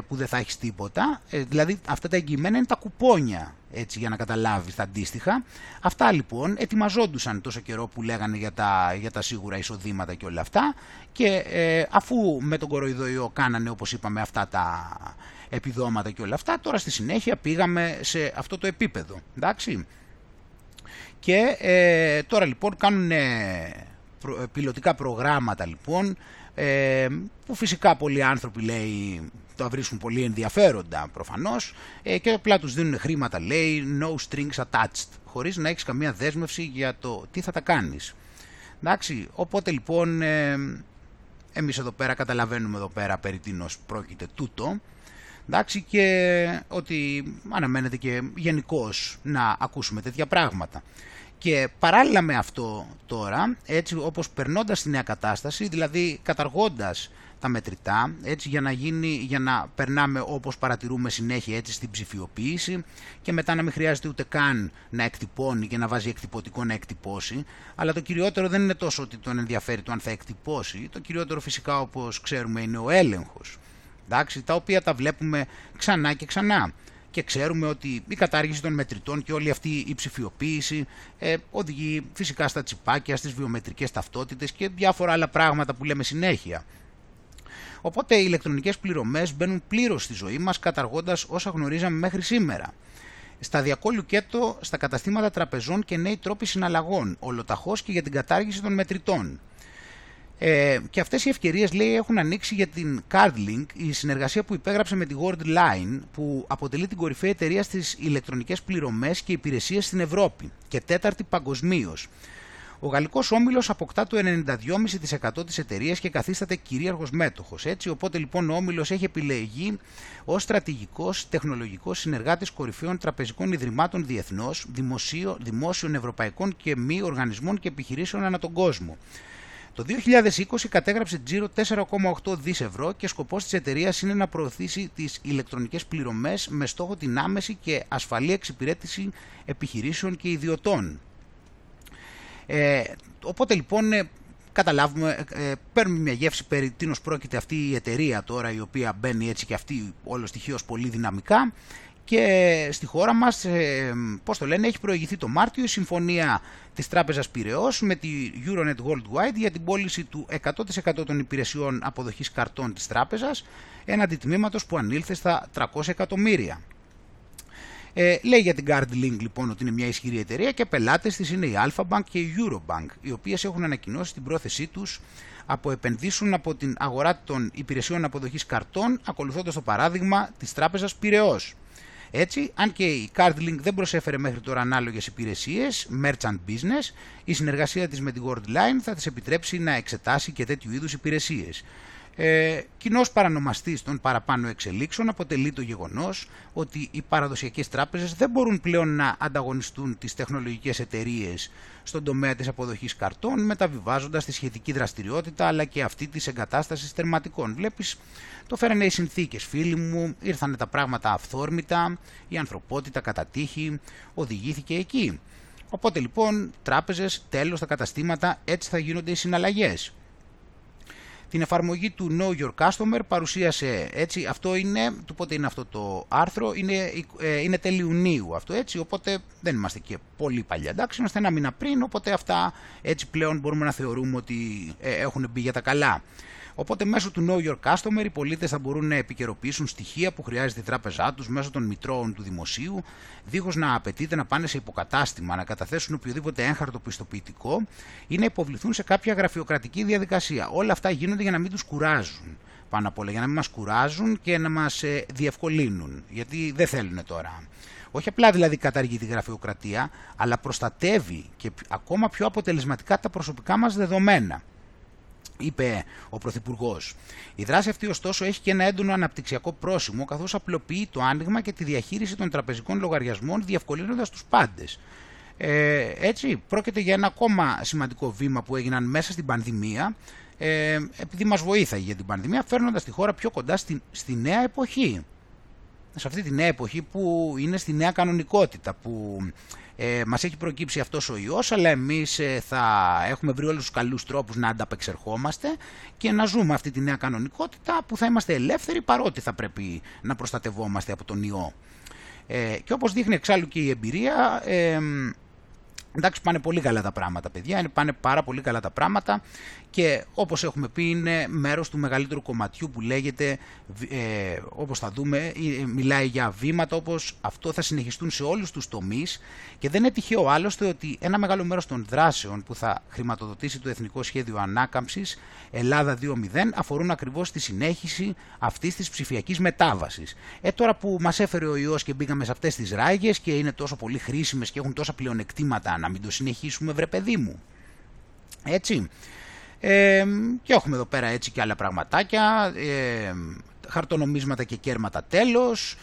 που δεν θα έχεις τίποτα, δηλαδή αυτά τα εγγυημένα είναι τα κουπόνια, έτσι, για να καταλάβεις τα αντίστοιχα, αυτά λοιπόν ετοιμαζόντουσαν τόσο καιρό που λέγανε για τα, για τα σίγουρα εισοδήματα και όλα αυτά, και ε, αφού με τον κοροϊδοϊό κάνανε όπως είπαμε αυτά τα επιδόματα και όλα αυτά, τώρα στη συνέχεια πήγαμε σε αυτό το επίπεδο, εντάξει. Και ε, τώρα λοιπόν κάνουν ε, προ, ε, πιλωτικά προγράμματα λοιπόν, ε, που φυσικά πολλοί άνθρωποι, λέει, τα βρίσκουν πολύ ενδιαφέροντα προφανώς, ε, και απλά τους δίνουν χρήματα, λέει, no strings attached, χωρίς να έχεις καμία δέσμευση για το τι θα τα κάνεις. Εντάξει, οπότε λοιπόν ε, εμείς εδώ πέρα καταλαβαίνουμε εδώ πέρα περί τίνος πρόκειται τούτο. Εντάξει, και ότι αναμένεται και γενικώς να ακούσουμε τέτοια πράγματα. Και παράλληλα με αυτό τώρα, έτσι, όπως περνώντας τη νέα κατάσταση, δηλαδή καταργώντας τα μετρητά, έτσι, για να, γίνει, για να περνάμε όπως παρατηρούμε συνέχεια, έτσι, στην ψηφιοποίηση, και μετά να μην χρειάζεται ούτε καν να εκτυπώνει και να βάζει εκτυπωτικό να εκτυπώσει. Αλλά το κυριότερο δεν είναι τόσο ότι τον ενδιαφέρει το αν θα εκτυπώσει, το κυριότερο φυσικά, όπως ξέρουμε, είναι ο έλεγχος. Εντάξει, τα οποία τα βλέπουμε ξανά και ξανά, και ξέρουμε ότι η κατάργηση των μετρητών και όλη αυτή η ψηφιοποίηση ε, οδηγεί φυσικά στα τσιπάκια, στις βιομετρικές ταυτότητες και διάφορα άλλα πράγματα που λέμε συνέχεια. Οπότε οι ηλεκτρονικές πληρωμές μπαίνουν πλήρως στη ζωή μας, καταργώντας όσα γνωρίζαμε μέχρι σήμερα. Σταδιακό λουκέτο στα καταστήματα τραπεζών και νέοι τρόποι συναλλαγών, ολοταχώς και για την κατάργηση των μετρητών. Ε, και αυτές οι ευκαιρίες, λέει, έχουν ανοίξει για την CardLink, η συνεργασία που υπέγραψε με τη Worldline, που αποτελεί την κορυφαία εταιρεία στις ηλεκτρονικές πληρωμές και υπηρεσίες στην Ευρώπη και τέταρτη παγκοσμίως. Ο γαλλικός όμιλος αποκτά το ενενήντα δύο κόμμα πέντε τοις εκατό της εταιρείας και καθίσταται κυρίαρχος μέτοχος. Έτσι, οπότε λοιπόν ο όμιλος έχει επιλεγεί ως στρατηγικός τεχνολογικός συνεργάτης κορυφαίων τραπεζικών ιδρυμάτων διεθνώς, δημοσίων, δημόσιων, ευρωπαϊκών και μη οργανισμών και επιχειρήσεων ανά τον κόσμο. Το δύο χιλιάδες είκοσι κατέγραψε τζίρο τέσσερα κόμμα οκτώ δισεκατομμύρια ευρώ και σκοπός της εταιρείας είναι να προωθήσει τις ηλεκτρονικές πληρωμές με στόχο την άμεση και ασφαλή εξυπηρέτηση επιχειρήσεων και ιδιωτών. Ε, οπότε λοιπόν ε, καταλάβουμε, ε, παίρνουμε μια γεύση περί τίνος πρόκειται αυτή η εταιρεία τώρα, η οποία μπαίνει έτσι και αυτή όλο στοιχείως πολύ δυναμικά. Και στη χώρα μας, πώς το λένε, έχει προηγηθεί το Μάρτιο η συμφωνία της Τράπεζας Πειραιώς με τη Euronet Worldwide για την πώληση του εκατό τοις εκατό των υπηρεσιών αποδοχής καρτών της Τράπεζας, έναντι τμήματος που ανήλθε στα τριακόσια εκατομμύρια. Ε, λέει για την CardLink λοιπόν ότι είναι μια ισχυρή εταιρεία και πελάτες της είναι η Alpha Bank και η Eurobank, οι οποίες έχουν ανακοινώσει την πρόθεσή τους από επενδύσουν από την αγορά των υπηρεσιών αποδοχής καρτών, ακολουθώντας το παράδειγμα της Τράπεζας Πειραιώς. Έτσι, αν και η CardLink δεν προσέφερε μέχρι τώρα ανάλογες υπηρεσίες, merchant business, η συνεργασία της με τη Worldline θα της επιτρέψει να εξετάσει και τέτοιου είδους υπηρεσίες. Ε, κοινός παρανομαστής των παραπάνω εξελίξεων αποτελεί το γεγονός ότι οι παραδοσιακές τράπεζες δεν μπορούν πλέον να ανταγωνιστούν τις τεχνολογικές εταιρείες στον τομέα της αποδοχής καρτών, μεταβιβάζοντας τη σχετική δραστηριότητα αλλά και αυτή της εγκατάστασης τερματικών. Βλέπεις, το φέρανε οι συνθήκες, φίλοι μου, ήρθανε τα πράγματα αυθόρμητα, η ανθρωπότητα κατά τύχη οδηγήθηκε εκεί. Οπότε λοιπόν, τράπεζες, τέλος τα καταστήματα, έτσι θα γίνονται οι συναλλαγές. Την εφαρμογή του Know Your Customer παρουσίασε έτσι, αυτό είναι, του πότε είναι αυτό το άρθρο, είναι, ε, είναι τέλη Ιουνίου αυτό έτσι, οπότε δεν είμαστε και πολύ παλιά, εντάξει, είμαστε ένα μήνα πριν, οπότε αυτά έτσι πλέον μπορούμε να θεωρούμε ότι ε, έχουν μπει για τα καλά. Οπότε μέσω του Know Your Customer οι πολίτες θα μπορούν να επικαιροποιήσουν στοιχεία που χρειάζεται η τράπεζά τους μέσω των μητρώων του δημοσίου, δίχως να απαιτείται να πάνε σε υποκατάστημα, να καταθέσουν οποιοδήποτε έγχαρτο πιστοποιητικό ή να υποβληθούν σε κάποια γραφειοκρατική διαδικασία. Όλα αυτά γίνονται για να μην τους κουράζουν πάνω απ' όλα, για να μην μας κουράζουν και να μας ε, διευκολύνουν, γιατί δεν θέλουν τώρα. Όχι απλά δηλαδή καταργεί τη γραφειοκρατία, αλλά προστατεύει και ακόμα πιο αποτελεσματικά τα προσωπικά μας δεδομένα, είπε ο Πρωθυπουργός. Η δράση αυτή ωστόσο έχει και ένα έντονο αναπτυξιακό πρόσημο, καθώς απλοποιεί το άνοιγμα και τη διαχείριση των τραπεζικών λογαριασμών, διευκολύνοντας τους πάντες. Ε, έτσι, πρόκειται για ένα ακόμα σημαντικό βήμα που έγιναν μέσα στην πανδημία, ε, επειδή μας βοήθαγε για την πανδημία, φέρνοντας τη χώρα πιο κοντά στη, στη νέα εποχή. Σε αυτή τη νέα εποχή που είναι στη νέα κανονικότητα, που ε, μας έχει προκύψει αυτός ο ιός, αλλά εμείς ε, θα έχουμε βρει όλους τους καλούς τρόπους να ανταπεξερχόμαστε και να ζούμε αυτή τη νέα κανονικότητα που θα είμαστε ελεύθεροι, παρότι θα πρέπει να προστατευόμαστε από τον ιό. Ε, και όπως δείχνει εξάλλου και η εμπειρία, ε, εντάξει, πάνε πολύ καλά τα πράγματα, παιδιά, πάνε πάρα πολύ καλά τα πράγματα και όπως έχουμε πει είναι μέρος του μεγαλύτερου κομματιού που λέγεται, ε, όπως θα δούμε, μιλάει για βήματα όπως αυτό θα συνεχιστούν σε όλους τους τομείς και δεν είναι τυχαίο άλλωστε ότι ένα μεγάλο μέρος των δράσεων που θα χρηματοδοτήσει το Εθνικό Σχέδιο Ανάκαμψης Ελλάδα δύο κόμμα μηδέν αφορούν ακριβώς τη συνέχιση αυτής της ψηφιακής μετάβασης. Ε, τώρα που μας έφερε ο ιός και μπήκαμε σε αυτές τις ράγες και είναι τόσο πολύ χρήσιμες και έχουν τόσα πλεονεκτήματα, να μην το συνεχίσουμε, βρε παιδί μου, έτσι. Ε, και έχουμε εδώ πέρα έτσι και άλλα πραγματάκια, ε, χαρτονομίσματα και κέρματα τέλος,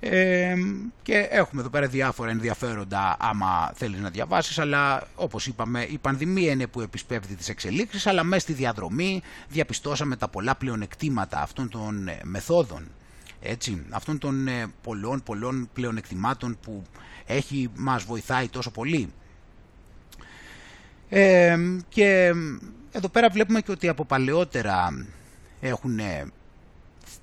ε, και έχουμε εδώ πέρα διάφορα ενδιαφέροντα άμα θέλεις να διαβάσεις, αλλά όπως είπαμε η πανδημία είναι που επισπεύδει τις εξελίξεις, αλλά μέσα στη διαδρομή διαπιστώσαμε τα πολλά πλεονεκτήματα αυτών των μεθόδων. Έτσι, αυτών των πολλών πολλών πλεονεκτημάτων που έχει, μας βοηθάει τόσο πολύ. Ε, και εδώ πέρα βλέπουμε και ότι από παλαιότερα έχουν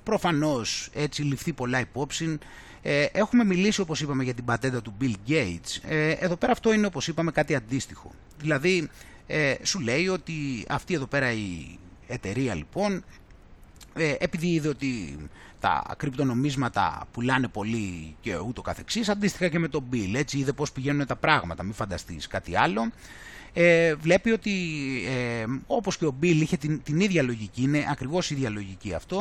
προφανώς έτσι ληφθεί πολλά υπόψη. Ε, έχουμε μιλήσει όπως είπαμε για την πατέντα του Bill Gates. Ε, εδώ πέρα αυτό είναι όπως είπαμε κάτι αντίστοιχο. Δηλαδή ε, σου λέει ότι αυτή εδώ πέρα η εταιρεία λοιπόν, επειδή είδε ότι τα κρυπτονομίσματα πουλάνε πολύ και ούτω καθεξής, αντίστοιχα και με τον Bill, έτσι είδε πώς πηγαίνουν τα πράγματα, μην φανταστείς κάτι άλλο, ε, βλέπει ότι ε, όπως και ο Bill είχε την, την ίδια λογική, είναι ακριβώς η ίδια λογική αυτό,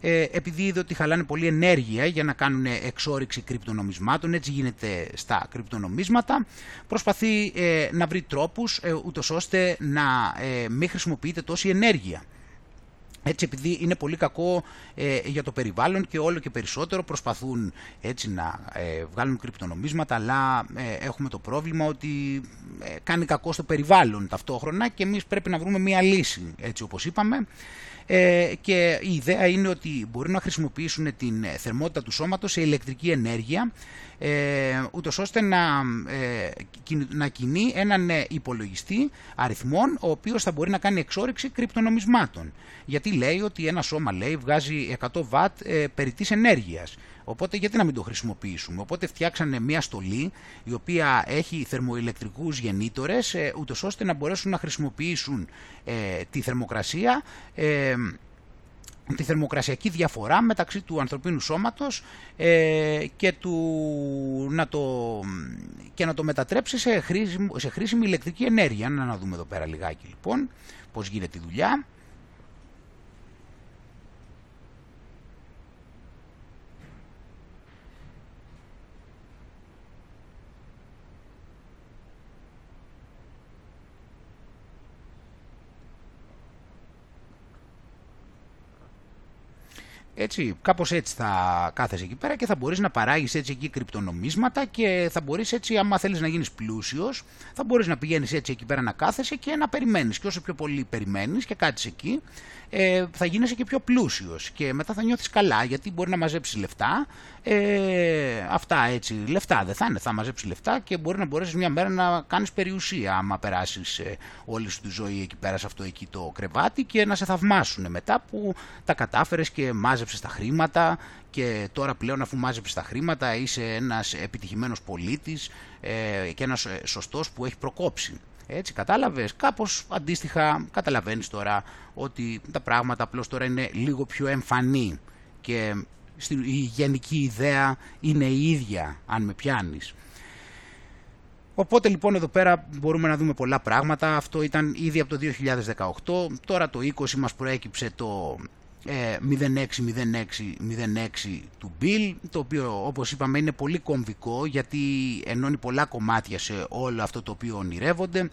ε, επειδή είδε ότι χαλάνε πολύ ενέργεια για να κάνουν εξόρυξη κρυπτονομισμάτων, έτσι γίνεται στα κρυπτονομίσματα, προσπαθεί ε, να βρει τρόπους ε, ούτως ώστε να ε, μην χρησιμοποιείται τόση ενέργεια. Έτσι, επειδή είναι πολύ κακό ε, για το περιβάλλον και όλο και περισσότερο προσπαθούν έτσι να ε, βγάλουν κρυπτονομίσματα, αλλά ε, έχουμε το πρόβλημα ότι ε, κάνει κακό στο περιβάλλον ταυτόχρονα και εμείς πρέπει να βρούμε μία λύση, έτσι όπως είπαμε. Ε, και η ιδέα είναι ότι μπορούν να χρησιμοποιήσουν την θερμότητα του σώματος σε ηλεκτρική ενέργεια, ε, ούτως ώστε να, ε, να κινεί έναν υπολογιστή αριθμών, ο οποίος θα μπορεί να κάνει εξόρυξη κρυπτονομισμάτων. Γιατί λέει ότι ένα σώμα λέει, βγάζει εκατό βατ ε, περί της ενέργειας. Οπότε γιατί να μην το χρησιμοποιήσουμε. Οπότε φτιάξανε μια στολή η οποία έχει θερμοηλεκτρικούς γεννήτορες, ούτως ώστε να μπορέσουν να χρησιμοποιήσουν ε, τη θερμοκρασία, ε, τη θερμοκρασιακή διαφορά μεταξύ του ανθρωπίνου σώματος ε, και, του, να το, και να το μετατρέψει σε, χρήσιμη, σε χρήσιμη ηλεκτρική ενέργεια. Να, να δούμε εδώ πέρα λιγάκι λοιπόν πώς γίνεται η δουλειά. Έτσι, κάπως έτσι θα κάθεσαι εκεί πέρα και θα μπορείς να παράγεις έτσι εκεί κρυπτονομίσματα και θα μπορείς έτσι, άμα θέλεις να γίνεις πλούσιος, θα μπορείς να πηγαίνεις έτσι εκεί πέρα να κάθεσαι και να περιμένεις. Και όσο πιο πολύ περιμένεις και κάτσεις εκεί, ε, θα γίνεσαι και πιο πλούσιος. Και μετά θα νιώθεις καλά, γιατί μπορεί να μαζέψεις λεφτά. Ε, αυτά έτσι, λεφτά δεν θα είναι, θα μαζέψεις λεφτά και μπορεί να μπορέσεις μια μέρα να κάνεις περιουσία, άμα περάσεις ε, όλη σου τη ζωή εκεί πέρα σε αυτό εκεί το κρεβάτι και να σε θαυμάσουν μετά που τα κατάφερες και μάζεψες τα χρήματα και τώρα πλέον αφού μάζεψες τα χρήματα είσαι ένας επιτυχημένος πολίτης ε, και ένας σωστός που έχει προκόψει. Έτσι, κατάλαβες, κάπως αντίστοιχα καταλαβαίνεις τώρα ότι τα πράγματα απλώς τώρα είναι λίγο πιο εμφανή και η γενική ιδέα είναι η ίδια αν με πιάνεις. Οπότε λοιπόν εδώ πέρα μπορούμε να δούμε πολλά πράγματα, αυτό ήταν ήδη από το δύο χιλιάδες δεκαοκτώ, τώρα το είκοσι μας προέκυψε το μηδέν έξι μηδέν έξι μηδέν έξι του Bill, το οποίο όπως είπαμε είναι πολύ κομβικό γιατί ενώνει πολλά κομμάτια σε όλο αυτό το οποίο ονειρεύονται.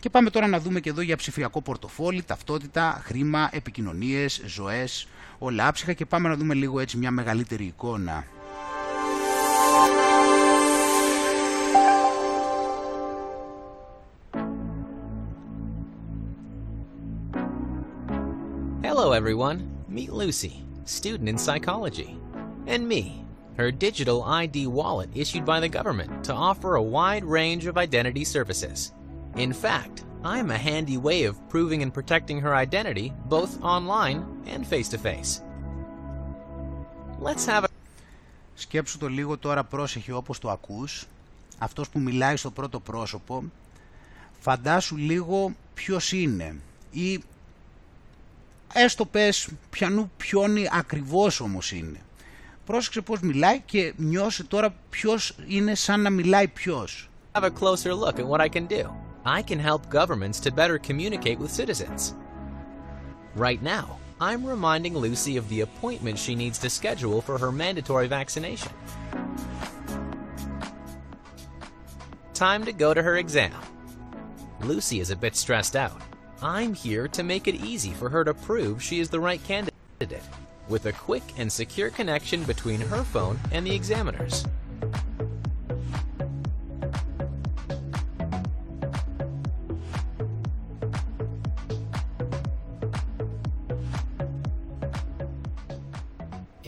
Και πάμε τώρα να δούμε και εδώ για ψηφιακό πορτοφόλι, ταυτότητα, χρήμα, επικοινωνίες, ζωές, όλα άψυχα και πάμε να δούμε λίγο έτσι μια μεγαλύτερη εικόνα. Hello everyone. Meet Lucy, student in psychology, and me, her digital I D wallet issued by the government to offer a wide range of identity services. In fact, I'm a handy way of proving and protecting her identity both online and face-to-face. Let's have a... Σκέψου το λίγο τώρα, πρόσεχε όπως το ακούς, αυτός που μιλάει στο πρώτο πρόσωπο, φαντάσου λίγο ποιος είναι ή έστω πες πιανού πιόνι ακριβώς όμως είναι. Πρόσεξε πώς μιλάει και νιώσε τώρα ποιος είναι σαν να μιλάει ποιος. Have a closer look at what I can do. I can help governments to better communicate with citizens. Right now, I'm reminding Lucy of the appointment she needs to schedule for her mandatory vaccination. Time to go to her exam. Lucy is a bit stressed out. I'm here to make it easy for her to prove she is the right candidate, with a quick and secure connection between her phone and the examiners.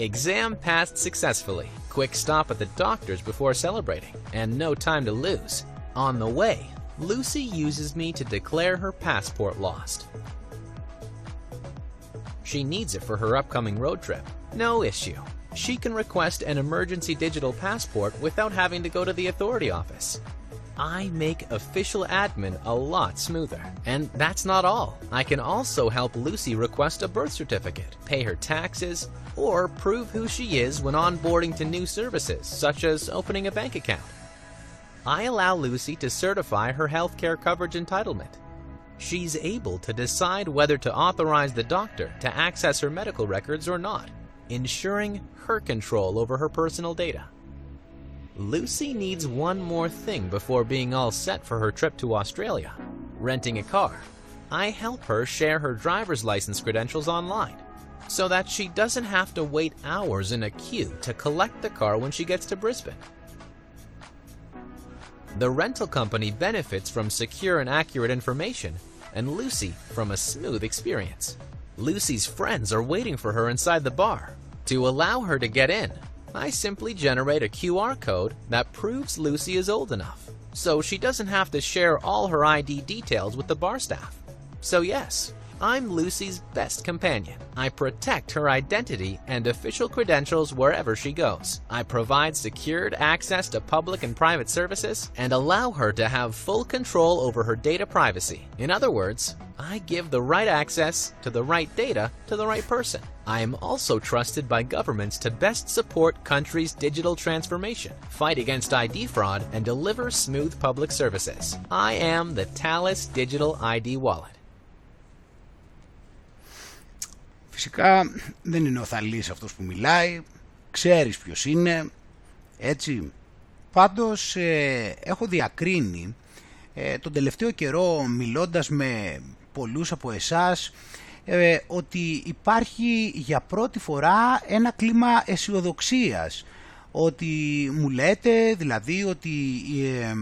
Exam passed successfully. Quick stop at the doctor's before celebrating, and no time to lose. On the way, Lucy uses me to declare her passport lost. She needs it for her upcoming road trip. No issue. She can request an emergency digital passport without having to go to the authority office. I make official admin a lot smoother. And that's not all. I can also help Lucy request a birth certificate, pay her taxes, or prove who she is when onboarding to new services, such as opening a bank account. I allow Lucy to certify her healthcare coverage entitlement. She's able to decide whether to authorize the doctor to access her medical records or not, ensuring her control over her personal data. Lucy needs one more thing before being all set for her trip to Australia, renting a car. I help her share her driver's license credentials online so that she doesn't have to wait hours in a queue to collect the car when she gets to Brisbane. The rental company benefits from secure and accurate information, and Lucy from a smooth experience. Lucy's friends are waiting for her inside the bar. To allow her to get in, I simply generate a Q R code that proves Lucy is old enough, so she doesn't have to share all her I D details with the bar staff. So yes, I'm Lucy's best companion. I protect her identity and official credentials wherever she goes. I provide secured access to public and private services and allow her to have full control over her data privacy. In other words, I give the right access to the right data to the right person. I am also trusted by governments to best support countries' digital transformation, fight against I D fraud, and deliver smooth public services. I am the Talus Digital I D Wallet. Φυσικά δεν είναι ο Θαλής αυτός που μιλάει, ξέρεις ποιος είναι, έτσι. Πάντως ε, έχω διακρίνει ε, τον τελευταίο καιρό μιλώντας με πολλούς από εσάς ε, ότι υπάρχει για πρώτη φορά ένα κλίμα αισιοδοξίας. Ότι μου λέτε δηλαδή ότι ε,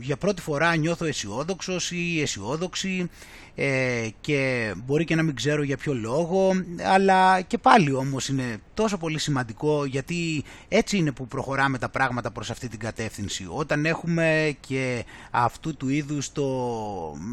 για πρώτη φορά νιώθω αισιόδοξος ή αισιόδοξη ε, και μπορεί και να μην ξέρω για ποιο λόγο, αλλά και πάλι όμως είναι τόσο πολύ σημαντικό, γιατί έτσι είναι που προχωράμε τα πράγματα προς αυτή την κατεύθυνση. Όταν έχουμε και αυτού του είδους το,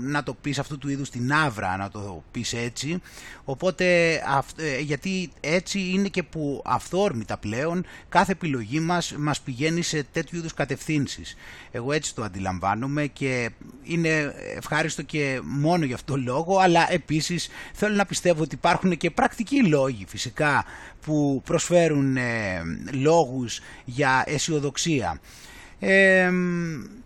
να το πεις αυτού του είδους την άβρα, να το πεις έτσι, οπότε αυ, ε, γιατί έτσι είναι και που αυθόρμητα πλέον κάθε επιλογή Μας, μας πηγαίνει σε τέτοιου είδους κατευθύνσεις. Εγώ έτσι το αντιλαμβάνομαι και είναι ευχάριστο και μόνο γι' αυτό λόγο, αλλά επίσης θέλω να πιστεύω ότι υπάρχουν και πρακτικοί λόγοι φυσικά που προσφέρουν ε, λόγους για αισιοδοξία. Ε,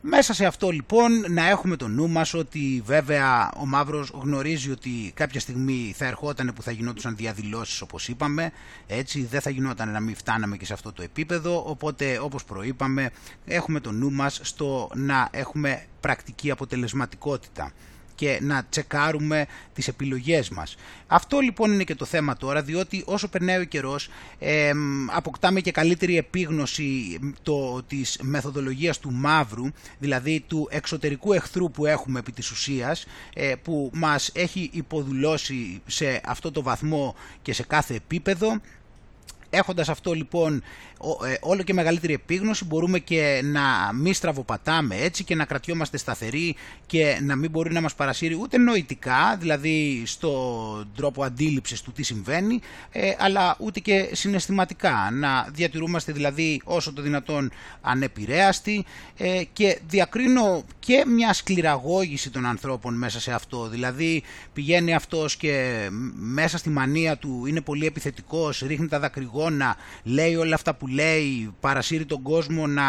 μέσα σε αυτό λοιπόν να έχουμε το νου μας ότι βέβαια ο Μαύρος γνωρίζει ότι κάποια στιγμή θα ερχόταν που θα γινόντουσαν διαδηλώσεις, όπως είπαμε, έτσι δεν θα γινόταν να μην φτάναμε και σε αυτό το επίπεδο, οπότε όπως προείπαμε έχουμε το νου μας στο να έχουμε πρακτική αποτελεσματικότητα και να τσεκάρουμε τις επιλογές μας. Αυτό λοιπόν είναι και το θέμα τώρα, διότι όσο περνάει ο καιρός ε, αποκτάμε και καλύτερη επίγνωση το, της μεθοδολογίας του μαύρου, δηλαδή του εξωτερικού εχθρού που έχουμε επί της ουσίας, ε, που μας έχει υποδουλώσει σε αυτό το βαθμό και σε κάθε επίπεδο. Έχοντας αυτό λοιπόν όλο και μεγαλύτερη επίγνωση, μπορούμε και να μην στραβοπατάμε έτσι και να κρατιόμαστε σταθεροί και να μην μπορεί να μας παρασύρει ούτε νοητικά, δηλαδή στον τρόπο αντίληψης του τι συμβαίνει, αλλά ούτε και συναισθηματικά. Να διατηρούμαστε δηλαδή όσο το δυνατόν ανεπηρέαστοι, και διακρίνω και μια σκληραγώγηση των ανθρώπων μέσα σε αυτό. Δηλαδή πηγαίνει αυτός και μέσα στη μανία του είναι πολύ επιθετικός, ρίχνει τα δακρυγόνα, να λέει όλα αυτά που λέει, παρασύρει τον κόσμο να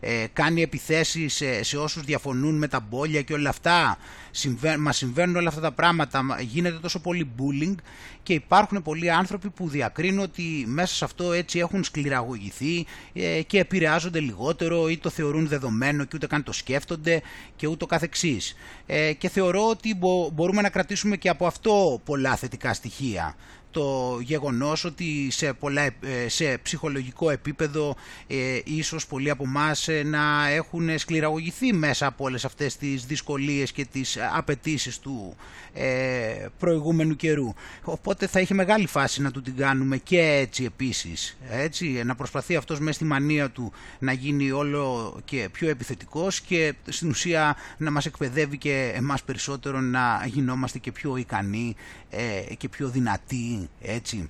ε, κάνει επιθέσεις σε, σε όσους διαφωνούν με τα μπόλια και όλα αυτά. Συμβα... Μας συμβαίνουν όλα αυτά τα πράγματα, γίνεται τόσο πολύ bullying και υπάρχουν πολλοί άνθρωποι που διακρίνουν ότι μέσα σε αυτό έτσι έχουν σκληραγωγηθεί ε, και επηρεάζονται λιγότερο ή το θεωρούν δεδομένο και ούτε καν το σκέφτονται και ούτω καθεξής. Ε, και θεωρώ ότι μπο... μπορούμε να κρατήσουμε και από αυτό πολλά θετικά στοιχεία. Το γεγονός ότι σε, πολλά, σε ψυχολογικό επίπεδο ε, ίσως πολλοί από εμάς να έχουν σκληραγωγηθεί μέσα από όλες αυτές τις δυσκολίες και τις απαιτήσεις του ε, προηγούμενου καιρού. Οπότε θα είχε μεγάλη φάση να του την κάνουμε και έτσι επίσης. Έτσι, να προσπαθεί αυτός μέσα στη μανία του να γίνει όλο και πιο επιθετικός και στην ουσία να μας εκπαιδεύει και εμάς περισσότερο να γινόμαστε και πιο ικανοί ε, και πιο δυνατοί. Έτσι.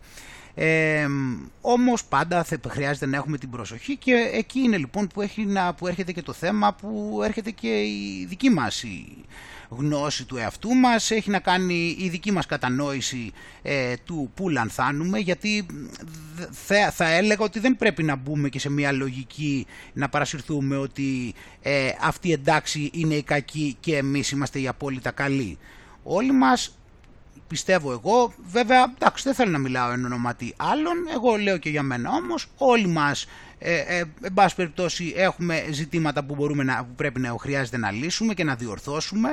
Ε, όμως πάντα θα, χρειάζεται να έχουμε την προσοχή και εκεί είναι λοιπόν που, έχει να, που έρχεται και το θέμα, που έρχεται και η δική μας η γνώση του εαυτού μας, έχει να κάνει η δική μας κατανόηση ε, του που λανθάνουμε, γιατί θα, θα έλεγα ότι δεν πρέπει να μπούμε και σε μια λογική να παρασυρθούμε ότι ε, αυτή εντάξει είναι η κακή και εμείς είμαστε οι απόλυτα καλοί. Όλοι μας, πιστεύω εγώ, βέβαια, εντάξει, δεν θέλω να μιλάω εν ονοματί άλλων, εγώ λέω και για μένα όμως, όλοι μας, ε, ε, εν πάση περιπτώσει, έχουμε ζητήματα που, μπορούμε να, που πρέπει να χρειάζεται να λύσουμε και να διορθώσουμε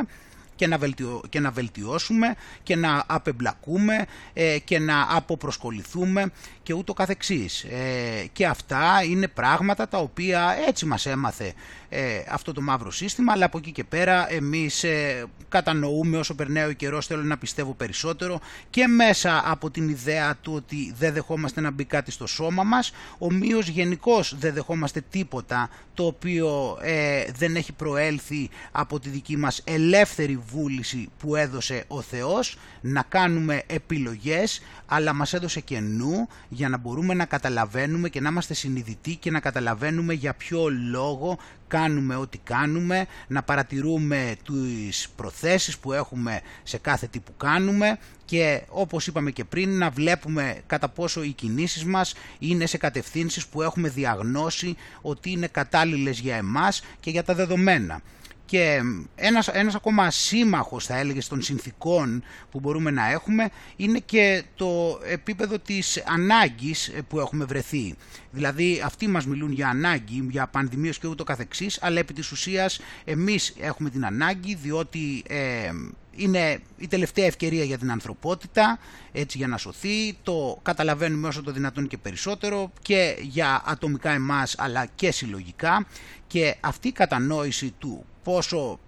και να, βελτιω, και να βελτιώσουμε και να απεμπλακούμε ε, και να αποπροσκοληθούμε και ούτω καθεξής. Ε, και αυτά είναι πράγματα τα οποία έτσι μας έμαθε ε, αυτό το μαύρο σύστημα, αλλά από εκεί και πέρα εμείς ε, κατανοούμε όσο περνάει ο καιρός, θέλω να πιστεύω περισσότερο, και μέσα από την ιδέα του ότι δεν δεχόμαστε να μπει κάτι στο σώμα μας, ομοίως γενικώς δεν δεχόμαστε τίποτα το οποίο ε, δεν έχει προέλθει από τη δική μας ελεύθερη βούληση που έδωσε ο Θεός, να κάνουμε επιλογές, αλλά μας έδωσε και νου για να μπορούμε να καταλαβαίνουμε και να είμαστε συνειδητοί και να καταλαβαίνουμε για ποιο λόγο κάνουμε ό,τι κάνουμε, να παρατηρούμε τις προθέσεις που έχουμε σε κάθε τι που κάνουμε και, όπως είπαμε και πριν, να βλέπουμε κατά πόσο οι κινήσεις μας είναι σε κατευθύνσεις που έχουμε διαγνώσει ότι είναι κατάλληλες για εμάς και για τα δεδομένα. Και ένας, ένας ακόμα σύμμαχος, θα έλεγε, των συνθήκων που μπορούμε να έχουμε είναι και το επίπεδο της ανάγκης που έχουμε βρεθεί. Δηλαδή αυτοί μας μιλούν για ανάγκη, για πανδημίες και ούτω καθεξής, αλλά επί της ουσίας εμείς έχουμε την ανάγκη διότι... Ε, είναι η τελευταία ευκαιρία για την ανθρωπότητα, έτσι, για να σωθεί. Το καταλαβαίνουμε όσο το δυνατόν και περισσότερο, και για ατομικά εμάς αλλά και συλλογικά, και αυτή η κατανόηση του πόσο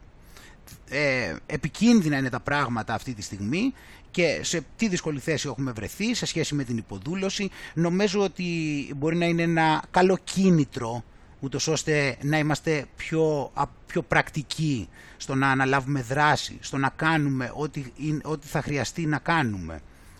ε, επικίνδυνα είναι τα πράγματα αυτή τη στιγμή και σε τι δύσκολη θέση έχουμε βρεθεί σε σχέση με την υποδούλωση, νομίζω ότι μπορεί να είναι ένα καλό κίνητρο, ούτως ώστε να είμαστε πιο, πιο πρακτικοί στο να αναλάβουμε δράση, στο να κάνουμε ό,τι, ό,τι θα χρειαστεί να κάνουμε,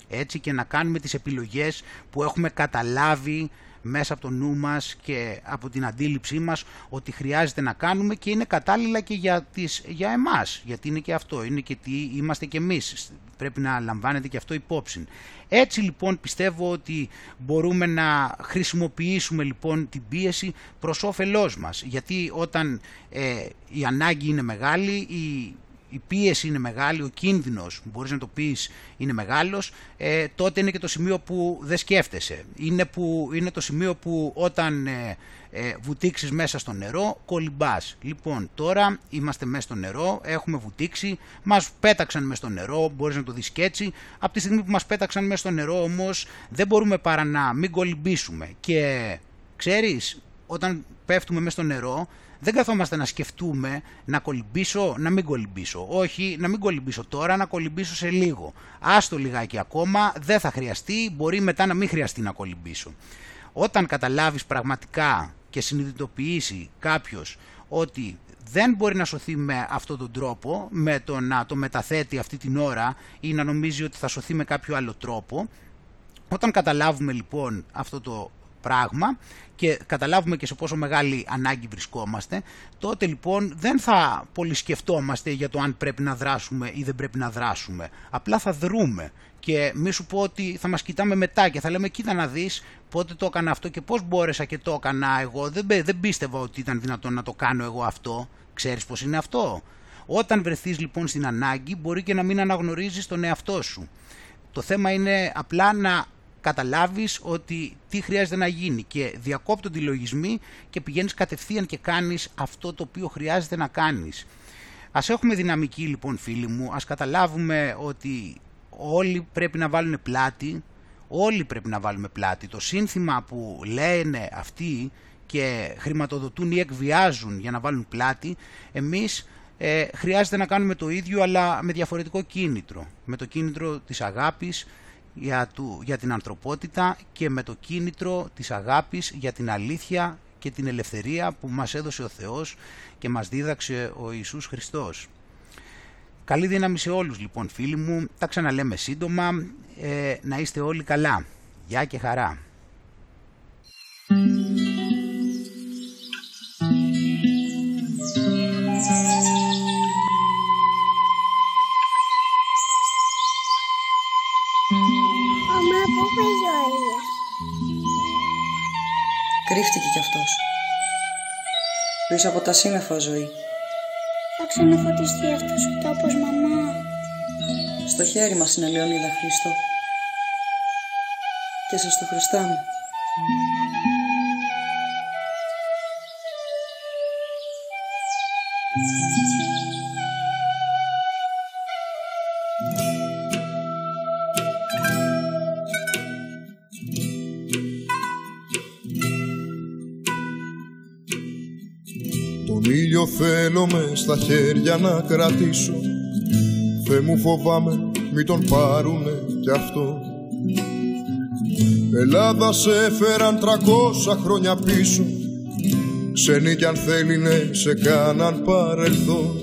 έτσι, και να κάνουμε τις επιλογές που έχουμε καταλάβει μέσα από το νου μας και από την αντίληψή μας ότι χρειάζεται να κάνουμε, και είναι κατάλληλα και για, τις, για εμάς, γιατί είναι και αυτό, είναι και τι είμαστε και εμείς, πρέπει να λαμβάνετε και αυτό υπόψη. Έτσι λοιπόν πιστεύω ότι μπορούμε να χρησιμοποιήσουμε λοιπόν την πίεση προς όφελός μας, γιατί όταν ε, η ανάγκη είναι μεγάλη, η, η πίεση είναι μεγάλη, ο κίνδυνος, μπορείς να το πεις, είναι μεγάλος, ε, τότε είναι και το σημείο που δεν σκέφτεσαι. Είναι, που, είναι το σημείο που όταν ε, ε, βουτήξεις μέσα στο νερό, κολυμπάς. Λοιπόν, τώρα είμαστε μέσα στο νερό, έχουμε βουτήξει, μας πέταξαν μέσα στο νερό, μπορείς να το δεις και έτσι. Από τη στιγμή που μας πέταξαν μέσα στο νερό όμως, δεν μπορούμε παρά να μην κολυμπήσουμε. Και ξέρεις, όταν πέφτουμε μέσα στο νερό, δεν καθόμαστε να σκεφτούμε να κολυμπήσω, να μην κολυμπήσω. Όχι, να μην κολυμπήσω τώρα, να κολυμπήσω σε λίγο. Άστο λιγάκι ακόμα, δεν θα χρειαστεί, μπορεί μετά να μην χρειαστεί να κολυμπήσω. Όταν καταλάβεις πραγματικά και συνειδητοποιήσει κάποιος ότι δεν μπορεί να σωθεί με αυτόν τον τρόπο, με το να το μεταθέτει αυτή την ώρα ή να νομίζει ότι θα σωθεί με κάποιο άλλο τρόπο, όταν καταλάβουμε λοιπόν αυτό το πράγμα και καταλάβουμε και σε πόσο μεγάλη ανάγκη βρισκόμαστε, τότε λοιπόν δεν θα πολύ σκεφτόμαστε για το αν πρέπει να δράσουμε ή δεν πρέπει να δράσουμε. Απλά θα δρούμε, και μη σου πω ότι θα μας κοιτάμε μετά και θα λέμε, κοίτα να δεις πότε το έκανα αυτό και πώς μπόρεσα και το έκανα εγώ, δεν, δεν πίστευα ότι ήταν δυνατόν να το κάνω εγώ αυτό. Ξέρεις πώς είναι αυτό? Όταν βρεθείς λοιπόν στην ανάγκη, μπορεί και να μην αναγνωρίζεις τον εαυτό σου. Το θέμα είναι απλά να καταλάβεις ότι τι χρειάζεται να γίνει, και διακόπτονται οι λογισμοί και πηγαίνεις κατευθείαν και κάνεις αυτό το οποίο χρειάζεται να κάνεις. Ας έχουμε δυναμική λοιπόν, φίλοι μου, ας καταλάβουμε ότι όλοι πρέπει να βάλουν πλάτη, όλοι πρέπει να βάλουμε πλάτη. Το σύνθημα που λένε αυτοί και χρηματοδοτούν ή εκβιάζουν για να βάλουν πλάτη, εμείς ε, χρειάζεται να κάνουμε το ίδιο, αλλά με διαφορετικό κίνητρο, με το κίνητρο της αγάπης Για, του, για την ανθρωπότητα και με το κίνητρο της αγάπης για την αλήθεια και την ελευθερία που μας έδωσε ο Θεός και μας δίδαξε ο Ιησούς Χριστός. Καλή δύναμη σε όλους λοιπόν, φίλοι μου, τα ξαναλέμε σύντομα, ε, να είστε όλοι καλά. Γεια και χαρά. Κρύφτηκε κι αυτός. Πίσω από τα σύννεφα, ζωή. Θα ξαναφωτιστεί αυτός ο τόπος, μαμά. Στο χέρι μας είναι Λεωνίδα Χριστό. Και σας το Χριστά μου. Θέλω με στα χέρια να κρατήσω. Θε μου, φοβάμαι μη τον πάρουνε κι αυτό. Ελλάδα σε έφεραν τρακόσια χρόνια πίσω. Ξένοι κι αν θέλουνε σε κάναν παρελθόν.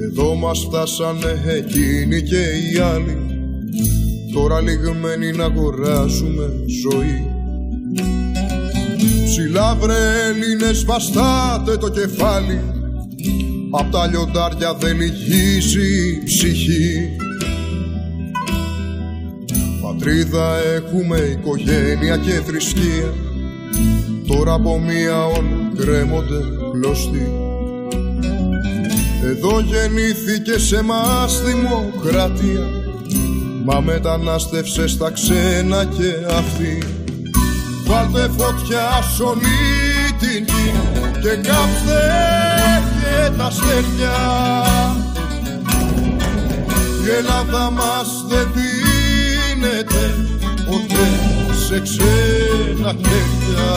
Εδώ μας φτάσανε εκείνοι και οι άλλοι. Τώρα λιγμένοι να αγοράζουμε ζωή. Ψηλά βρε Έλληνες, βαστάτε το κεφάλι. Απ' τα λιοντάρια δεν λυγίζει η ψυχή. Πατρίδα έχουμε, οικογένεια και θρησκεία. Τώρα από μία όλοι κρέμονται κλωστοί. Εδώ γεννήθηκε σε μας δημοκρατία, μα μετανάστευσε στα ξένα και αυτή. Βάλτε φωτιά σ' όλη την γη και κάψτε και τα αστέρια. Η Ελλάδα μας δεν δίνεται ποτέ σε ξένα χέρια.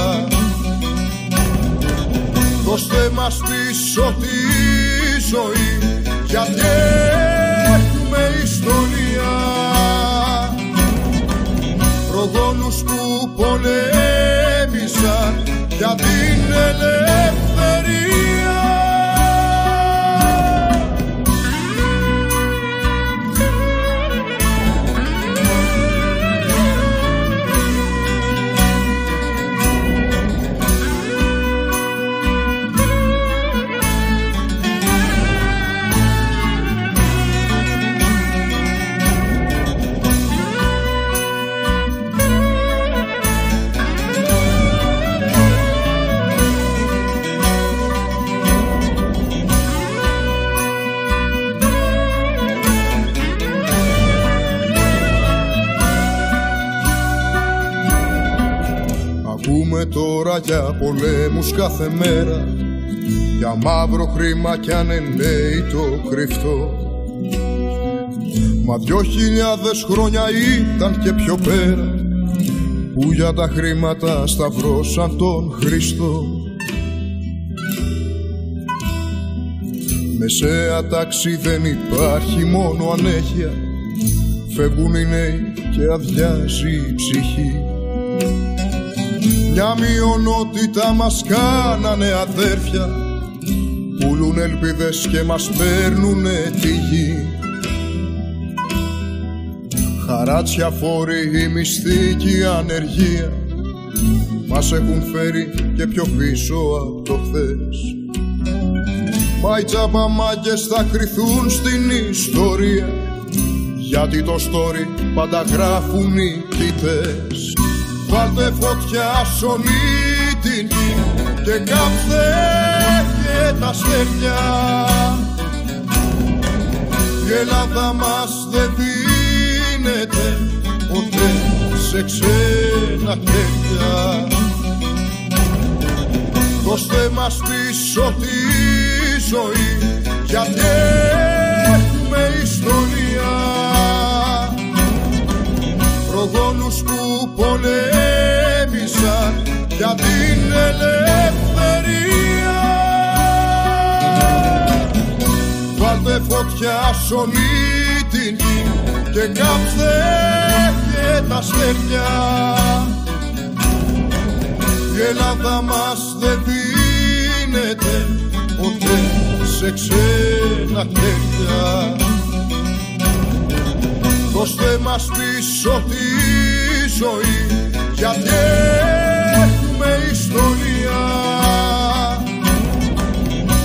Δώστε μας πίσω τη ζωή, γιατί έχουμε ιστορία. Προγόνους που πολέμησαν για την ελευθερία. Ακούμε τώρα για πολέμους κάθε μέρα, για μαύρο χρήμα κι αν ενέει το κρυφτό. Μα δυο χιλιάδες χρόνια ήταν και πιο πέρα, που για τα χρήματα σταυρώσαν τον Χριστό. Μεσαία τάξη δεν υπάρχει, μόνο ανέχεια. Φεύγουν οι νέοι και αδειάζει η ψυχή. Μια μειονότητα μας κάνανε αδέρφια, πουλούν ελπίδες και μας παίρνουνε τη γη. Χαράτσια, φόροι, η μυστική ανεργία μας έχουν φέρει και πιο πίσω από το χθες. Μα οι τζάμπα μάγκες θα κρυθούν στην ιστορία, γιατί το story πάντα γράφουν οι κοιτές. Βάλτε φωτιά σ' όλη την γη και κάψτε και τα αστέρια. Η Ελλάδα μας δεν δίνεται ποτέ σε ξένα χέρια. Δώστε μας πίσω τη ζωή, γιατί έχουμε ιστορία. Προγόνους που πολέμησαν για την ελευθερία. Βάλτε φωτιά σ' όλη την γη και κάψτε και τα αστέρια. Η Ελλάδα μας δεν δίνεται ποτέ σε ξένα χέρια. Δώστε μας πίσω τη ζωή, γιατί έχουμε ιστορία.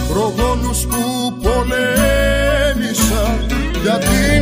Προγόνους που πολέμησαν για την